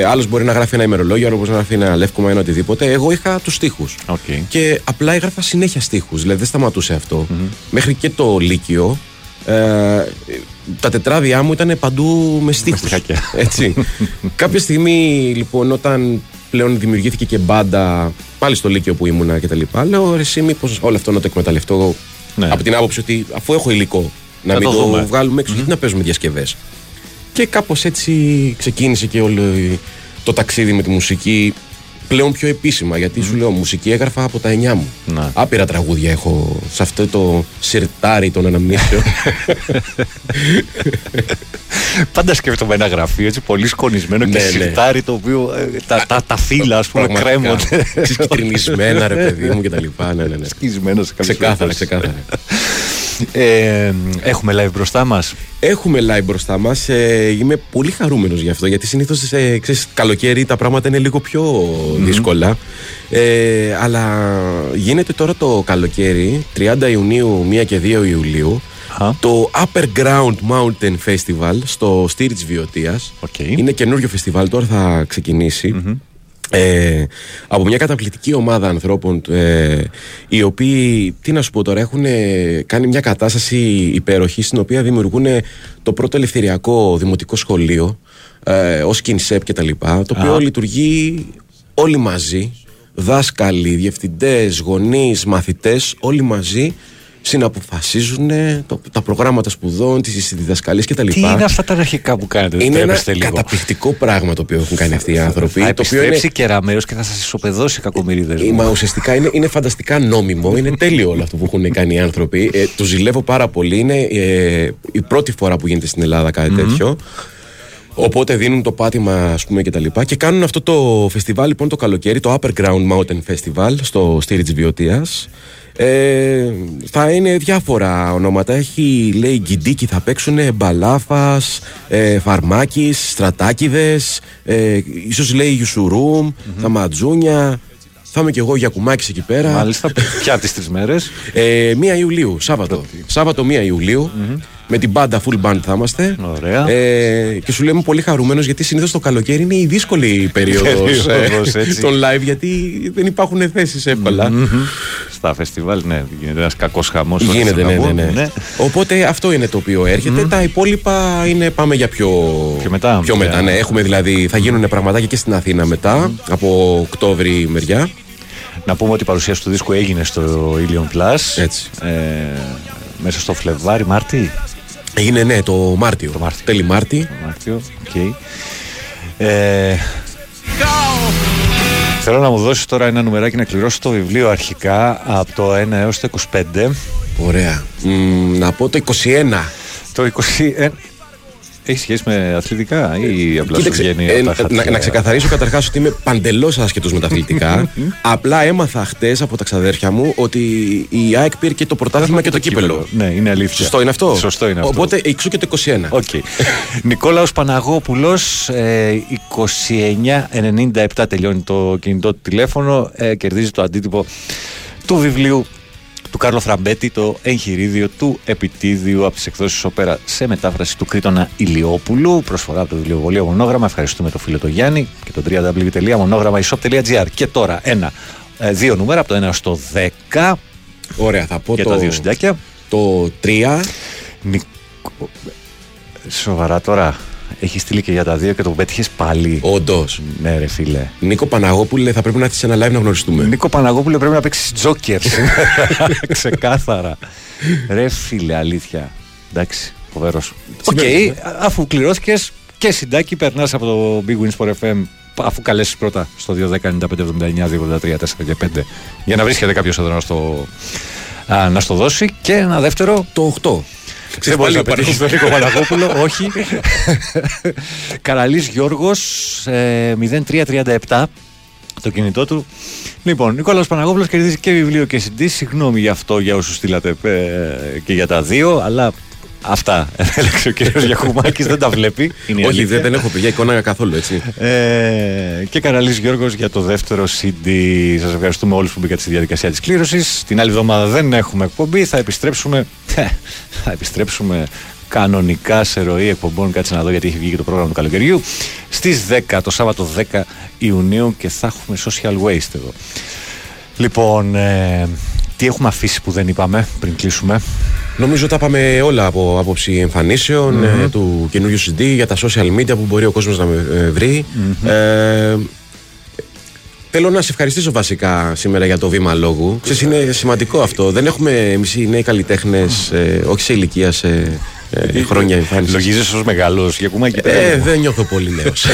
Άλλος μπορεί να γράφει ένα ημερολόγιο, άλλος μπορεί να γράφει ένα λεύκομα, ένα οτιδήποτε. Εγώ είχα τους στίχους. Και απλά έγραφα συνέχεια στίχους, δηλαδή δεν σταματούσε αυτό. Μέχρι και το Λύκειο. Τα τετράδια μου ήταν παντού με στίχους. Έτσι. Κάποια στιγμή λοιπόν, όταν πλέον δημιουργήθηκε και μπάντα πάλι στο Λύκειο που ήμουνα και τα λοιπά, λέω ρε εσύ μήπως όλο αυτό να το εκμεταλλευτώ, από την άποψη ότι αφού έχω υλικό να μην το βγάλουμε έξω, γιατί να παίζουμε διασκευές. Και κάπως έτσι ξεκίνησε και όλο το ταξίδι με τη μουσική πλέον πιο επίσημα, γιατί σου λέω μουσική έγραφα από τα 9 μου. Άπειρα τραγούδια έχω σε αυτό το σιρτάρι των αναμνήσεων. Πάντα σκέφτομαι ένα γραφείο έτσι πολύ σκονισμένο και σιρτάρι το οποίο τα φύλλα ας πούμε κρέμονται. Ξυκρινισμένα ρε παιδί μου και τα λοιπά. Σκισμένο σε κάποιες φορές. Ξεκάθαρα. Έχουμε live μπροστά μας. Έχουμε live μπροστά μας. Είμαι πολύ χαρούμενος γι' αυτό, γιατί συνήθως ξέρεις, καλοκαίρι τα πράγματα είναι λίγο πιο δύσκολα. Αλλά γίνεται τώρα το καλοκαίρι, 30 Ιουνίου, 1 και 2 Ιουλίου, το Upper Ground Mountain Festival στο Στήριτς Βιωτίας. Είναι καινούριο φεστιβάλ, τώρα θα ξεκινήσει. Από μια καταπληκτική ομάδα ανθρώπων οι οποίοι, τι να σου πω τώρα, έχουν κάνει μια κατάσταση υπέροχη στην οποία δημιουργούν το πρώτο ελευθεριακό δημοτικό σχολείο ως κινσέπ και τα λοιπά, το οποίο λειτουργεί όλοι μαζί, δάσκαλοι, διευθυντές, γονείς, μαθητές, όλοι μαζί συναποφασίζουν τα προγράμματα σπουδών, τις διδασκαλίες κτλ. Τι είναι αυτά τα αρχικά που κάνετε? Είναι ένα καταπληκτικό πράγμα το οποίο έχουν κάνει αυτοί οι άνθρωποι. Θα επιστρέψει είναι... κεραμέως και θα σας ισοπεδώσει κακομοιρίδες. Μα ουσιαστικά είναι φανταστικά νόμιμο, είναι τέλειο όλο αυτό που έχουν κάνει οι άνθρωποι. Το ζηλεύω πάρα πολύ, είναι η πρώτη φορά που γίνεται στην Ελλάδα κάτι τέτοιο. Οπότε δίνουν το πάτημα, ας πούμε, και τα λοιπά. Και κάνουν αυτό το φεστιβάλ λοιπόν το καλοκαίρι, το Upper Ground Mountain Festival στο Στήριτς Βιωτίας. Θα είναι διάφορα ονόματα. Έχει, λέει, Γκιντίκι θα παίξουν, Μπαλάφας, Φαρμάκης, Στρατάκηδες, ίσως λέει Γιουσουρούμ, τα Ματζούνια. Θα είμαι και εγώ Γιακουμάκης εκεί πέρα. Μάλιστα, πια τις 3 μέρες. 1 Ιουλίου, Σάββατο. Σάββατο 1 Ιουλίου. Με την μπάντα, full band θα είμαστε. Ωραία. Και σου λέμε πολύ χαρούμενος γιατί συνήθως το καλοκαίρι είναι η δύσκολη περίοδος των live, γιατί δεν υπάρχουν θέσεις εύκολα. Στα φεστιβάλ, ναι, γίνεται ένας κακός χαμός. Γίνεται, ναι. Οπότε αυτό είναι το οποίο έρχεται. Τα υπόλοιπα είναι, πάμε για πιο μετά. Ναι, έχουμε δηλαδή, θα γίνουν πραγματάκια και στην Αθήνα μετά, από Οκτώβρη μεριά. Να πούμε ότι η παρουσίαση του δίσκου έγινε στο Ilion Plus. Έτσι. Μέσα στο Φλεβάρι, Μάρτι. Έγινε, ναι, το Μάρτιο. Τέλη Μάρτι. Okay. Θέλω να μου δώσεις τώρα ένα νουμεράκι να κληρώσω το βιβλίο αρχικά από το 1 έως το 25. Ωραία. Να πω το 21. Το 21. Έχει σχέση με αθλητικά ή απλά σου βγαίνει από τα χαρτιά? Να ξεκαθαρίσω καταρχάς ότι είμαι παντελώς άσχετος με τα αθλητικά. Απλά έμαθα χτες από τα ξαδέρφια μου ότι η ΑΕΚ πήρε και το πρωτάθλημα και το κύπελο. Ναι, είναι αλήθεια. Σωστό είναι αυτό. Οπότε εξού και το 21. Οκ. Νικόλαος Παναγόπουλος, 2997 τελειώνει το κινητό του τηλέφωνο. Κερδίζει το αντίτυπο του βιβλίου του Κάρλο Φραμπέτη, το εγχειρίδιο του επιτίδιου από τις εκδόσεις Όπερα σε μετάφραση του Κρίτωνα Ηλιόπουλου. Προσφορά από το βιβλιοβολείο Μονόγραμμα. Ευχαριστούμε τον φίλο τον Γιάννη και το www.monogramma.shop.gr. Και τώρα δύο νούμερα από το 1 στο 10. Ωραία, θα πω τα δύο συντάκια. Το 3. Σοβαρά τώρα. Έχει στείλει και για τα δύο και το πέτυχε πάλι. Όντως. Ναι, ρε φίλε. Νίκο Παναγόπουλε, θα πρέπει να έρθει σε ένα live να γνωριστούμε. Νίκο Παναγόπουλε, πρέπει να παίξει Τζόκερ. Ξεκάθαρα. Ρε φίλε, αλήθεια. Εντάξει, φοβερός. Οκ, αφού κληρώθηκε και συντάκι, περνά από το Big Win Sport FM, αφού καλέσει πρώτα στο 210-95-79-283-4 και 5. Για να βρίσκεται κάποιο εδώ να στο δώσει. Και ένα δεύτερο, το 8. Δεν μπορεί να πετύχει τον Νίκο Παναγόπουλο, όχι. Καραλής Γιώργος, 0337, το κινητό του. Λοιπόν, Νικόλαος Παναγόπουλος κερδίζει και βιβλίο και CD. Συγγνώμη για αυτό, για όσους στείλατε και για τα δύο, αλλά αυτά έλεγξε ο κύριος Γιακουμάκης, δεν τα βλέπει. Όχι, δεν έχω πηγαίνει εικόνα καθόλου, έτσι. Και Καραλής Γιώργος για το δεύτερο CD. Σας ευχαριστούμε όλους που μπήκατε στη διαδικασία της κλήρωσης. Την άλλη εβδομάδα δεν έχουμε εκπομπή, θα επιστρέψουμε κανονικά σε ροή εκπομπών. Κάτσε να δω, γιατί έχει βγει και το πρόγραμμα του καλοκαιριού. Στις 10, το Σάββατο 10 Ιουνίου, και θα έχουμε Social Waste εδώ. Λοιπόν, τι έχουμε αφήσει που δεν είπαμε πριν κλείσουμε? Νομίζω τα πάμε όλα από άποψη εμφανίσεων, του καινούριου CD, για τα social media που μπορεί ο κόσμος να με βρει. Θέλω να σε ευχαριστήσω βασικά σήμερα για το βήμα λόγου. Ξέρεις, είναι σημαντικό αυτό. Δεν έχουμε εμείς οι νέοι καλλιτέχνες, όχι σε ηλικία, σε χρόνια εμφάνισης. Λογίζεσαι ως μεγάλος και ακόμα και δεν νιώθω πολύ νέος.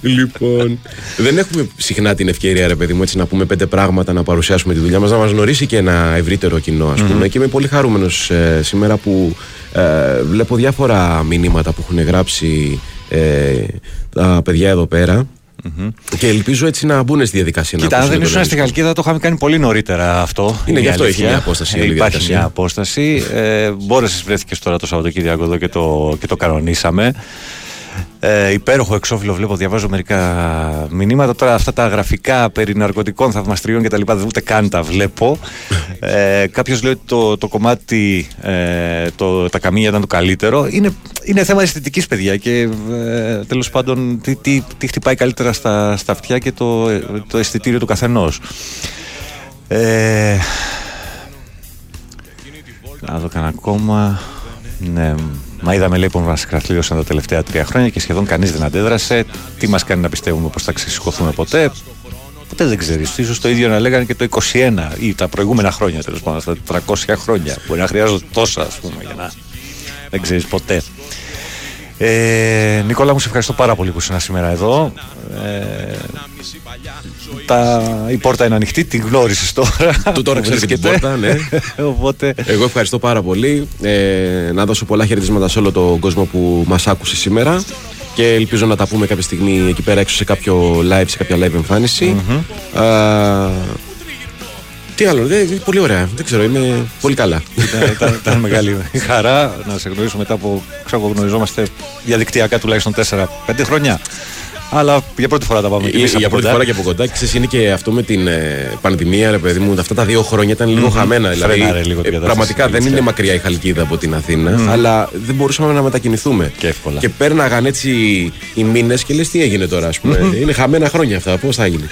Λοιπόν, δεν έχουμε συχνά την ευκαιρία, ρε παιδί μου, έτσι, να πούμε 5 πράγματα, να παρουσιάσουμε τη δουλειά μας, να μας γνωρίσει και ένα ευρύτερο κοινό, ας πούμε. Και είμαι πολύ χαρούμενος σήμερα που βλέπω διάφορα μηνύματα που έχουν γράψει τα παιδιά εδώ πέρα. Και ελπίζω έτσι να μπουν στη διαδικασία. Κοίτα, αν δεν ήσουν στη Χαλκίδα, το είχαμε κάνει πολύ νωρίτερα αυτό. Είναι γι' αυτό έχει μια απόσταση. Υπάρχει μια απόσταση. Μπόρεσες, βρέθηκες τώρα το Σαββατοκύριακο εδώ και το κανονίσαμε. Υπέροχο εξώφυλλο, βλέπω, διαβάζω μερικά μηνύματα. Τώρα αυτά τα γραφικά περί ναρκωτικών, θαυμαστριών κτλ. Δεν ούτε καν τα βλέπω. Κάποιος λέει ότι το κομμάτι, τα καμίνια ήταν το καλύτερο. Είναι θέμα αισθητικής, παιδιά. Και τέλος πάντων, τι χτυπάει καλύτερα στα αυτιά και το αισθητήριο του καθενός. Να δω κανένα ακόμα. Ναι. Μα είδαμε, λέει, πως μας κρατλήρωσαν τα τελευταία 3 χρόνια και σχεδόν κανείς δεν αντέδρασε. Τι μας κάνει να πιστεύουμε πως θα ξεσηκωθούμε ποτέ? Ποτέ δεν ξέρεις. Ίσως το ίδιο να λέγανε και το 21 ή τα προηγούμενα χρόνια, τέλος πάντων, στα 300 χρόνια. Μπορεί να χρειάζονται τόσα, ας πούμε, για να δεν ξέρεις ποτέ. Νικόλα μου, σε ευχαριστώ πάρα πολύ που ήσουν σήμερα εδώ. Η πόρτα είναι ανοιχτή, την γνώρισες τώρα. Τώρα ξέρεις και την πόρτα, ναι. Οπότε... Εγώ ευχαριστώ πάρα πολύ. Να δώσω πολλά χαιρετίσματα σε όλο τον κόσμο που μας άκουσε σήμερα. Και ελπίζω να τα πούμε κάποια στιγμή εκεί πέρα έξω, σε κάποιο live, σε κάποια live εμφάνιση. Τι άλλο, πολύ ωραία. Δεν ξέρω, είμαι πολύ καλά. Ήταν μεγάλη χαρά να σε γνωρίσω μετά που γνωριζόμαστε διαδικτυακά τουλάχιστον 4-5 χρόνια. Αλλά για πρώτη φορά τα πάμε. Για πρώτη φορά και από κοντά. Ξέρεις, είναι και αυτό με την πανδημία, ρε παιδί μου. Αυτά τα δύο χρόνια ήταν λίγο χαμένα. Δηλαδή, πραγματικά δεν είναι μακριά η Χαλκίδα από την Αθήνα, αλλά δεν μπορούσαμε να μετακινηθούμε. Και εύκολα. Και πέρναγαν έτσι οι μήνες και λες τι έγινε τώρα, ας πούμε. Είναι χαμένα χρόνια αυτά. Πώς θα γίνει.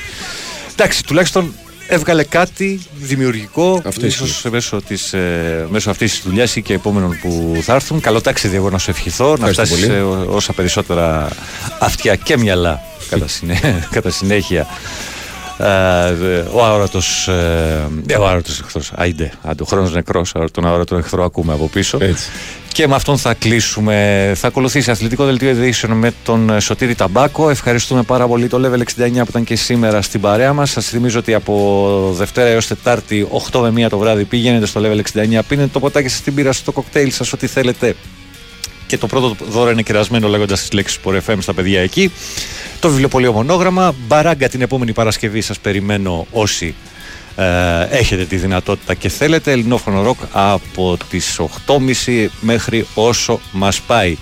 Εντάξει, τουλάχιστον έβγαλε κάτι δημιουργικό. Ίσως μέσω αυτής της δουλειάς ή και επόμενων που θα έρθουν. Καλό ταξίδι, εγώ να σου ευχηθώ. Ευχαριστώ να φτάσεις όσα περισσότερα αυτιά και μυαλά κατά συνέχεια. Ο αόρατος εχθρός. Άιντε, ο χρόνος νεκρός. Τον αόρατο εχθρό ακούμε από πίσω. Έτσι. Και με αυτόν θα κλείσουμε. Θα ακολουθήσει αθλητικό δελτίο ειδήσεων με τον Σωτήρη Ταμπάκο. Ευχαριστούμε πάρα πολύ το Level 69 που ήταν και σήμερα στην παρέα μας. Σας θυμίζω ότι από Δευτέρα έως Τετάρτη 8 με 1 το βράδυ πηγαίνετε στο Level 69. Πίνετε το ποτάκι σας, την πύρα σας, το κοκτέιλ σας, ό,τι θέλετε. Και το πρώτο δώρο είναι κερασμένο λέγοντας τις λέξεις Sport FM στα παιδιά εκεί. Το βιβλιοπωλείο Μονόγραμμα. Μπαράγκα την επόμενη Παρασκευή σας περιμένω όσοι έχετε τη δυνατότητα και θέλετε. Ελληνόφωνο ροκ από τις 8.30 μέχρι όσο μας πάει.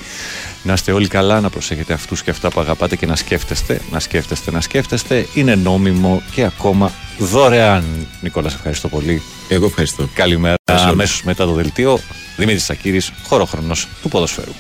Να είστε όλοι καλά, να προσέχετε αυτούς και αυτά που αγαπάτε και να σκέφτεστε, να σκέφτεστε. Είναι νόμιμο και ακόμα δωρεάν. Νικόλα, σε ευχαριστώ πολύ. Εγώ ευχαριστώ. Καλημέρα. Αμέσως μετά το δελτίο, Δημήτρης Σακύρης, χωρόχρονος του ποδοσφαίρου.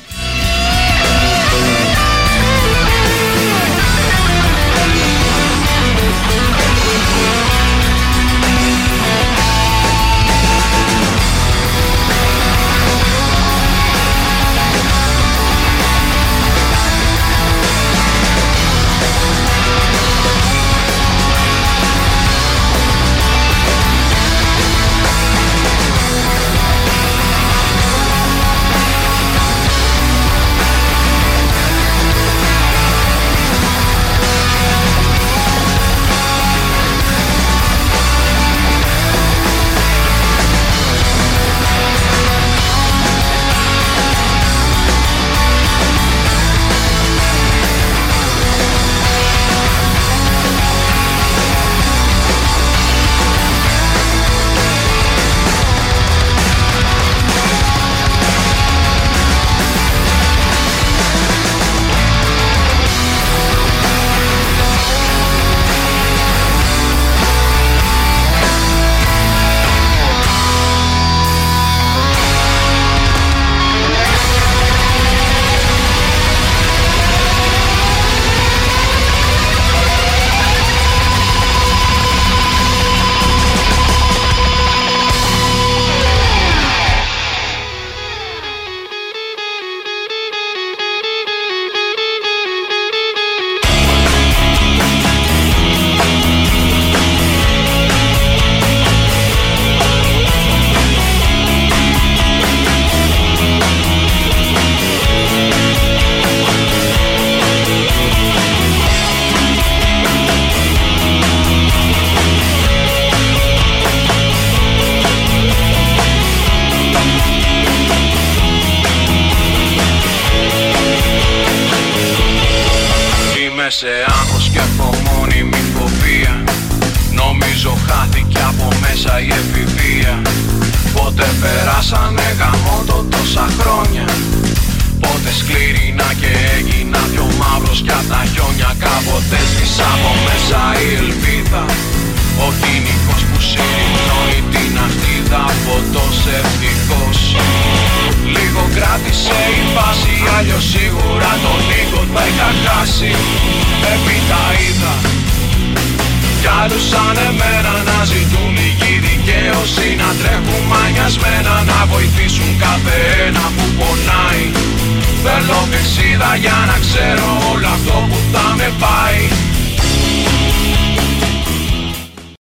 Για να ξέρω